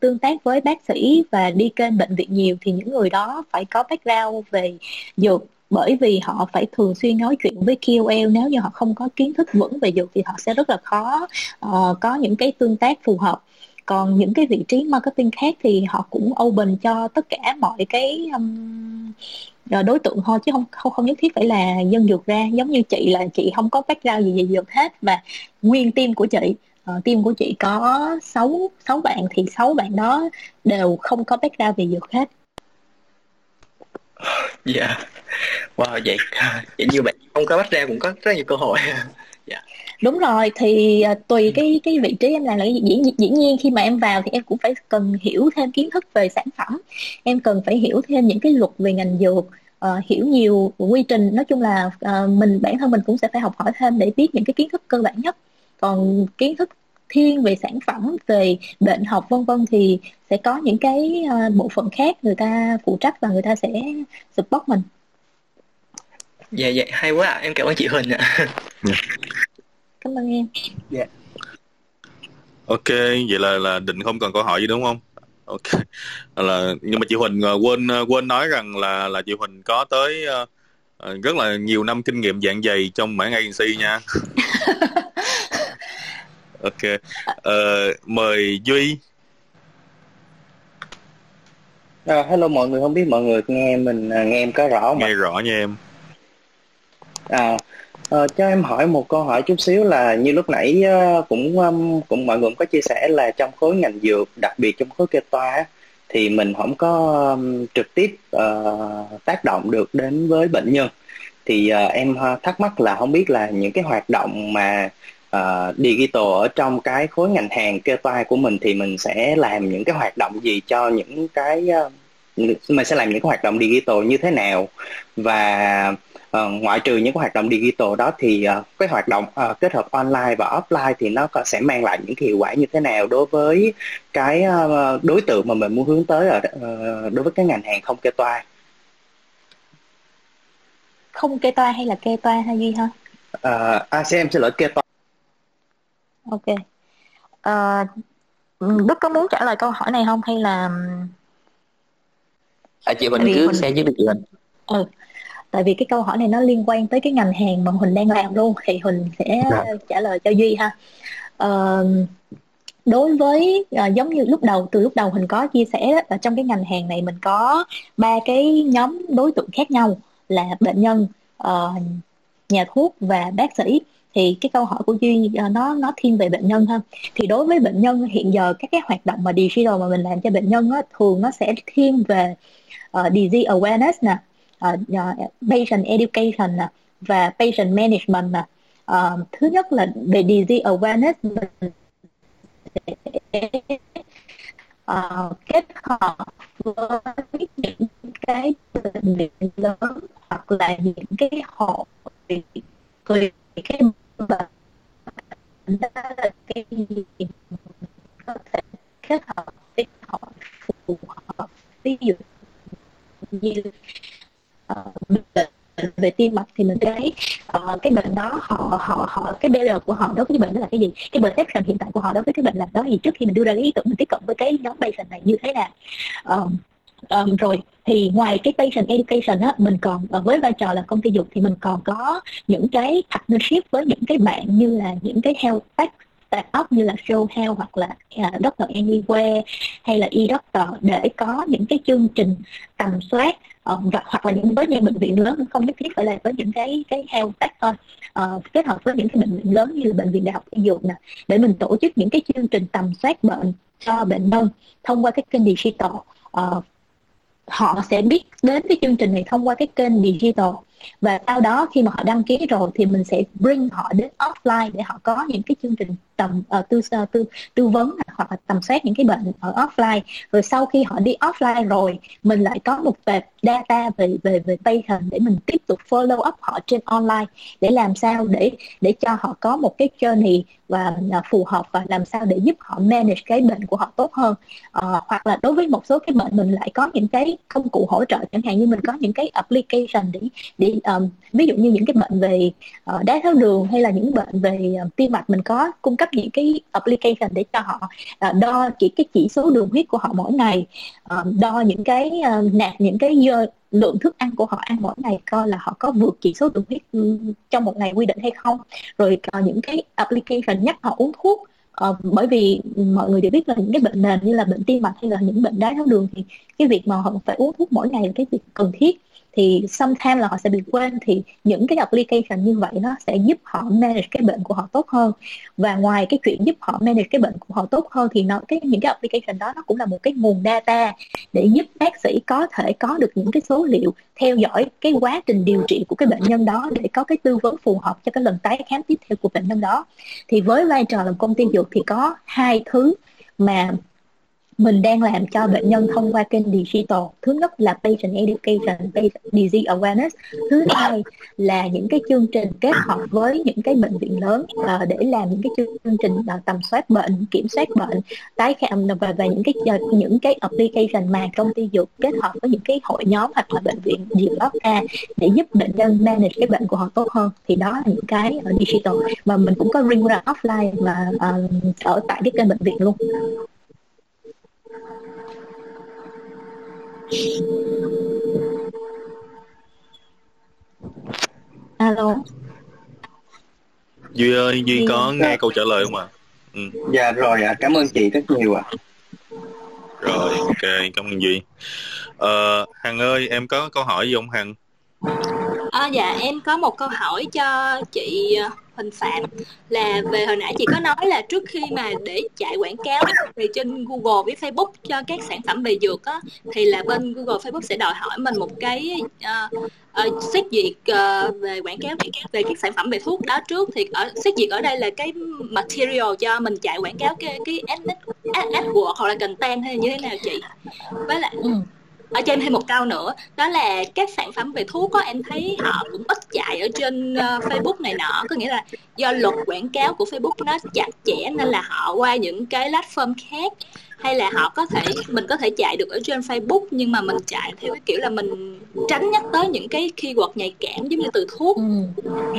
tương tác với bác sĩ và đi kênh bệnh viện nhiều, thì những người đó phải có background về dược, bởi vì họ phải thường xuyên nói chuyện với KOL. Nếu như họ không có kiến thức vững về dược thì họ sẽ rất là khó có những cái tương tác phù hợp. Còn những cái vị trí marketing khác thì họ cũng open cho tất cả mọi cái đối tượng thôi, chứ không nhất thiết phải là dân dược ra. Giống như chị là chị không có background gì về dược hết, và nguyên team của chị có 6 bạn thì 6 bạn đó đều không có background về dược hết. Dạ. Yeah. Wow, vậy như bạn không có bắt ra cũng có rất nhiều cơ hội. Yeah. Đúng rồi, thì tùy cái vị trí em làm là dĩ nhiên khi mà em vào thì em cũng phải cần hiểu thêm kiến thức về sản phẩm, em cần phải hiểu thêm những cái luật về ngành dược, hiểu nhiều quy trình, nói chung là bản thân mình cũng sẽ phải học hỏi thêm để biết những cái kiến thức cơ bản nhất. Còn kiến thức thiên về sản phẩm, về bệnh học vân vân thì sẽ có những cái bộ phận khác người ta phụ trách và người ta sẽ support mình. Dạ, dạ, hay quá à. Em cảm ơn chị Huỳnh ạ. Cảm ơn em. Dạ. Ok, vậy là Định không cần câu hỏi gì đúng không? Ok. Là, nhưng mà chị Huỳnh quên nói rằng là chị Huỳnh có tới rất là nhiều năm kinh nghiệm dạng dày trong mảng agency nha. Ok, mời Duy. Hello mọi người, không biết mọi người nghe em có rõ không? Nghe rõ nha em. Cho em hỏi một câu hỏi chút xíu là như lúc nãy cũng mọi người cũng có chia sẻ là trong khối ngành dược, đặc biệt trong khối kế toán thì mình không có trực tiếp tác động được đến với bệnh nhân. Thì em thắc mắc là không biết là những cái hoạt động mà digital ở trong cái khối ngành hàng kê toa của mình thì mình sẽ làm những cái hoạt động gì cho những cái mình sẽ làm những cái hoạt động digital như thế nào, và ngoại trừ những cái hoạt động digital đó thì cái hoạt động kết hợp online và offline thì nó sẽ mang lại những hiệu quả như thế nào đối với cái đối tượng mà mình muốn hướng tới đối với cái ngành hàng không kê toa? Không kê toa hay là kê toa hay gì hả? Em xin lỗi, kê toa. Ok, Đức có muốn trả lời câu hỏi này không hay là chị Huỳnh cứ xem chứ được chị Huỳnh. Ừ, tại vì cái câu hỏi này nó liên quan tới cái ngành hàng mà Huỳnh đang làm luôn thì Huỳnh sẽ trả lời cho Duy ha. Đối với giống như từ lúc đầu Huỳnh có chia sẻ là trong cái ngành hàng này mình có ba cái nhóm đối tượng khác nhau là bệnh nhân, nhà thuốc và bác sĩ. Thì cái câu hỏi của Duy nó thiên về bệnh nhân ha. Thì đối với bệnh nhân hiện giờ các cái hoạt động mà digital mà mình làm cho bệnh nhân á, thường nó sẽ thiên về disease awareness nè, patient education nè và patient management nè. Thứ nhất là về disease awareness mình sẽ kết hợp với những cái bệnh viện lớn hoặc là những cái hộ về cái và đó là cái gì có thể kết hợp với họ phù hợp, ví dụ như về tim mạch thì mình thấy cái bệnh đó họ cái BR của họ đối với cái bệnh đó là cái gì, cái perception hiện tại của họ đối với cái bệnh là đó gì, trước khi mình đưa ra cái ý tưởng mình tiếp cận với cái nhóm patient này như thế nào. Rồi thì ngoài cái patient education á, mình còn với vai trò là công ty dược thì mình còn có những cái partnership với những cái bạn như là những cái health tech startup như là Jio Health hoặc là Doctor Anywhere hay là e-doctor để có những cái chương trình tầm soát hoặc là những với những bệnh viện lớn, không nhất thiết phải là với những cái health tech thôi, kết hợp với những cái bệnh viện lớn như là Bệnh viện Đại học Y Dược nè, để mình tổ chức những cái chương trình tầm soát bệnh cho bệnh nhân thông qua cái kênh digital. Họ sẽ biết đến cái chương trình này thông qua cái kênh digital, và sau đó khi mà họ đăng ký rồi thì mình sẽ bring họ đến offline để họ có những cái chương trình tư vấn hoặc là tầm soát những cái bệnh ở offline. Rồi sau khi họ đi offline rồi mình lại có một tệp data về patient để mình tiếp tục follow up họ trên online để làm sao để cho họ có một cái journey và phù hợp và làm sao để giúp họ manage cái bệnh của họ tốt hơn. Hoặc là đối với một số cái bệnh mình lại có những cái công cụ hỗ trợ, chẳng hạn như mình có những cái application để ví dụ như những cái bệnh về đái tháo đường hay là những bệnh về tim mạch, mình có cung cấp những cái application để cho họ đo chỉ số đường huyết của họ mỗi ngày, đo những cái nạp những cái lượng thức ăn của họ ăn mỗi ngày, coi là họ có vượt chỉ số đường huyết trong một ngày quy định hay không. Rồi những cái application nhắc họ uống thuốc, bởi vì mọi người đều biết là những cái bệnh nền như là bệnh tim mạch hay là những bệnh đái tháo đường thì cái việc mà họ phải uống thuốc mỗi ngày là cái việc cần thiết. thì sometimes là họ sẽ bị quên, thì những cái application như vậy nó sẽ giúp họ manage cái bệnh của họ tốt hơn. Và ngoài cái chuyện giúp họ manage cái bệnh của họ tốt hơn thì những cái application đó nó cũng là một cái nguồn data để giúp bác sĩ có thể có được những cái số liệu theo dõi cái quá trình điều trị của cái bệnh nhân đó để có cái tư vấn phù hợp cho cái lần tái khám tiếp theo của bệnh nhân đó. Thì với vai trò làm công ty dược thì có hai thứ mà mình đang làm cho bệnh nhân thông qua kênh digital. Thứ nhất là patient education, disease awareness. Thứ hai là những cái chương trình kết hợp với những cái bệnh viện lớn để làm những cái chương trình tầm soát bệnh, kiểm soát bệnh, tái khám, và những cái application mà công ty dược kết hợp với những cái hội nhóm hoặc là bệnh viện dược để giúp bệnh nhân manage cái bệnh của họ tốt hơn. Thì đó là những cái ở digital mà mình cũng có bring ra offline mà ở tại cái kênh bệnh viện luôn. Alo Duy ơi, Duy có nghe câu trả lời không ạ? Dạ rồi ạ, cảm ơn chị rất nhiều ạ. Rồi, ok, cảm ơn Duy. Hằng ơi, em có câu hỏi gì không Hằng? Dạ, em có một câu hỏi cho chị Huỳnh Phạm. Là về hồi nãy chị có nói là trước khi mà để chạy quảng cáo thì trên Google với Facebook cho các sản phẩm về dược á, thì là bên Google Facebook sẽ đòi hỏi mình một cái xét duyệt về quảng cáo về các sản phẩm về thuốc đó trước. Thì xét duyệt ở đây là cái material cho mình chạy quảng cáo, cái AdWords hoặc là content hay như thế nào chị? Với lại ở trên thêm một câu nữa, đó là các sản phẩm về thuốc á, em thấy họ cũng ít chạy ở trên Facebook này nọ. Có nghĩa là do luật quảng cáo của Facebook nó chặt chẽ nên là họ qua những cái platform khác, hay là họ có thể mình có thể chạy được ở trên Facebook nhưng mà mình chạy theo cái kiểu là mình tránh nhắc tới những cái keyword nhạy cảm giống như từ thuốc.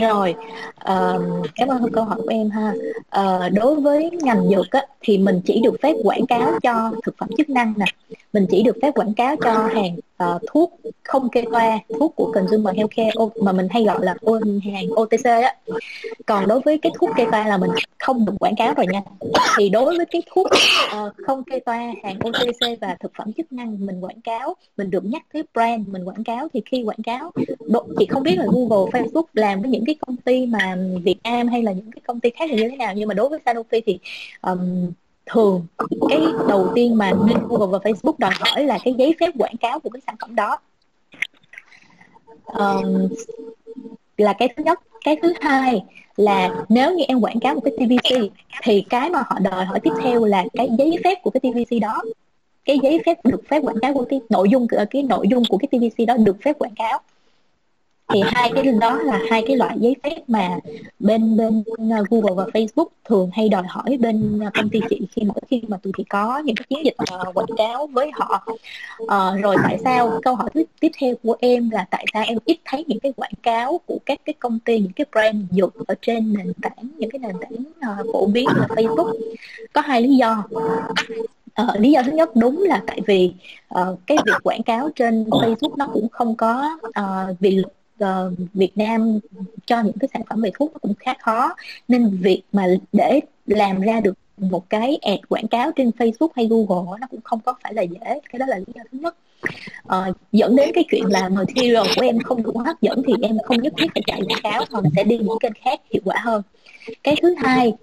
Rồi, cảm ơn câu hỏi của em ha. Đối với ngành dược á, thì mình chỉ được phép quảng cáo cho thực phẩm chức năng nè, mình chỉ được phép quảng cáo cho hàng thuốc không kê toa, thuốc của consumer healthcare mà mình hay gọi là hàng OTC á. Còn đối với cái thuốc kê toa là mình không được quảng cáo rồi nha. Thì đối với cái thuốc không kê toa, hàng OTC và thực phẩm chức năng mình quảng cáo, mình được nhắc tới brand mình quảng cáo. Thì khi quảng cáo, chị không biết là Google, Facebook làm với những cái công ty mà Việt Nam hay là những cái công ty khác là như thế nào, nhưng mà đối với Sanofi thì thường cái đầu tiên mà bên Google và Facebook đòi hỏi là cái giấy phép quảng cáo của cái sản phẩm đó, là cái thứ nhất. Cái thứ hai là nếu như em quảng cáo một cái TVC thì cái mà họ đòi hỏi tiếp theo là cái giấy phép của cái TVC đó, cái giấy phép được phép quảng cáo của cái nội dung của cái TVC đó được phép quảng cáo. Thì hai cái đó là hai cái loại giấy phép mà bên Google và Facebook thường hay đòi hỏi bên công ty chị mỗi khi mà tụi chị có những cái chiến dịch quảng cáo với họ. Rồi tại sao, câu hỏi tiếp theo của em là tại sao em ít thấy những cái quảng cáo của các cái công ty, những cái brand dược ở trên những cái nền tảng phổ biến là Facebook? Có hai lý do. Lý do thứ nhất đúng là tại vì cái việc quảng cáo trên Facebook nó cũng không có vì luật Việt Nam cho những cái sản phẩm về thuốc nó cũng khá khó, nên việc mà để làm ra được một cái ad quảng cáo trên Facebook hay Google nó cũng không có phải là dễ. Cái đó là lý do thứ nhất. Dẫn đến cái chuyện là material của em không đủ hấp dẫn thì em không nhất thiết phải chạy quảng cáo, mà mình sẽ đi những kênh khác hiệu quả hơn. Cái thứ hai,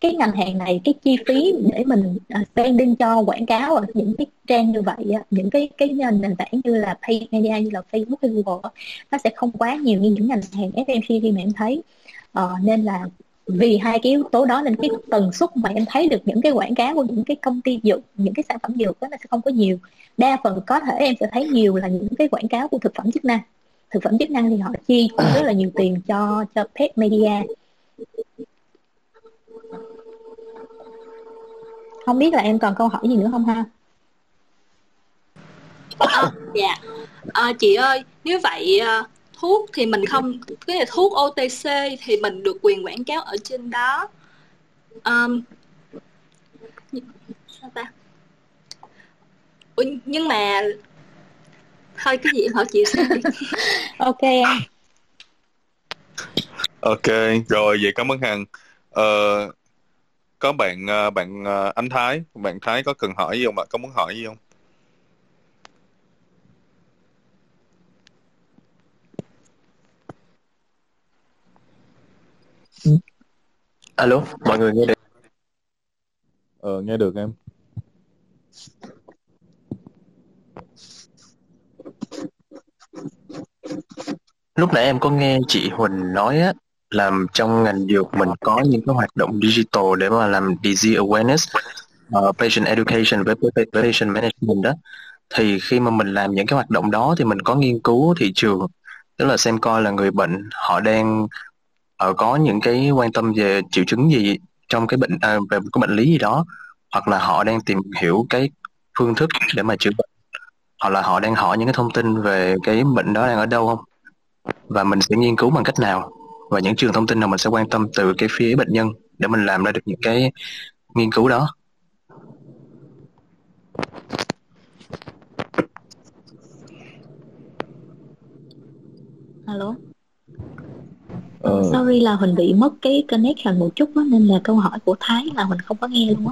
cái ngành hàng này cái chi phí để mình spending cho quảng cáo ở những cái trang như vậy, những cái nền tảng như là paid media như là Facebook hay Google nó sẽ không quá nhiều như những ngành hàng FMCG khi mà em thấy. Nên là vì hai cái yếu tố đó nên cái tần suất mà em thấy được những cái quảng cáo của những cái công ty dược, những cái sản phẩm dược đó nó sẽ không có nhiều. Đa phần có thể em sẽ thấy nhiều là những cái quảng cáo của thực phẩm chức năng. Thực phẩm chức năng thì họ chi rất là nhiều tiền cho paid media. Không biết là em còn câu hỏi gì nữa không ha? Dạ. Chị ơi, nếu vậy thuốc thì mình không, cái là thuốc OTC thì mình được quyền quảng cáo ở trên đó. Sao ta? Nhưng mà thôi cái gì em hỏi chị xem. Ok em. Ok, rồi vậy cảm ơn Hằng. Có bạn anh Thái, bạn Thái có cần hỏi gì không ạ? Có muốn hỏi gì không? Alo, mọi người nghe được? Nghe được em. Lúc nãy em có nghe chị Huỳnh nói á, là trong ngành dược mình có những cái hoạt động digital để mà làm disease awareness, patient education với patient management đó. Thì khi mà mình làm những cái hoạt động đó thì mình có nghiên cứu thị trường, tức là xem coi là người bệnh họ đang có những cái quan tâm về triệu chứng gì trong cái bệnh về cái bệnh lý gì đó, hoặc là họ đang tìm hiểu cái phương thức để mà chữa bệnh, hoặc là họ đang hỏi những cái thông tin về cái bệnh đó đang ở đâu không, và mình sẽ nghiên cứu bằng cách nào, và những trường thông tin nào mình sẽ quan tâm từ cái phía bệnh nhân để mình làm ra được những cái nghiên cứu đó. Alo. Sorry là Huỳnh bị mất cái connection một chút đó, nên là câu hỏi của Thái là Huỳnh không có nghe luôn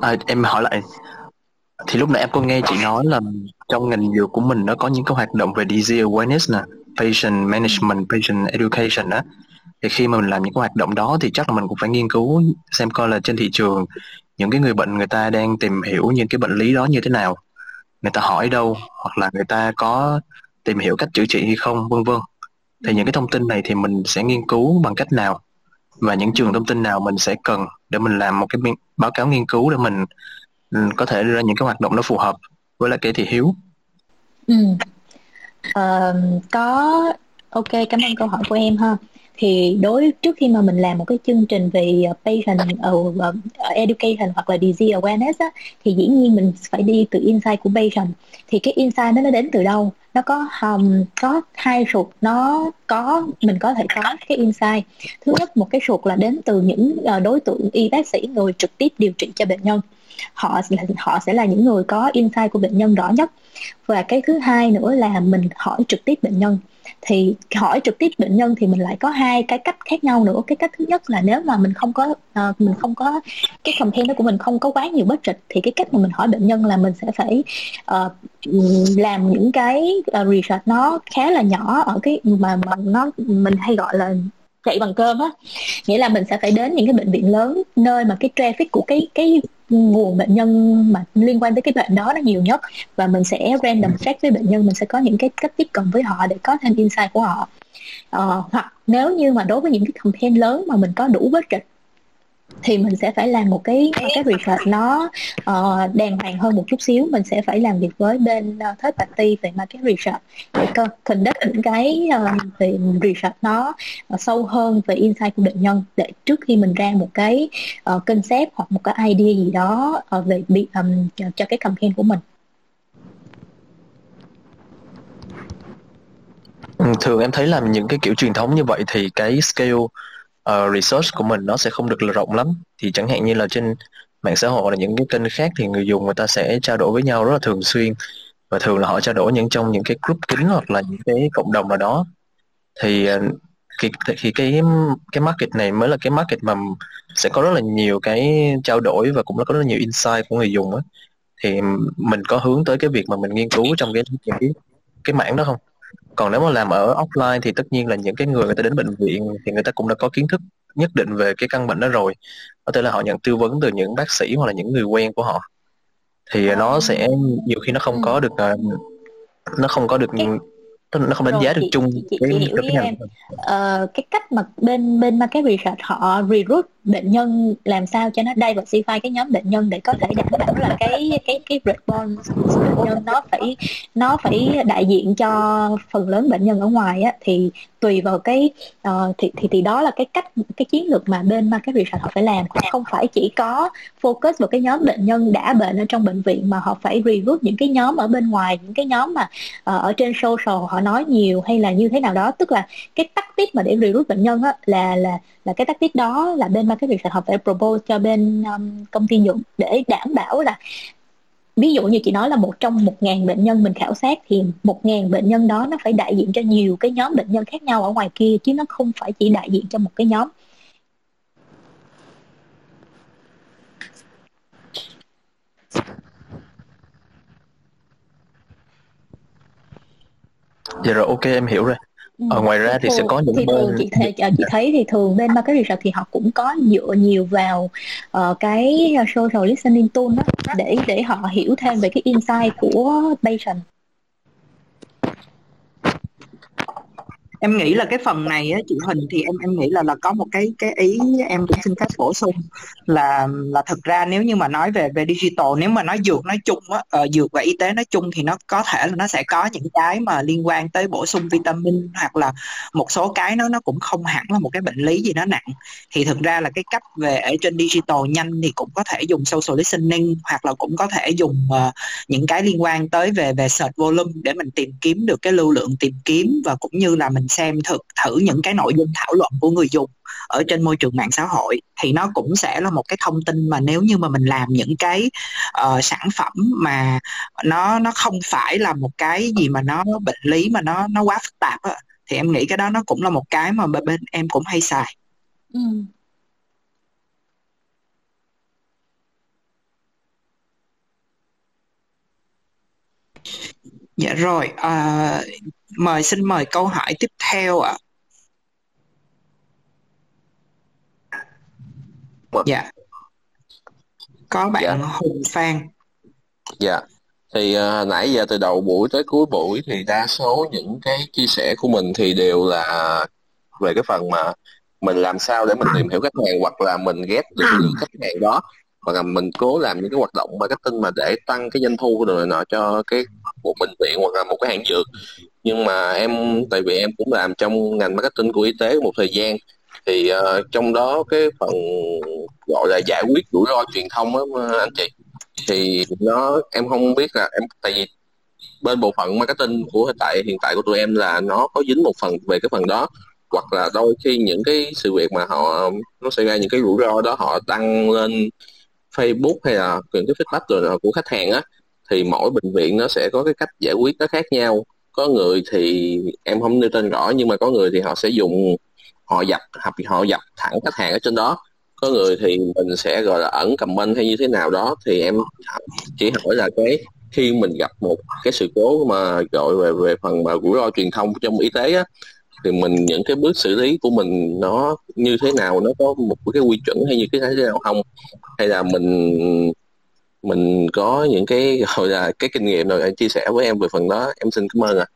á. Em hỏi lại thì lúc nãy em có nghe chị nói là trong ngành dược của mình nó có những cái hoạt động về disease awareness nè, patient management, patient education đó. Thì khi mà mình làm những cái hoạt động đó thì chắc là mình cũng phải nghiên cứu xem coi là trên thị trường những cái người bệnh người ta đang tìm hiểu những cái bệnh lý đó như thế nào, người ta hỏi đâu, hoặc là người ta có tìm hiểu cách chữa trị hay không, vân vân. Thì những cái thông tin này thì mình sẽ nghiên cứu bằng cách nào, và những trường thông tin nào mình sẽ cần để mình làm một cái báo cáo nghiên cứu để mình có thể đưa ra những cái hoạt động nó phù hợp với lại cái thị hiếu. Có, ok, cảm ơn câu hỏi của em ha. Thì trước khi mà mình làm một cái chương trình về patient education hoặc là disease awareness á, thì dĩ nhiên mình phải đi từ insight của patient. Thì cái insight đó nó đến từ đâu? Nó có hai sụt, mình có thể có cái insight. Thứ nhất, một cái sụt là đến từ những đối tượng y bác sĩ, người trực tiếp điều trị cho bệnh nhân. Họ sẽ là những người có insight của bệnh nhân rõ nhất. Và cái thứ hai nữa là mình hỏi trực tiếp bệnh nhân. Thì hỏi trực tiếp bệnh nhân thì mình lại có hai cái cách khác nhau nữa. Cái cách thứ nhất là nếu mà mình không có cái content đó của mình không có quá nhiều bất trịch, thì cái cách mà mình hỏi bệnh nhân là mình sẽ phải làm những cái research nó khá là nhỏ ở cái mà mình hay gọi là chạy bằng cơm á, nghĩa là mình sẽ phải đến những cái bệnh viện lớn, nơi mà cái traffic của cái nguồn bệnh nhân mà liên quan tới cái bệnh đó nó nhiều nhất, và mình sẽ random check với bệnh nhân, mình sẽ có những cái cách tiếp cận với họ để có thêm insight của họ. Hoặc nếu như mà đối với những cái campaign lớn mà mình có đủ budget thì mình sẽ phải làm một cái research nó đàng hoàng hơn một chút xíu. Mình sẽ phải làm việc với bên third party về market research để conduct những cái về research nó sâu hơn về insight của bệnh nhân, để trước khi mình ra một cái concept hoặc một cái idea gì đó về cho cái campaign của mình. Thường em thấy làm những cái kiểu truyền thống như vậy thì cái scale research của mình nó sẽ không được là rộng lắm. Thì chẳng hạn như là trên mạng xã hội là những cái kênh khác thì người dùng người ta sẽ trao đổi với nhau rất là thường xuyên, và thường là họ trao đổi trong những cái group kín hoặc là những cái cộng đồng nào đó. Thì cái market này mới là cái market mà sẽ có rất là nhiều cái trao đổi và cũng có rất là nhiều insight của người dùng á. Thì mình có hướng tới cái việc mà mình nghiên cứu trong cái mảng đó không? Còn nếu mà làm ở offline thì tất nhiên là những cái người ta đến bệnh viện thì người ta cũng đã có kiến thức nhất định về cái căn bệnh đó rồi, có thể là họ nhận tư vấn từ những bác sĩ hoặc là những người quen của họ, thì nó sẽ nhiều khi nó không đánh giá được chung. Cái cách mà bên market research họ reroute bệnh nhân làm sao cho nó diversify cái nhóm bệnh nhân để có thể đảm bảo là cái response của bệnh nhân nó phải đại diện cho phần lớn bệnh nhân ở ngoài á, thì tùy vào cái thì đó là cái chiến lược mà bên market research họ phải làm. Không phải chỉ có focus vào cái nhóm bệnh nhân đã bệnh ở trong bệnh viện, mà họ phải reroute những cái nhóm ở bên ngoài, những cái nhóm mà ở trên social họ nói nhiều hay là như thế nào đó. Tức là cái tactic mà để reroute bệnh nhân á, là cái tactic đó là bên market research họ phải propose cho bên công ty dược, để đảm bảo là ví dụ như chị nói là trong 1.000 bệnh nhân mình khảo sát thì 1.000 bệnh nhân đó nó phải đại diện cho nhiều cái nhóm bệnh nhân khác nhau ở ngoài kia, chứ nó không phải chỉ đại diện cho một cái nhóm. Dạ rồi, ok, em hiểu rồi. Ngoài ra thì sẽ có những bên... Chị thấy thì thường bên market research thì họ cũng có dựa nhiều vào cái social listening tool đó, để họ hiểu thêm về cái insight của patient. Em nghĩ là cái phần này á, chị Huỳnh thì em nghĩ là có một cái ý em cũng xin phép bổ sung là thực ra nếu như mà nói về digital, nếu mà nói dược nói chung á, dược và y tế nói chung thì nó có thể là nó sẽ có những cái mà liên quan tới bổ sung vitamin hoặc là một số cái nó cũng không hẳn là một cái bệnh lý gì nó nặng. Thì thực ra là cái cách về ở trên digital nhanh thì cũng có thể dùng social listening hoặc là cũng có thể dùng những cái liên quan tới về search volume để mình tìm kiếm được cái lưu lượng tìm kiếm và cũng như là mình xem thử những cái nội dung thảo luận của người dùng ở trên môi trường mạng xã hội. Thì nó cũng sẽ là một cái thông tin mà nếu như mà mình làm những cái sản phẩm mà nó không phải là một cái gì mà nó bệnh lý mà nó quá phức tạp đó, thì em nghĩ cái đó nó cũng là một cái mà bên em cũng hay xài. Dạ rồi, xin mời câu hỏi tiếp theo ạ. Dạ. Có bạn Hùng Phan. Dạ. Thì nãy giờ từ đầu buổi tới cuối buổi thì đa số những cái chia sẻ của mình thì đều là về cái phần mà mình làm sao để mình tìm hiểu khách hàng hoặc là mình ghét được lượng khách hàng đó, hoặc là mình cố làm những cái hoạt động marketing mà để tăng cái doanh thu rồi nọ cho cái một bệnh viện hoặc là một cái hãng dược. Nhưng mà tại vì em cũng làm trong ngành marketing của y tế một thời gian, thì trong đó cái phần gọi là giải quyết rủi ro truyền thông á anh chị, thì em không biết là tại vì bên bộ phận marketing của hiện tại của tụi em là nó có dính một phần về cái phần đó, hoặc là đôi khi những cái sự việc mà nó xảy ra những cái rủi ro đó họ đăng lên Facebook hay là những cái feedback rồi của khách hàng á, thì mỗi bệnh viện nó sẽ có cái cách giải quyết nó khác nhau. Có người thì em không nêu tên rõ, nhưng mà có người thì họ sẽ dùng họ dập thẳng khách hàng ở trên đó, có người thì mình sẽ gọi là ẩn comment hay như thế nào đó. Thì em chỉ hỏi là khi mình gặp một cái sự cố mà gọi về phần mà rủi ro truyền thông trong y tế á, thì những cái bước xử lý của mình nó như thế nào, nó có một cái quy chuẩn hay như thế nào không, hay là mình có những cái gọi là cái kinh nghiệm nào chia sẻ với em về phần đó, em xin cảm ơn ạ.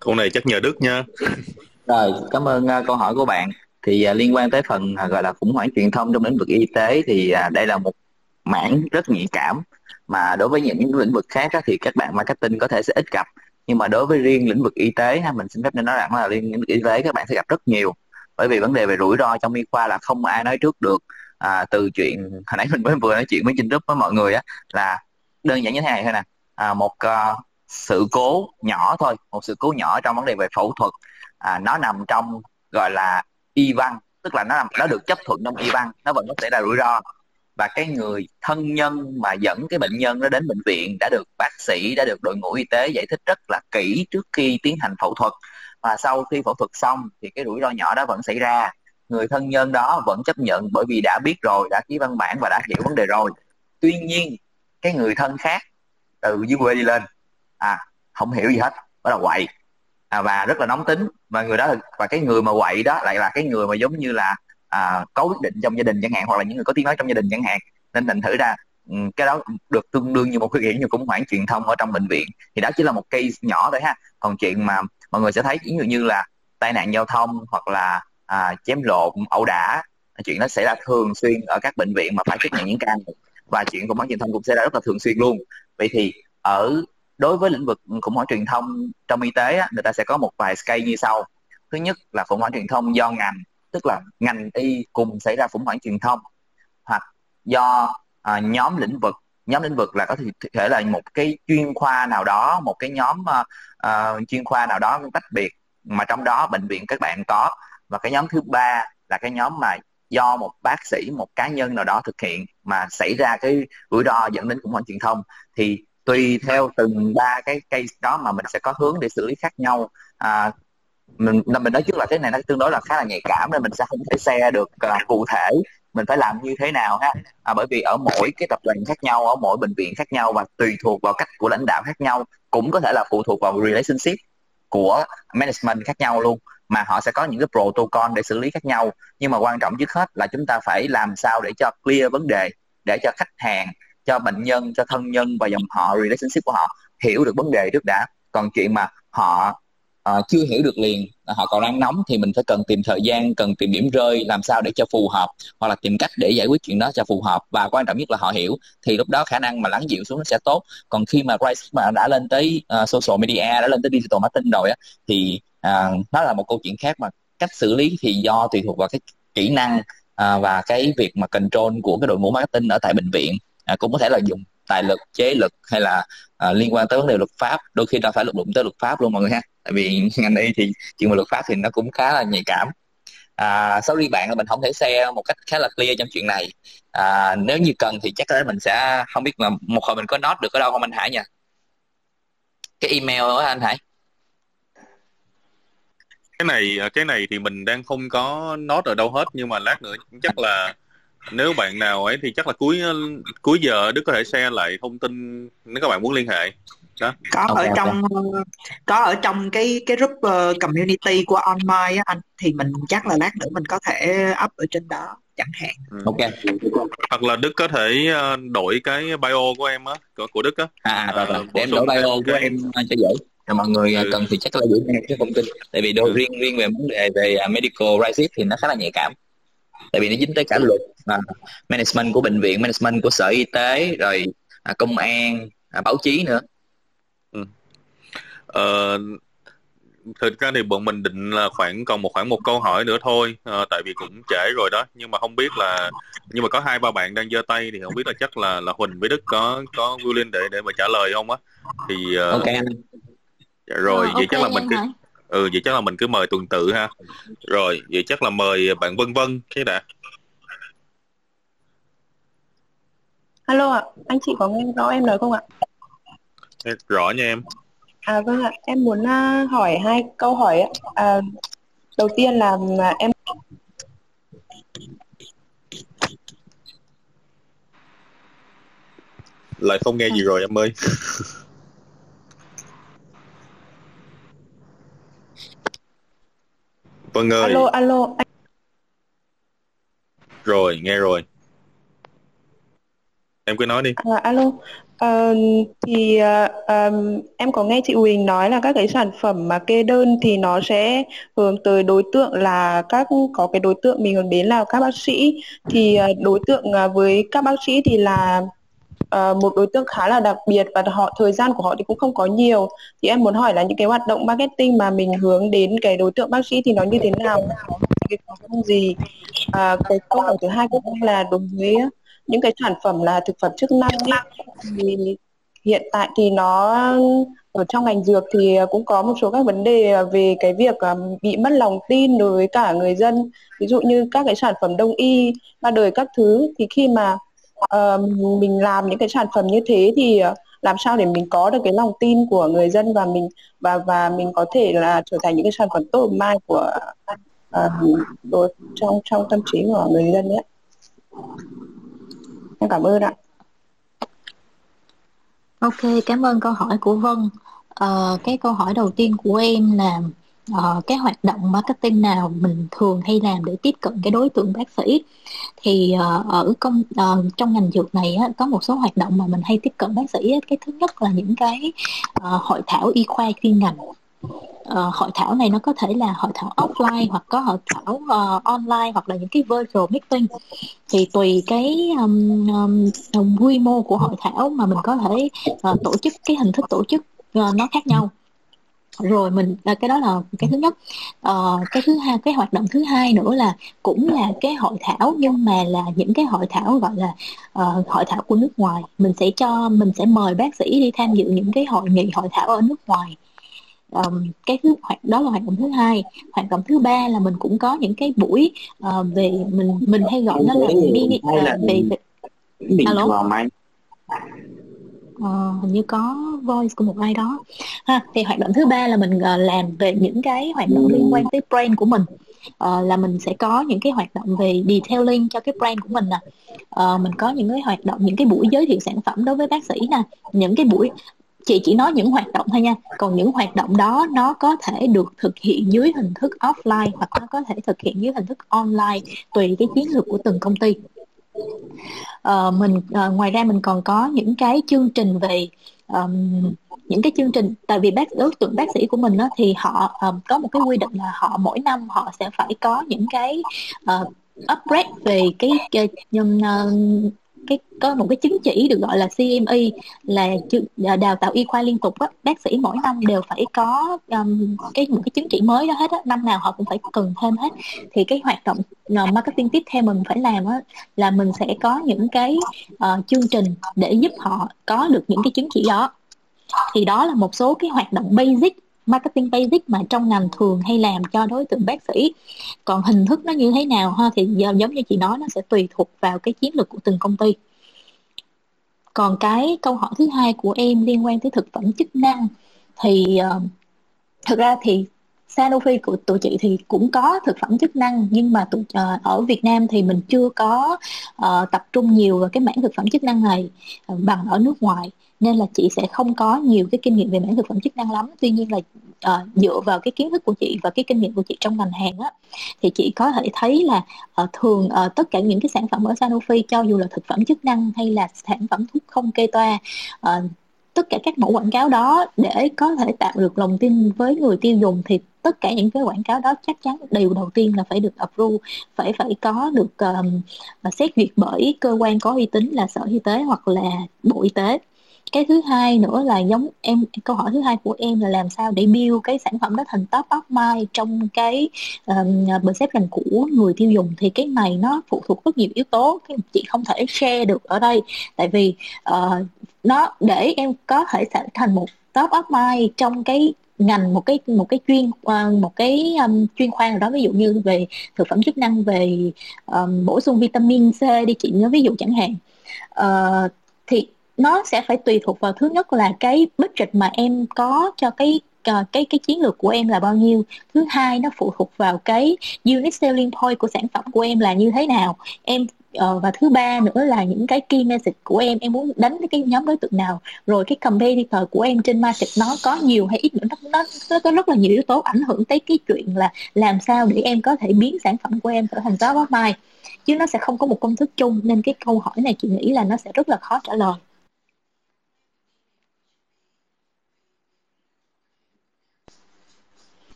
Câu này chắc nhờ Đức nha. Rồi, cảm ơn câu hỏi của bạn. Thì liên quan tới phần gọi là khủng hoảng truyền thông trong lĩnh vực y tế, thì đây là một mảng rất nhạy cảm mà đối với những lĩnh vực khác thì các bạn marketing có thể sẽ ít gặp, nhưng mà đối với riêng lĩnh vực y tế ha, mình xin phép nên nói rằng là lĩnh vực y tế các bạn sẽ gặp rất nhiều, bởi vì vấn đề về rủi ro trong y khoa là không ai nói trước được. Từ chuyện hồi nãy mình mới vừa nói chuyện với trên group với mọi người á, là đơn giản như thế này thôi nè, một sự cố nhỏ thôi, một sự cố nhỏ trong vấn đề về phẫu thuật, nó nằm trong gọi là y văn, tức là nó được chấp thuận trong y văn, nó vẫn có thể là rủi ro. Và cái người thân nhân mà dẫn cái bệnh nhân nó đến bệnh viện đã được bác sĩ, đã được đội ngũ y tế giải thích rất là kỹ trước khi tiến hành phẫu thuật. Và sau khi phẫu thuật xong thì cái rủi ro nhỏ đó vẫn xảy ra. Người thân nhân đó vẫn chấp nhận bởi vì đã biết rồi, đã ký văn bản và đã hiểu vấn đề rồi. Tuy nhiên, cái người thân khác từ dưới quê đi lên, không hiểu gì hết, bắt đầu quậy, và rất là nóng tính. Và cái người mà quậy đó lại là cái người mà giống như là có quyết định trong gia đình chẳng hạn, hoặc là những người có tiếng nói trong gia đình chẳng hạn. Nên thành thử ra cái đó được tương đương như một cái hiện như khủng hoảng truyền thông ở trong bệnh viện. Thì đó chỉ là một case nhỏ thôi ha. Còn chuyện mà mọi người sẽ thấy ví dụ như là tai nạn giao thông hoặc là chém lộn, ẩu đả, chuyện đó xảy ra thường xuyên ở các bệnh viện mà phải tiếp nhận những ca, và chuyện khủng hoảng truyền thông cũng xảy ra rất là thường xuyên luôn. Vậy thì đối với lĩnh vực khủng hoảng truyền thông trong y tế á, người ta sẽ có một vài scale như sau. Thứ nhất là khủng hoảng truyền thông do ngành, tức là ngành y cùng xảy ra khủng hoảng truyền thông, hoặc do nhóm lĩnh vực. Nhóm lĩnh vực là có thể là một cái chuyên khoa nào đó, một cái nhóm chuyên khoa nào đó tách biệt mà trong đó bệnh viện các bạn có. Và cái nhóm thứ ba là cái nhóm mà do một bác sĩ, một cá nhân nào đó thực hiện mà xảy ra cái rủi ro dẫn đến khủng hoảng truyền thông. Thì tùy theo từng ba cái case đó mà mình sẽ có hướng để xử lý khác nhau. Mình nói trước là cái này nó tương đối là khá là nhạy cảm nên mình sẽ không thể share được cụ thể mình phải làm như thế nào ha. Bởi vì ở mỗi cái tập đoàn khác nhau, ở mỗi bệnh viện khác nhau và tùy thuộc vào cách của lãnh đạo khác nhau, cũng có thể là phụ thuộc vào relationship của management khác nhau luôn, mà họ sẽ có những cái protocol để xử lý khác nhau. Nhưng mà quan trọng trước hết là chúng ta phải làm sao để cho clear vấn đề, để cho khách hàng, cho bệnh nhân, cho thân nhân và dòng họ, relationship của họ hiểu được vấn đề trước đã. Còn chuyện mà họ chưa hiểu được liền, họ còn đang nóng thì mình phải cần tìm thời gian, cần tìm điểm rơi làm sao để cho phù hợp, hoặc là tìm cách để giải quyết chuyện đó cho phù hợp. Và quan trọng nhất là họ hiểu thì lúc đó khả năng mà lắng dịu xuống nó sẽ tốt. Còn khi mà crisis mà đã lên tới social media, đã lên tới digital marketing rồi á, thì nó là một câu chuyện khác. Mà cách xử lý thì do tùy thuộc vào cái kỹ năng và cái việc mà control của cái đội ngũ marketing ở tại bệnh viện, cũng có thể là dùng tài lực, chế lực, hay là liên quan tới vấn đề luật pháp. Đôi khi ta phải đụng tới luật pháp luôn mọi người ha, tại vì ngành y thì chuyện về luật pháp thì nó cũng khá là nhạy cảm. Sorry bạn là mình không thể share một cách khá là clear trong chuyện này. Nếu như cần thì chắc là mình sẽ, không biết là một hồi mình có note được ở đâu không anh Hải nha, cái email đó anh Hải. Cái này thì mình đang không có note ở đâu hết, nhưng mà lát nữa chắc là nếu bạn nào ấy thì chắc là cuối giờ Đức có thể share lại thông tin nếu các bạn muốn liên hệ đó. Có ở trong cái group community của online á anh, thì mình chắc là lát nữa mình có thể up ở trên đó chẳng hạn. Ok. Hoặc là Đức có thể đổi cái bio của em á, của Đức á. Rồi. Để em đổi bio của em cho dễ. Mọi người cần thì chắc là gửi ngay cái thông tin, tại vì riêng về vấn đề về medical crisis thì nó khá là nhạy cảm, tại vì nó dính tới cả luật, management của bệnh viện, management của Sở Y tế, rồi công an, báo chí nữa. Thực ra thì bọn mình định là khoảng một câu hỏi nữa thôi, tại vì cũng trễ rồi đó. Nhưng mà có 2-3 bạn đang giơ tay, thì không biết là chắc là Huỳnh với Đức có willing để mà trả lời không á. Thì ok anh. Dạ rồi, vậy okay, chắc là mình cứ mời tuần tự ha. Rồi, vậy chắc là mời bạn Vân Vân cái đã. Alo ạ, anh chị có nghe rõ em nói không ạ? Rõ nha em. Vâng ạ, em muốn hỏi 2 câu hỏi ạ. Đầu tiên là em lại không nghe gì rồi em ơi. Vâng ơi. Alo. Rồi, nghe rồi. Em cứ nói đi. Alo. Thì em có nghe chị Huỳnh nói là các cái sản phẩm mà kê đơn thì nó sẽ hướng tới đối tượng là có cái đối tượng mình hướng đến là các bác sĩ. Thì đối tượng với các bác sĩ thì là một đối tượng khá là đặc biệt, và thời gian của họ thì cũng không có nhiều. Thì em muốn hỏi là những cái hoạt động marketing mà mình hướng đến cái đối tượng bác sĩ thì nó như thế nào, cái khó khăn gì. Cái câu hỏi thứ 2 cũng là đối với những cái sản phẩm là thực phẩm chức năng thì hiện tại thì nó ở trong ngành dược thì cũng có một số các vấn đề về cái việc bị mất lòng tin đối với cả người dân. Ví dụ như các cái sản phẩm đông y ra đời các thứ, thì khi mà mình làm những cái sản phẩm như thế thì làm sao để mình có được cái lòng tin của người dân, và mình có thể là trở thành những cái sản phẩm top of mind của trong tâm trí của người dân đấy. Em cảm ơn ạ. Ok, cảm ơn câu hỏi của Vân. Cái câu hỏi đầu tiên của em là cái hoạt động marketing nào mình thường hay làm để tiếp cận cái đối tượng bác sĩ. Thì trong ngành dược này á, có một số hoạt động mà mình hay tiếp cận bác sĩ á. Cái thứ nhất là những cái hội thảo y khoa chuyên ngành. Hội thảo này nó có thể là hội thảo offline, hoặc có hội thảo online, hoặc là những cái virtual meeting. Thì tùy cái quy mô của hội thảo mà mình có thể tổ chức, cái hình thức tổ chức nó khác nhau. Rồi cái đó là cái thứ nhất. Cái thứ hai, cái hoạt động thứ hai nữa là cũng là cái hội thảo, nhưng mà là những cái hội thảo gọi là hội thảo của nước ngoài. Mình sẽ mời bác sĩ đi tham dự những cái hội nghị hội thảo ở nước ngoài. Đó là hoạt động thứ hai. Hoạt động thứ ba là mình cũng có những cái buổi về mình hay gọi nó là mini về alo. Hình như có voice của một ai đó ha. Thì hoạt động thứ ba là mình làm về những cái hoạt động liên quan tới brand của mình. là mình sẽ có những cái hoạt động về detailing cho cái brand của mình nè. Mình có những cái hoạt động, những cái buổi giới thiệu sản phẩm đối với bác sĩ nè, những cái buổi, chị chỉ nói những hoạt động thôi nha, còn những hoạt động đó nó có thể được thực hiện dưới hình thức offline hoặc nó có thể thực hiện dưới hình thức online tùy cái chiến lược của từng công ty. Ngoài ra mình còn có những cái chương trình về những cái chương trình, tại vì đối tượng bác sĩ của mình đó, thì họ có một cái quy định là họ mỗi năm họ sẽ phải có những cái upgrade về cái có một cái chứng chỉ được gọi là CME, là đào tạo y khoa liên tục đó. Bác sĩ mỗi năm đều phải có một cái chứng chỉ mới đó hết đó. Năm nào họ cũng phải cần thêm hết. Thì cái hoạt động marketing tiếp theo mình phải làm đó, là mình sẽ có những cái chương trình để giúp họ có được những cái chứng chỉ đó. Thì đó là một số cái hoạt động basic, marketing basic mà trong ngành thường hay làm cho đối tượng bác sĩ. Còn hình thức nó như thế nào ha, thì giống như chị nói, nó sẽ tùy thuộc vào cái chiến lược của từng công ty. Còn cái câu hỏi thứ hai của em liên quan tới thực phẩm chức năng, thì thực ra thì Sanofi của tụi chị thì cũng có thực phẩm chức năng, nhưng mà ở Việt Nam thì mình chưa có tập trung nhiều vào cái mảng thực phẩm chức năng này bằng ở nước ngoài, nên là chị sẽ không có nhiều cái kinh nghiệm về mảng thực phẩm chức năng lắm. Tuy nhiên là dựa vào cái kiến thức của chị và cái kinh nghiệm của chị trong ngành hàng á, thì chị có thể thấy là thường tất cả những cái sản phẩm ở Sanofi, cho dù là thực phẩm chức năng hay là sản phẩm thuốc không kê toa, tất cả các mẫu quảng cáo đó để có thể tạo được lòng tin với người tiêu dùng, thì tất cả những cái quảng cáo đó chắc chắn điều đầu tiên là phải được approve, phải có được xét duyệt bởi cơ quan có uy tín là Sở Y tế hoặc là Bộ Y tế. Cái thứ hai nữa là câu hỏi thứ hai của em là làm sao để build cái sản phẩm đó thành top of mind trong cái perception của người tiêu dùng. Thì cái này nó phụ thuộc rất nhiều yếu tố, chị không thể share được ở đây, tại vì nó để em có thể thành một top of mind trong cái ngành, một cái chuyên khoa nào đó, ví dụ như về thực phẩm chức năng, về bổ sung vitamin C đi, chị nói ví dụ chẳng hạn, thì nó sẽ phải tùy thuộc vào, thứ nhất là cái budget mà em có cho cái chiến lược của em là bao nhiêu. Thứ hai, nó phụ thuộc vào cái unit selling point của sản phẩm của em là như thế nào em, và thứ ba nữa là những cái key message của em muốn đánh cái nhóm đối tượng nào, rồi cái competitor của em trên market nó có nhiều hay ít nữa, nó có rất là nhiều yếu tố ảnh hưởng tới cái chuyện là làm sao để em có thể biến sản phẩm của em trở thành top of mind, chứ nó sẽ không có một công thức chung. Nên cái câu hỏi này chị nghĩ là nó sẽ rất là khó trả lời.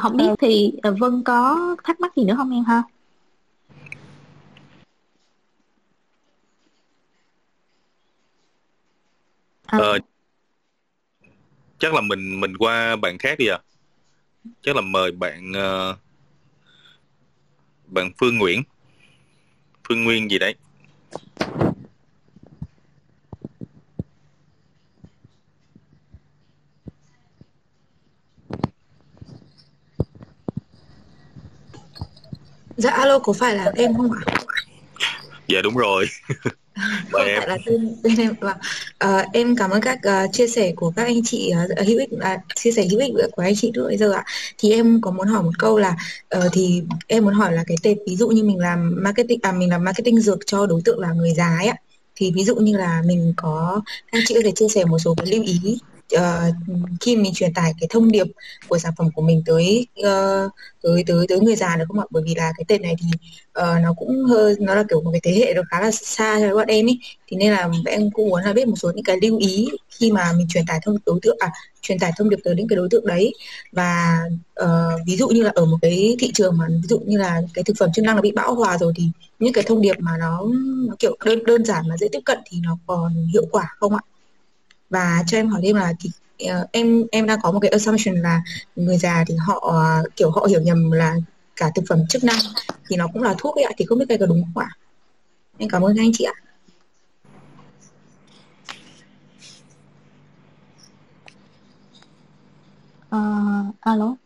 Không biết thì Vân có thắc mắc gì nữa không em ha? Chắc là mình qua bạn khác đi ạ. Chắc là mời bạn Phương Nguyên gì đấy. Dạ, alo, có phải là em không ạ? Dạ đúng rồi. Không phải là tên em. Em cảm ơn các chia sẻ của các anh chị hữu ích, chia sẻ hữu ích của anh chị lúc nãy giờ ạ. Thì em có muốn hỏi một câu là thì em muốn hỏi là cái tệp, ví dụ như mình làm marketing, mình làm marketing dược cho đối tượng là người già ấy ạ. Thì ví dụ như là mình có, anh chị có thể chia sẻ một số cái lưu ý khi mình truyền tải cái thông điệp của sản phẩm của mình tới người già được không ạ? Bởi vì là cái tệp này thì nó cũng hơi, nó là kiểu một cái thế hệ nó khá là xa cho bọn em ý, thì nên là em cũng muốn là biết một số những cái lưu ý khi mà mình truyền tải thông điệp tới những cái đối tượng đấy. Và ví dụ như là ở một cái thị trường mà ví dụ như là cái thực phẩm chức năng nó bị bão hòa rồi, thì những cái thông điệp mà nó kiểu đơn giản mà dễ tiếp cận thì nó còn hiệu quả không ạ? Và cho em hỏi thêm là em đang có một cái assumption là người già thì họ hiểu nhầm là cả thực phẩm chức năng thì nó cũng là thuốc ấy ạ, thì không biết cái có đúng không ạ? Em cảm ơn các anh chị ạ. Alo.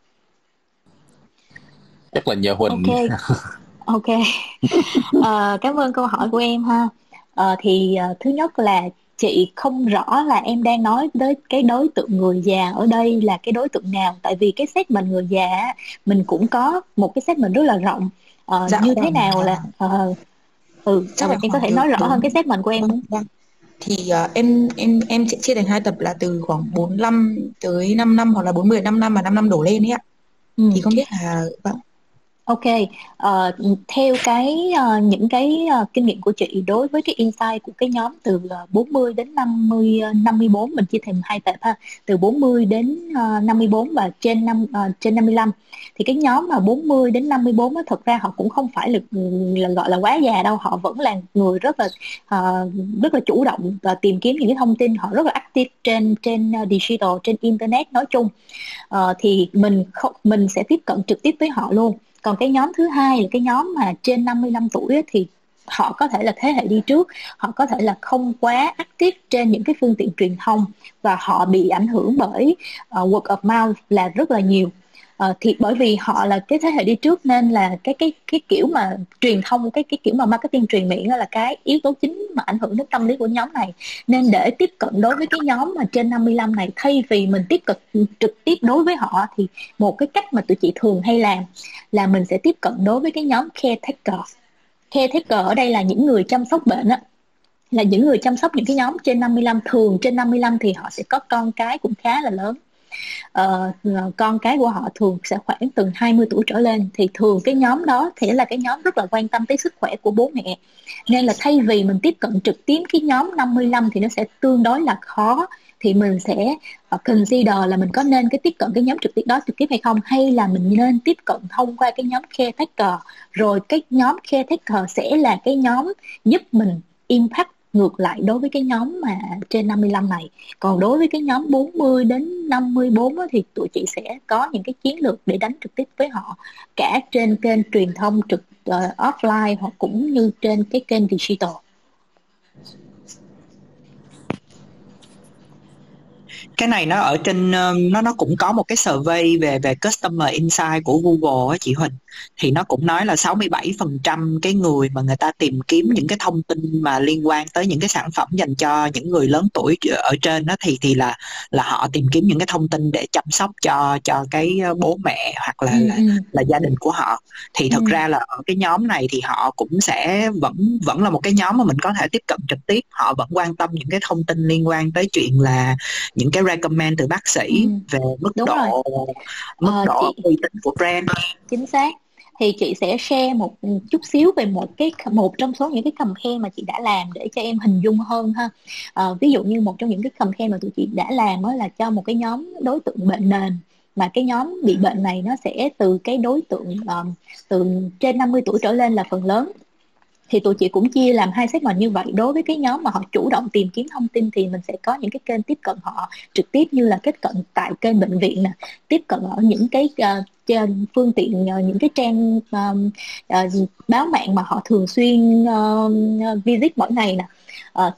Chắc là nhờ Huỳnh. Ok. Cảm ơn câu hỏi của em ha. Thì thứ nhất là chị không rõ là em đang nói tới cái đối tượng người già ở đây là cái đối tượng nào, tại vì cái segment người già mình cũng có một cái segment rất là rộng. Như thế nào là chắc là em có thể nói rõ hơn cái segment của em. Thì em sẽ chia thành hai tập là từ khoảng 45 tới 5 năm hoặc là 40 5 năm và 5 năm đổ lên ấy ạ. Thì không biết là ok, theo cái những cái kinh nghiệm của chị đối với cái insight của cái nhóm từ 40 đến 50 54 mình chia thành hai tập ha, từ 40 đến 54 và trên 55. Thì cái nhóm mà 40 đến 54 á, thật ra họ cũng không phải là gọi là quá già đâu, họ vẫn là người rất là chủ động và tìm kiếm những cái thông tin, họ rất là active trên digital, trên internet nói chung. Thì mình sẽ tiếp cận trực tiếp với họ luôn. Còn cái nhóm thứ hai là cái nhóm mà trên 55 tuổi ấy, thì họ có thể là thế hệ đi trước, họ có thể là không quá active trên những cái phương tiện truyền thông và họ bị ảnh hưởng bởi word of mouth là rất là nhiều. Thì bởi vì họ là cái thế hệ đi trước nên là cái kiểu mà truyền thông, cái kiểu mà marketing truyền miệng đó là cái yếu tố chính mà ảnh hưởng đến tâm lý của nhóm này. Nên để tiếp cận đối với cái nhóm mà trên 55 này, thay vì mình tiếp cận trực tiếp đối với họ thì một cái cách mà tụi chị thường hay làm là mình sẽ tiếp cận đối với cái nhóm caretakers. Caretaker ở đây là những người chăm sóc bệnh á, là những người chăm sóc những cái nhóm trên 55. Thường trên 55 thì họ sẽ có con cái cũng khá là lớn. Con cái của họ thường sẽ khoảng từ 20 tuổi trở lên, thì thường cái nhóm đó thì là cái nhóm rất là quan tâm tới sức khỏe của bố mẹ, nên là thay vì mình tiếp cận trực tiếp cái nhóm 55 thì nó sẽ tương đối là khó, thì mình sẽ consider là mình có nên tiếp cận cái nhóm trực tiếp hay không, hay là mình nên tiếp cận thông qua cái nhóm caretaker. Rồi cái nhóm caretaker sẽ là cái nhóm giúp mình impact ngược lại đối với cái nhóm mà trên 55 này. Còn đối với cái nhóm 40 đến 54 đó, thì tụi chị sẽ có những cái chiến lược để đánh trực tiếp với họ, cả trên kênh truyền thông trực offline hoặc cũng như trên cái kênh digital. Cái này nó ở trên nó cũng có một cái survey về customer insight của Google á chị Huỳnh, thì nó cũng nói là 67% cái người mà người ta tìm kiếm những cái thông tin mà liên quan tới những cái sản phẩm dành cho những người lớn tuổi ở trên đó, thì là họ tìm kiếm những cái thông tin để chăm sóc cho cái bố mẹ hoặc là gia đình của họ. Thì thực ra là ở cái nhóm này thì họ cũng sẽ vẫn là một cái nhóm mà mình có thể tiếp cận trực tiếp, họ vẫn quan tâm những cái thông tin liên quan tới chuyện là những cái recommend từ bác sĩ về mức độ uy tín của brand. Chính xác. Thì chị sẽ share một chút xíu về một trong số những cái campaign mà chị đã làm để cho em hình dung hơn ha. Ví dụ như một trong những cái campaign mà tụi chị đã làm đó là cho một cái nhóm đối tượng bệnh nền, mà cái nhóm bị bệnh này nó sẽ từ cái đối tượng từ trên 50 tuổi trở lên là phần lớn. Thì tụi chị cũng chia làm hai segment như vậy. Đối với cái nhóm mà họ chủ động tìm kiếm thông tin thì mình sẽ có những cái kênh tiếp cận họ trực tiếp, như là tiếp cận tại kênh bệnh viện nè, tiếp cận ở những cái trên phương tiện, những cái trang báo mạng mà họ thường xuyên visit mỗi ngày nè,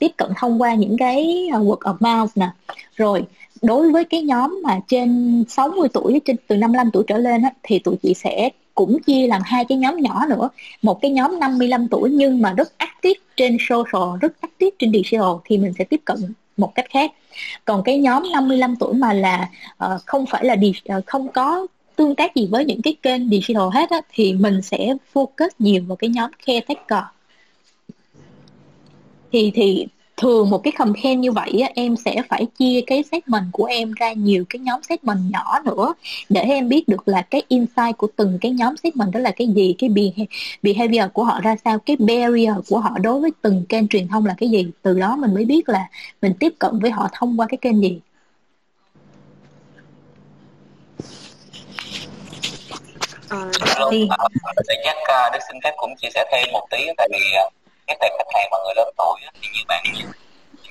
tiếp cận thông qua những cái word of mouth nè. Rồi đối với cái nhóm mà trên 60 tuổi, từ 55 tuổi trở lên á, thì tụi chị sẽ cũng chia làm hai cái nhóm nhỏ nữa. Một cái nhóm 55 tuổi nhưng mà rất active trên social, rất active trên digital thì mình sẽ tiếp cận một cách khác. Còn cái nhóm 55 tuổi mà là không phải là không có tương tác gì với những cái kênh digital hết á, thì mình sẽ focus nhiều vào cái nhóm caretaker. Thì thường một cái campaign như vậy á, em sẽ phải chia cái segment của em ra nhiều cái nhóm segment nhỏ nữa để em biết được là cái insight của từng cái nhóm segment đó là cái gì, cái behavior của họ ra sao, cái barrier của họ đối với từng kênh truyền thông là cái gì. Từ đó mình mới biết là mình tiếp cận với họ thông qua cái kênh gì. Thứ nhất, Đức xin phép cũng chia sẻ thêm một tí, tại vì cái tệp khách hàng mà người lớn tuổi thì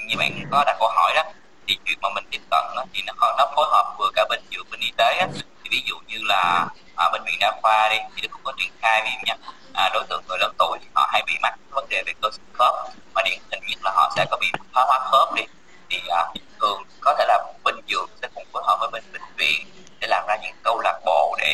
như bạn có đặt câu hỏi đó, thì chuyện mà mình tiếp cận thì nó phối hợp vừa cả bên dược bên y tế á. Thì ví dụ như là bệnh viện Đa khoa đi thì cũng có triển khai vì đối tượng người lớn tuổi họ hay bị mắc vấn đề về cơ xương khớp, mà điển hình nhất là họ sẽ có bị thoái hóa khớp đi, thì thường có thể là bên dược sẽ cùng phối hợp với bên bệnh viện để làm ra những câu lạc bộ để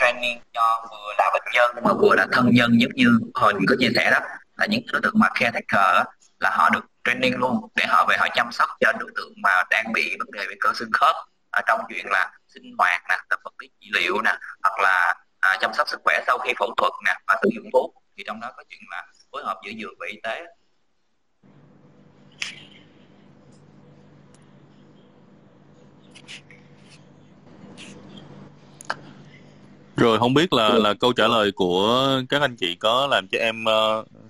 training cho vừa là bệnh nhân mà vừa là thân nhân, giống như hồi mình có chia sẻ đó, là những đối tượng mà caretaker là họ được training luôn để họ về họ chăm sóc cho đối tượng mà đang bị vấn đề về cơ xương khớp trong chuyện là sinh hoạt nè, tập vật lý trị liệu nè, hoặc là chăm sóc sức khỏe sau khi phẫu thuật nè và sử dụng thuốc, thì trong đó có chuyện là phối hợp giữa dược và y tế. Rồi không biết là câu trả lời của các anh chị có làm cho em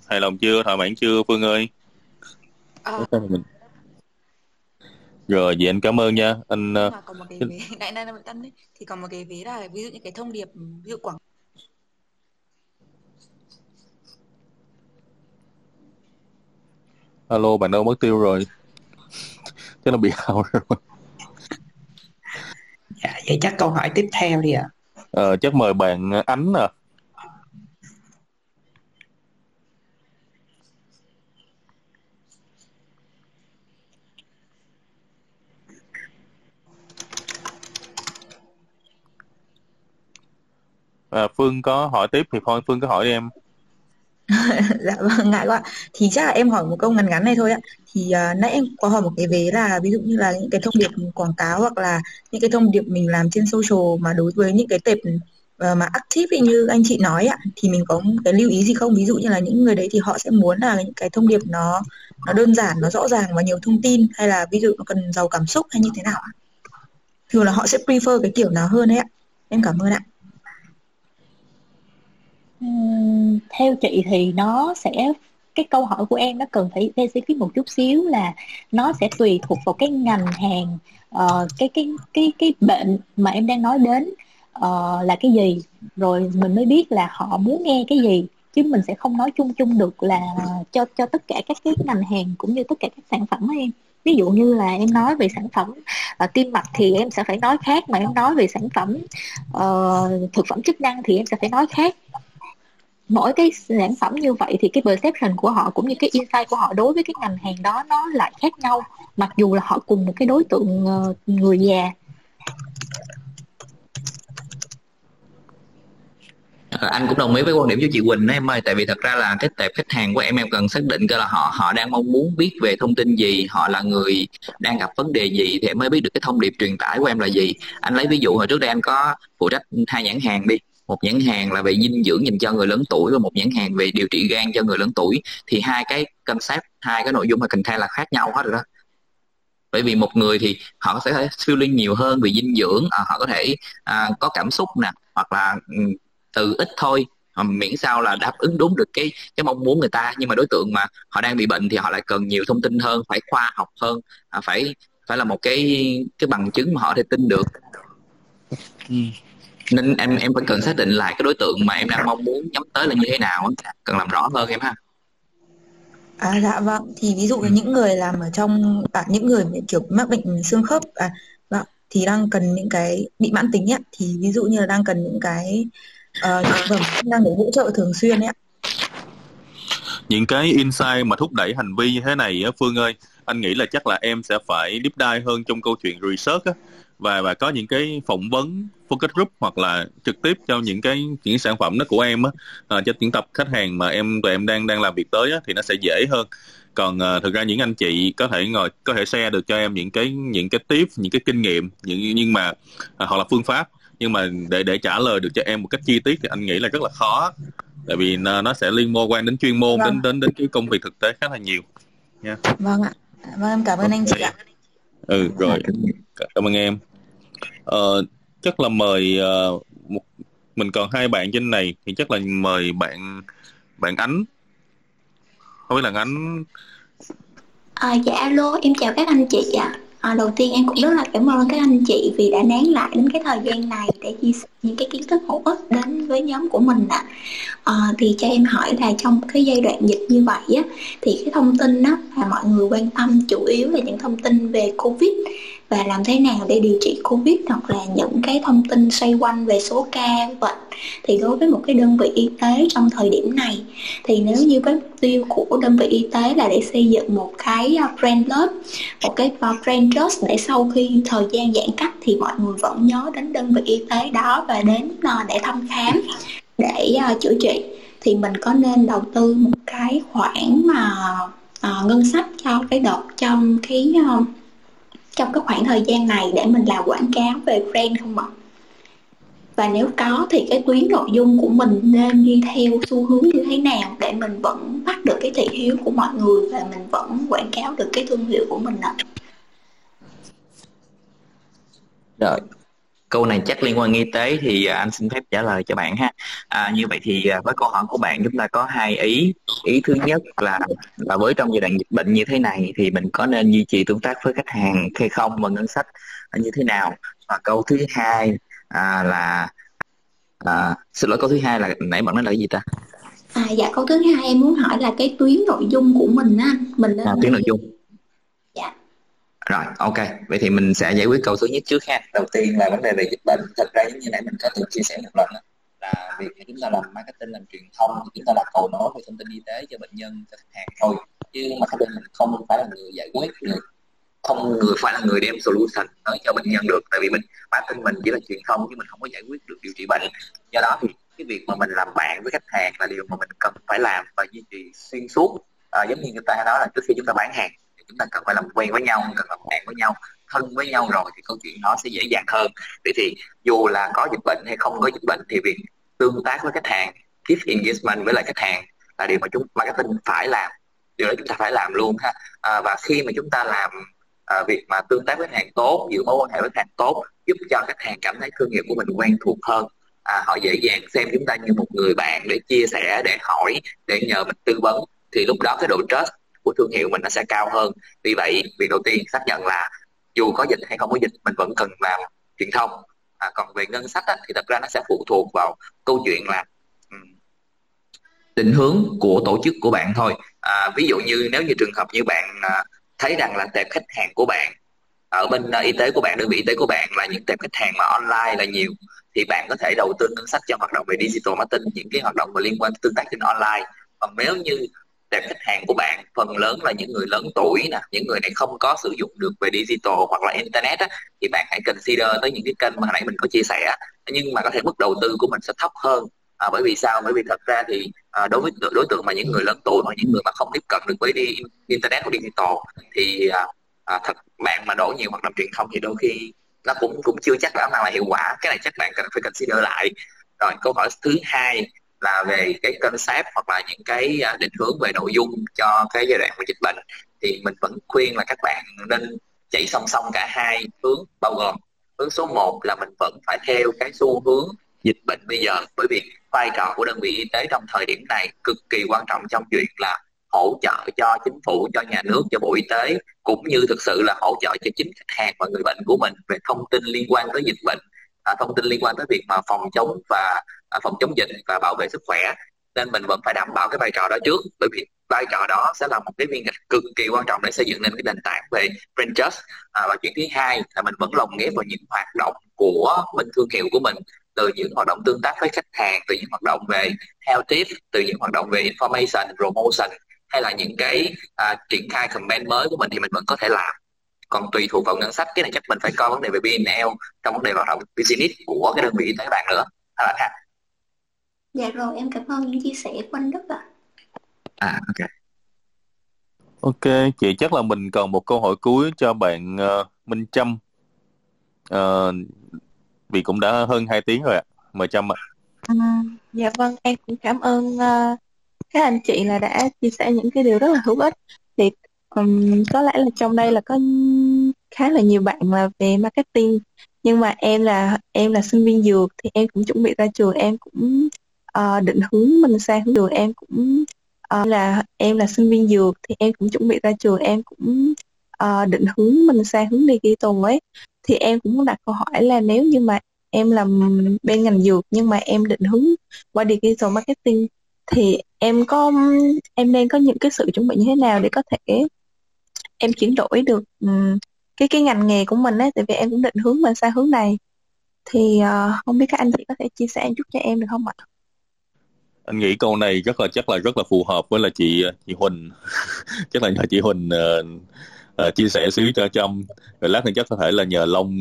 hài lòng chưa, thỏa mãn chưa Phương ơi? Rồi vậy anh cảm ơn nha anh. Còn một cái vế nãy nay mình tăng đấy, thì còn một cái vế là ví dụ như cái thông điệp, ví dụ quảng alo bạn đâu mất tiêu rồi, chắc là bị hao rồi. Dạ vậy chắc câu hỏi tiếp theo đi ạ. Chắc mời bạn Ánh nè. Phương có hỏi tiếp thì thôi Phương cứ hỏi đi em. Dạ vâng, ngại quá. Thì chắc là em hỏi một câu ngắn ngắn này thôi ạ. Thì nãy em có hỏi một cái vế là ví dụ như là những cái thông điệp quảng cáo hoặc là những cái thông điệp mình làm trên social mà đối với những cái tệp mà active ấy, như anh chị nói ạ, thì mình có cái lưu ý gì không? Ví dụ như là những người đấy thì họ sẽ muốn là những cái thông điệp nó đơn giản, nó rõ ràng và nhiều thông tin, hay là ví dụ nó cần giàu cảm xúc hay như thế nào ạ? Thường là họ sẽ prefer cái kiểu nào hơn ấy ạ? Em cảm ơn ạ. Theo chị thì nó sẽ, cái câu hỏi của em nó cần phải specific một chút xíu, là nó sẽ tùy thuộc vào cái ngành hàng, cái bệnh mà em đang nói đến là cái gì, rồi mình mới biết là họ muốn nghe cái gì, chứ mình sẽ không nói chung được là cho tất cả các cái ngành hàng cũng như tất cả các sản phẩm em. Ví dụ như là em nói về sản phẩm tim mạch thì em sẽ phải nói khác, mà em nói về sản phẩm thực phẩm chức năng thì em sẽ phải nói khác. Mỗi cái sản phẩm như vậy thì cái perception của họ cũng như cái insight của họ đối với cái ngành hàng đó nó lại khác nhau, mặc dù là họ cùng một cái đối tượng người già. Anh cũng đồng ý với quan điểm của chị Quỳnh đó em ơi, tại vì thật ra là cái tệp khách hàng của em cần xác định coi là họ đang mong muốn biết về thông tin gì, họ là người đang gặp vấn đề gì, thì em mới biết được cái thông điệp truyền tải của em là gì. Anh lấy ví dụ hồi trước đây anh có phụ trách 2 nhãn hàng đi, một nhãn hàng là về dinh dưỡng dành cho người lớn tuổi và một nhãn hàng về điều trị gan cho người lớn tuổi, thì 2 cái concept, 2 cái nội dung hay content là khác nhau hết rồi đó. Bởi vì một người thì họ sẽ feeling nhiều hơn về dinh dưỡng, họ có thể có cảm xúc nè, hoặc là từ ít thôi, miễn sao là đáp ứng đúng được cái mong muốn người ta. Nhưng mà đối tượng mà họ đang bị bệnh thì họ lại cần nhiều thông tin hơn, phải khoa học hơn, phải là một cái bằng chứng mà họ thể tin được. Nên em phải cần xác định lại cái đối tượng mà em đang mong muốn nhắm tới là như thế nào, cần làm rõ hơn em ha. Dạ vâng, thì ví dụ như những người làm ở trong những người kiểu mắc bệnh xương khớp thì đang cần những cái bị mãn tính ấy, thì ví dụ như là đang cần những cái sản phẩm đang để hỗ trợ thường xuyên ấy. Những cái insight mà thúc đẩy hành vi như thế này Phương ơi, anh nghĩ là chắc là em sẽ phải deep dive hơn trong câu chuyện research á, và có những cái phỏng vấn focus group hoặc là trực tiếp cho những cái sản phẩm đó của em á, cho những tập khách hàng mà tụi em đang làm việc tới á, thì nó sẽ dễ hơn. Còn thực ra những anh chị có thể ngồi có thể share được cho em những cái tip, những cái kinh nghiệm, nhưng mà hoặc là phương pháp, nhưng mà để trả lời được cho em một cách chi tiết thì anh nghĩ là rất là khó, tại vì nó sẽ liên quan đến chuyên môn, vâng, đến cái công việc thực tế khá là nhiều nha. Vâng ạ, vâng em cảm ơn anh chị ạ. Rồi cảm ơn em. Chắc là mời mình còn 2 bạn trên này thì chắc là mời bạn Ánh. Không biết là Ánh. Dạ alo, em chào các anh chị ạ. Đầu tiên em cũng rất là cảm ơn các anh chị vì đã nán lại đến cái thời gian này để chia sẻ những cái kiến thức hữu ích đến với nhóm của mình ạ. Thì cho em hỏi là trong cái giai đoạn dịch như vậy á, thì cái thông tin đó mà mọi người quan tâm chủ yếu là những thông tin về Covid và làm thế nào để điều trị Covid, hoặc là những cái thông tin xoay quanh về số ca bệnh. Thì đối với một cái đơn vị y tế trong thời điểm này, thì nếu như cái mục tiêu của đơn vị y tế là để xây dựng một cái brand love, một cái brand trust, để sau khi thời gian giãn cách thì mọi người vẫn nhớ đến đơn vị y tế đó và đến để thăm khám, để chữa trị, thì mình có nên đầu tư một cái khoản mà ngân sách cho cái đợt trong cái khoảng thời gian này để mình làm quảng cáo về brand không ạ? Và nếu có thì cái tuyến nội dung của mình nên đi theo xu hướng như thế nào để mình vẫn bắt được cái thị hiếu của mọi người và mình vẫn quảng cáo được cái thương hiệu của mình ạ? Rồi, câu này chắc liên quan y tế thì anh xin phép trả lời cho bạn ha. Như vậy thì với câu hỏi của bạn, chúng ta có hai ý. Ý thứ nhất là với trong giai đoạn dịch bệnh như thế này thì mình có nên duy trì tương tác với khách hàng hay không và ngân sách như thế nào. Và câu thứ hai là nãy bạn nói là cái gì ta? Dạ, câu thứ hai em muốn hỏi là cái tuyến nội dung của mình á, mình lên tuyến nội dung. Dạ. Rồi, ok. Vậy thì mình sẽ giải quyết câu thứ nhất trước ha. Đầu tiên là vấn đề về dịch bệnh. Thật ra giống như nãy mình có từng chia sẻ một lần đó, là việc chúng ta làm marketing, làm truyền thông thì chúng ta là cầu nối về thông tin y tế cho bệnh nhân, cho khách hàng thôi. Chứ marketing mình không phải là người giải quyết được, không phải là người đem solution tới cho bệnh nhân được. Tại vì marketing mình chỉ là truyền thông chứ mình không có giải quyết được điều trị bệnh. Do đó thì cái việc mà mình làm bạn với khách hàng là điều mà mình cần phải làm và duy trì xuyên suốt. Giống như người ta nói là trước khi chúng ta bán hàng, chúng ta cần phải làm quen với nhau, cần làm bạn với nhau, thân với nhau rồi thì câu chuyện nó sẽ dễ dàng hơn. Vậy thì dù là có dịch bệnh hay không có dịch bệnh thì việc tương tác với khách hàng, keep engagement với lại khách hàng là điều mà chúng marketing phải làm, điều đó chúng ta phải làm luôn ha. Và khi mà chúng ta làm việc mà tương tác với khách hàng tốt, giữ mối quan hệ với khách hàng tốt, giúp cho khách hàng cảm thấy thương hiệu của mình quen thuộc hơn. Họ dễ dàng xem chúng ta như một người bạn để chia sẻ, để hỏi, để nhờ mình tư vấn, thì lúc đó cái độ trust của thương hiệu mình nó sẽ cao hơn. Vì vậy, việc đầu tiên xác nhận là dù có dịch hay không có dịch, mình vẫn cần làm truyền thông. Còn về ngân sách á, thì thật ra nó sẽ phụ thuộc vào câu chuyện là định hướng của tổ chức của bạn thôi. Ví dụ như nếu như trường hợp như bạn thấy rằng là tệp khách hàng của bạn ở bên y tế của bạn, đơn vị y tế của bạn là những tệp khách hàng mà online là nhiều, thì bạn có thể đầu tư ngân sách cho hoạt động về digital marketing, những cái hoạt động mà liên quan tương tác trên online. Còn nếu như tệp khách hàng của bạn phần lớn là những người lớn tuổi nè, những người này không có sử dụng được về digital hoặc là internet á, thì bạn hãy consider tới những cái kênh mà hồi nãy mình có chia sẻ, nhưng mà có thể mức đầu tư của mình sẽ thấp hơn. Bởi vì sao? Bởi vì thật ra thì đối với đối tượng mà những người lớn tuổi hoặc những người mà không tiếp cận được với internet hoặc digital thì thật bạn mà đổ nhiều hoạt động truyền thông thì đôi khi nó cũng chưa chắc đã mang lại hiệu quả. Cái này chắc bạn cần phải consider lại. Rồi câu hỏi thứ hai là về cái concept hoặc là những cái định hướng về nội dung cho cái giai đoạn của dịch bệnh, thì mình vẫn khuyên là các bạn nên chạy song song cả hai hướng, bao gồm hướng số 1 là mình vẫn phải theo cái xu hướng dịch bệnh bây giờ, bởi vì vai trò của đơn vị y tế trong thời điểm này cực kỳ quan trọng trong chuyện là hỗ trợ cho chính phủ, cho nhà nước, cho Bộ Y tế, cũng như thực sự là hỗ trợ cho chính khách hàng và người bệnh của mình về thông tin liên quan tới dịch bệnh, thông tin liên quan tới việc mà phòng chống dịch và bảo vệ sức khỏe. Nên mình vẫn phải đảm bảo cái vai trò đó trước, bởi vì vai trò đó sẽ là một cái viên gạch cực kỳ quan trọng để xây dựng nên cái nền tảng về brand trust. Và chuyện thứ hai là mình vẫn lồng ghép vào những hoạt động của bên thương hiệu của mình, từ những hoạt động tương tác với khách hàng, từ những hoạt động về health tip, từ những hoạt động về information, promotion, hay là những cái triển khai campaign mới của mình thì mình vẫn có thể làm. Còn tùy thuộc vào ngân sách, cái này chắc mình phải coi vấn đề về P&L trong vấn đề hoạt động business của cái đơn vị y tế bạn nữa. Dạ rồi, em cảm ơn những chia sẻ của anh Đức ạ. Ok, chị chắc là mình còn một câu hỏi cuối cho bạn Minh Trâm. Vì cũng đã hơn 2 tiếng rồi ạ. Mời Trâm ạ. Dạ vâng, em cũng cảm ơn các anh chị là đã chia sẻ những cái điều rất là hữu ích. Thì có lẽ là trong đây là có khá là nhiều bạn là về marketing, nhưng mà em là sinh viên dược thì em cũng chuẩn bị ra trường, em cũng định hướng mình sang hướng dược, em là sinh viên dược thì em cũng chuẩn bị ra trường, em cũng định hướng mình sang hướng digital ấy. Thì em cũng muốn đặt câu hỏi là nếu như mà em làm bên ngành dược nhưng mà em định hướng qua digital marketing thì em đang có những cái sự chuẩn bị như thế nào để có thể em chuyển đổi được cái ngành nghề của mình ấy, tại vì em cũng định hướng mình sang hướng này. Thì không biết các anh chị có thể chia sẻ chút cho em được không ạ? Anh nghĩ câu này chắc là rất là phù hợp với là chị Huỳnh. Chắc là nhờ chị Huỳnh chia sẻ xíu cho Trâm, rồi lát nữa chắc có thể là nhờ Long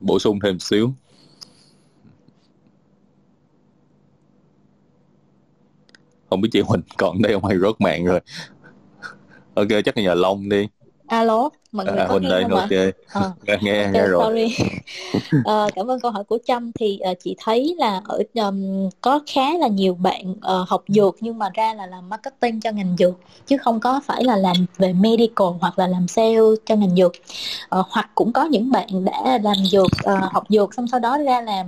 bổ sung thêm xíu. Không biết chị Huỳnh còn đây không hay rớt mạng rồi. Ok, chắc nhờ Long đi. Alo, mọi người có nghe không ạ? Nghe rồi. Cảm ơn câu hỏi của Trâm. Thì chị thấy là ở có khá là nhiều bạn học dược nhưng mà ra là làm marketing cho ngành dược chứ không có phải là làm về medical hoặc là làm sale cho ngành dược. Hoặc cũng có những bạn đã làm dược, học dược xong sau đó ra làm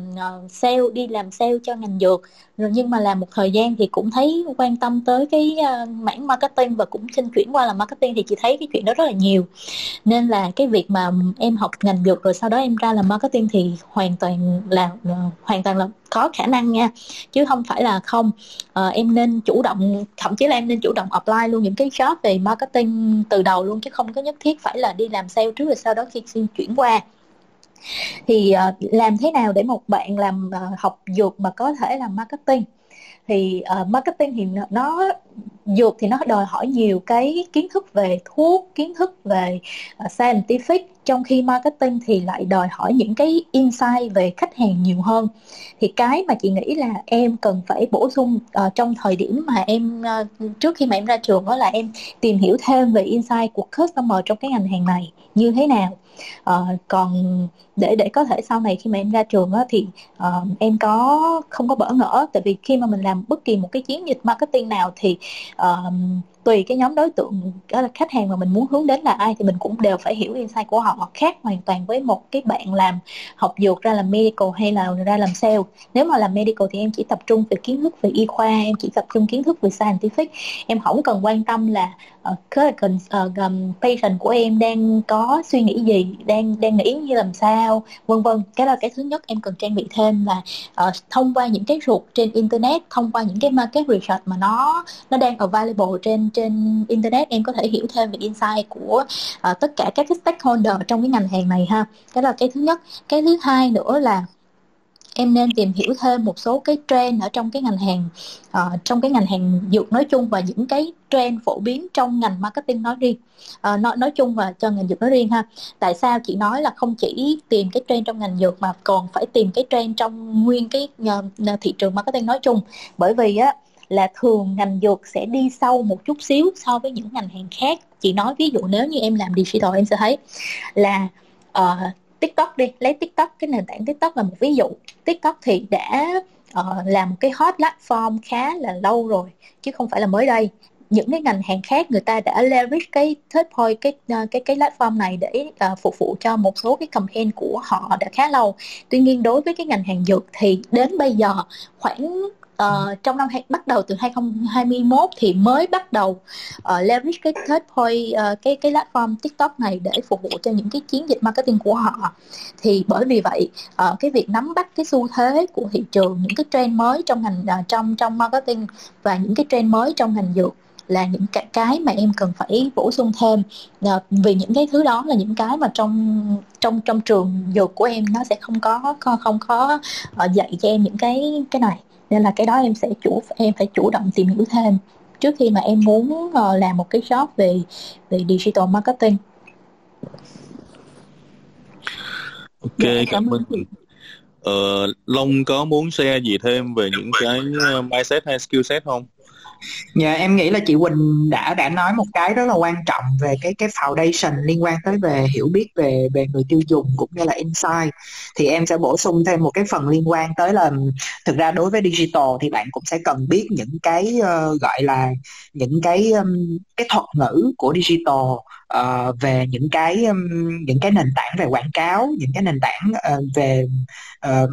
sale, đi làm sale cho ngành dược. Rồi nhưng mà làm một thời gian thì cũng thấy quan tâm tới cái mảng marketing và cũng xin chuyển qua làm marketing, thì chị thấy cái chuyện đó rất là nhiều. Nên là cái việc mà em học ngành dược rồi sau đó em ra làm marketing thì hoàn toàn là có khả năng nha, chứ không phải là không. Em nên chủ động, thậm chí là em nên chủ động apply luôn những cái job về marketing từ đầu luôn, chứ không có nhất thiết phải là đi làm sale trước rồi sau đó khi xin chuyển qua. Thì làm thế nào để một bạn làm học dược mà có thể làm marketing? Thì marketing thì dược thì nó đòi hỏi nhiều cái kiến thức về thuốc, kiến thức về scientific, trong khi marketing thì lại đòi hỏi những cái insight về khách hàng nhiều hơn. Thì cái mà chị nghĩ là em cần phải bổ sung trong thời điểm mà em trước khi mà em ra trường, đó là em tìm hiểu thêm về insight của customer trong cái ngành hàng này như thế nào. Còn để có thể sau này khi mà em ra trường á, thì em không có bỡ ngỡ, tại vì khi mà mình làm bất kỳ một cái chiến dịch marketing nào thì tùy cái nhóm đối tượng, đó là khách hàng mà mình muốn hướng đến là ai, thì mình cũng đều phải hiểu insight của họ, khác hoàn toàn với một cái bạn làm học dược ra làm medical hay là ra làm sale. Nếu mà làm medical thì em chỉ tập trung về kiến thức về y khoa, em chỉ tập trung kiến thức về scientific, em không cần quan tâm là patient của em đang có suy nghĩ gì, đang nghĩ như làm sao, vân vân. Cái là cái thứ nhất em cần trang bị thêm là thông qua những cái ruột trên internet, thông qua những cái market research mà nó đang available trên internet, em có thể hiểu thêm về insight của tất cả các cái stakeholder trong cái ngành hàng này ha. Cái là cái thứ nhất. Cái thứ hai nữa là em nên tìm hiểu thêm một số cái trend ở trong cái ngành hàng, trong cái ngành hàng dược nói chung, và những cái trend phổ biến trong ngành marketing nói riêng, nói chung và cho ngành dược nói riêng ha. Tại sao chị nói là không chỉ tìm cái trend trong ngành dược mà còn phải tìm cái trend trong nguyên cái thị trường marketing nói chung? Bởi vì á là thường ngành dược sẽ đi sâu một chút xíu so với những ngành hàng khác. Chị nói ví dụ nếu như em làm digital, em sẽ thấy là TikTok đi, lấy TikTok, cái nền tảng TikTok là một ví dụ. TikTok thì đã là một cái hot platform khá là lâu rồi chứ không phải là mới đây. Những cái ngành hàng khác người ta đã leverage cái thết thôi cái platform này để phục vụ cho một số cái campaign của họ đã khá lâu. Tuy nhiên đối với cái ngành hàng dược thì đến bây giờ khoảng trong năm bắt đầu từ 2021 thì mới bắt đầu leverage cái thết thôi cái platform TikTok này để phục vụ cho những cái chiến dịch marketing của họ. Thì bởi vì vậy cái việc nắm bắt cái xu thế của thị trường, những cái trend mới trong ngành trong marketing và những cái trend mới trong ngành dược là những cái mà em cần phải bổ sung thêm, vì những cái thứ đó là những cái mà trong trường dược của em nó sẽ không có dạy cho em những cái này. Nên là cái đó em phải chủ động tìm hiểu thêm trước khi mà em muốn làm một cái job về digital marketing. Ok, cảm ơn. Long có muốn share gì thêm về những cái mindset hay skill set không? Dạ, em nghĩ là chị Quỳnh đã nói một cái rất là quan trọng về cái foundation liên quan tới về hiểu biết về người tiêu dùng cũng như là insight. Thì em sẽ bổ sung thêm một cái phần liên quan tới là thực ra đối với digital thì bạn cũng sẽ cần biết những cái gọi là những cái thuật ngữ của digital, về những cái nền tảng về quảng cáo, những cái nền tảng về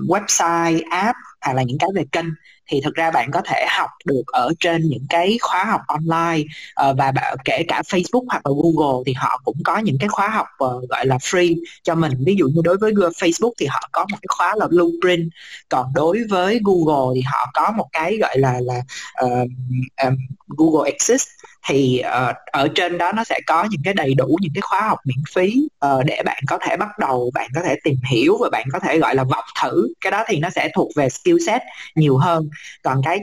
website, app hoặc là những cái về kênh. Thì thực ra bạn có thể học được ở trên những cái khóa học online, và kể cả Facebook hoặc là Google thì họ cũng có những cái khóa học gọi là free cho mình. Ví dụ như đối với Facebook thì họ có một cái khóa là Blueprint, còn đối với Google thì họ có một cái gọi là Google Exist. Thì ở trên đó nó sẽ có những cái đầy đủ những cái khóa học miễn phí để bạn có thể bắt đầu, bạn có thể tìm hiểu và bạn có thể gọi là vọc thử. Cái đó thì nó sẽ thuộc về skill set nhiều hơn. Còn cái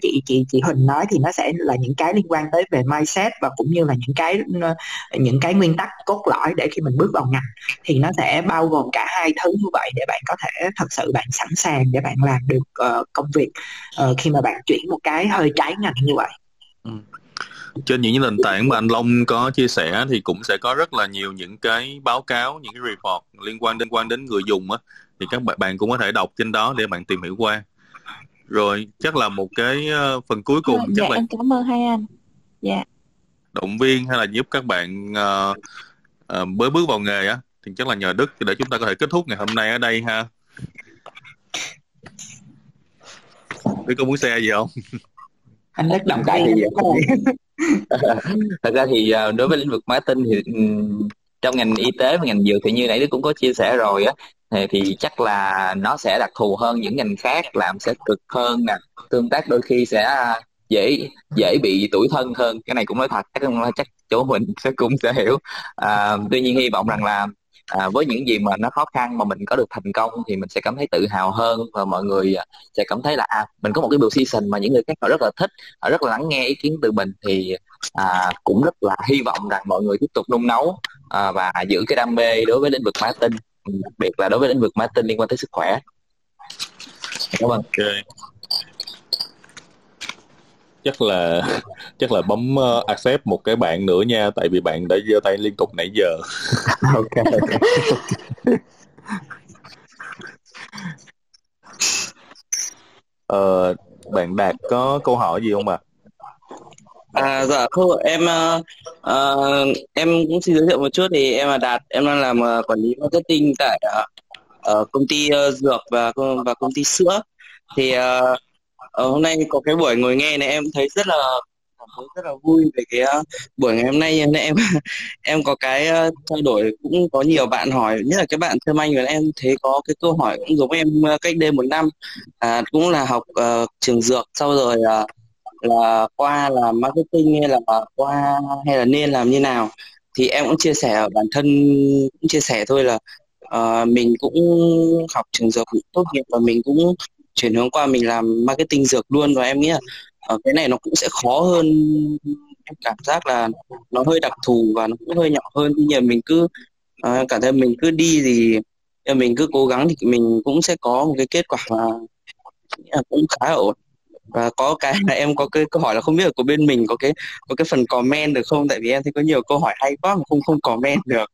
chị Huỳnh nói thì nó sẽ là những cái liên quan tới về mindset và cũng như là những cái nguyên tắc cốt lõi để khi mình bước vào ngành. Thì nó sẽ bao gồm cả hai thứ như vậy để bạn có thể thật sự bạn sẵn sàng để bạn làm được công việc khi mà bạn chuyển một cái hơi trái ngành như vậy. Trên những nền tảng mà anh Long có chia sẻ thì cũng sẽ có rất là nhiều những cái báo cáo, những cái report liên quan đến người dùng á, thì các bạn cũng có thể đọc trên đó để bạn tìm hiểu qua. Rồi chắc là một cái phần cuối cùng chắc là em cảm ơn hai anh. Dạ. Động viên hay là giúp các bạn mới bước vào nghề á, thì chắc là nhờ Đức để chúng ta có thể kết thúc ngày hôm nay ở đây ha. Đức có muốn share gì không? Anh Đức động cái thì thật ra thì đối với lĩnh vực marketing thì trong ngành y tế và ngành dược thì như nãy Đức cũng có chia sẻ rồi á, thì chắc là nó sẽ đặc thù hơn những ngành khác, làm sẽ cực hơn nè, tương tác đôi khi sẽ dễ bị tủi thân hơn, cái này cũng nói thật, chắc chỗ mình cũng sẽ hiểu. Tuy nhiên hy vọng rằng là với những gì mà nó khó khăn mà mình có được thành công thì mình sẽ cảm thấy tự hào hơn, và mọi người sẽ cảm thấy là mình có một cái position mà những người khác họ rất là thích, họ rất là lắng nghe ý kiến từ mình, thì cũng rất là hy vọng rằng mọi người tiếp tục nung nấu và giữ cái đam mê đối với lĩnh vực marketing, đặc biệt là đối với lĩnh vực marketing liên quan tới sức khỏe. Cảm ơn. Okay. Chắc là bấm accept một cái bạn nữa nha, tại vì bạn đã giơ tay liên tục nãy giờ. Okay. Bạn Đạt có câu hỏi gì không ạ? Dạ không, em cũng xin giới thiệu một chút. Thì em là Đạt, em đang làm quản lý marketing tại công ty dược và công ty sữa. Thì hôm nay có cái buổi ngồi nghe này em thấy rất là vui về cái buổi ngày hôm nay, nên em có cái trao đổi, cũng có nhiều bạn hỏi, nhất là cái bạn Thơm Anh, và em thấy có cái câu hỏi cũng giống em cách đây một năm, cũng là học trường dược, sau rồi là qua làm marketing hay là nên làm như nào. Thì em cũng chia sẻ ở bản thân, cũng chia sẻ thôi là mình cũng học trường dược, cũng tốt nghiệp và mình cũng chuyển hướng qua mình làm marketing dược luôn, và em nghĩ là cái này nó cũng sẽ khó hơn, em cảm giác là nó hơi đặc thù và nó cũng hơi nhỏ hơn. Tuy nhiên mình cứ cảm thấy mình cứ đi thì mình cứ cố gắng thì mình cũng sẽ có một cái kết quả mà cũng khá ổn. Và có cái là em có cái câu hỏi là không biết là của bên mình có cái phần comment được không, tại vì em thấy có nhiều câu hỏi hay quá mà không comment được.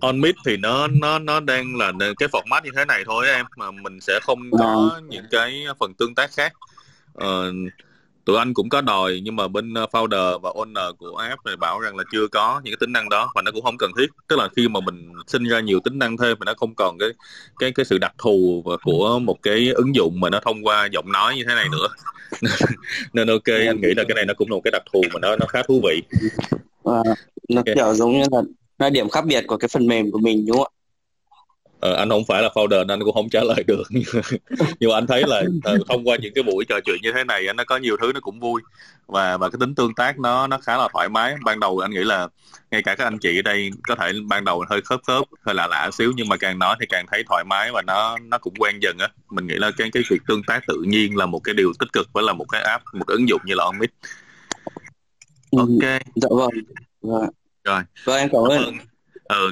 OnMeet thì nó đang là cái format như thế này thôi em, mà mình sẽ không có những cái phần tương tác khác. Tụi anh cũng có đòi nhưng mà bên founder và owner của app này bảo rằng là chưa có những cái tính năng đó, và nó cũng không cần thiết. Tức là khi mà mình sinh ra nhiều tính năng thêm, mà nó không còn cái sự đặc thù của một cái ứng dụng mà nó thông qua giọng nói như thế này nữa. Nên ok, anh nghĩ là cái này nó cũng là một cái đặc thù mà nó khá thú vị. Nó kiểu giống như là điểm khác biệt của cái phần mềm của mình, đúng không ạ? Anh không phải là founder nên anh cũng không trả lời được. Nhưng mà anh thấy là thông qua những cái buổi trò chuyện như thế này, nó có nhiều thứ nó cũng vui, và cái tính tương tác nó khá là thoải mái. Ban đầu anh nghĩ là ngay cả các anh chị ở đây có thể ban đầu hơi khớp, hơi lạ xíu, nhưng mà càng nói thì càng thấy thoải mái và nó cũng quen dần á. Mình nghĩ là cái việc tương tác tự nhiên là một cái điều tích cực, với là một cái app, một cái ứng dụng như là OnMeet. Ok. Dạ vâng. Dạ. Rồi. Vâng, em cảm ơn.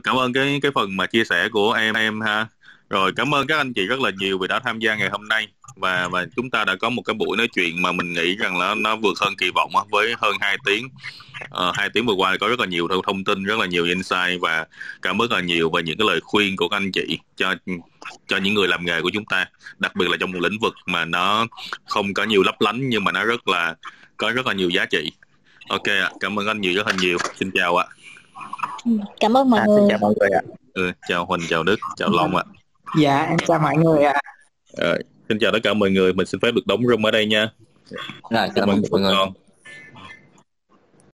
Cảm ơn cái phần mà chia sẻ của em ha. Rồi cảm ơn các anh chị rất là nhiều vì đã tham gia ngày hôm nay, và chúng ta đã có một cái buổi nói chuyện mà mình nghĩ rằng là nó vượt hơn kỳ vọng, với hơn 2 tiếng. 2 tiếng vừa qua có rất là nhiều thông tin, rất là nhiều insight, và cảm ơn rất là nhiều về những cái lời khuyên của các anh chị cho những người làm nghề của chúng ta, đặc biệt là trong một lĩnh vực mà nó không có nhiều lấp lánh nhưng mà nó có rất là nhiều giá trị. Ok ạ, cảm ơn anh nhiều, rất là nhiều. Xin chào ạ. Cảm ơn mọi người. Xin chào mọi người ạ. Chào Huỳnh, chào Đức, chào Long ạ. Dạ, em chào mọi người ạ. Xin chào tất cả mọi người, mình xin phép được đóng room ở đây nha. Rồi, cảm ơn mọi người.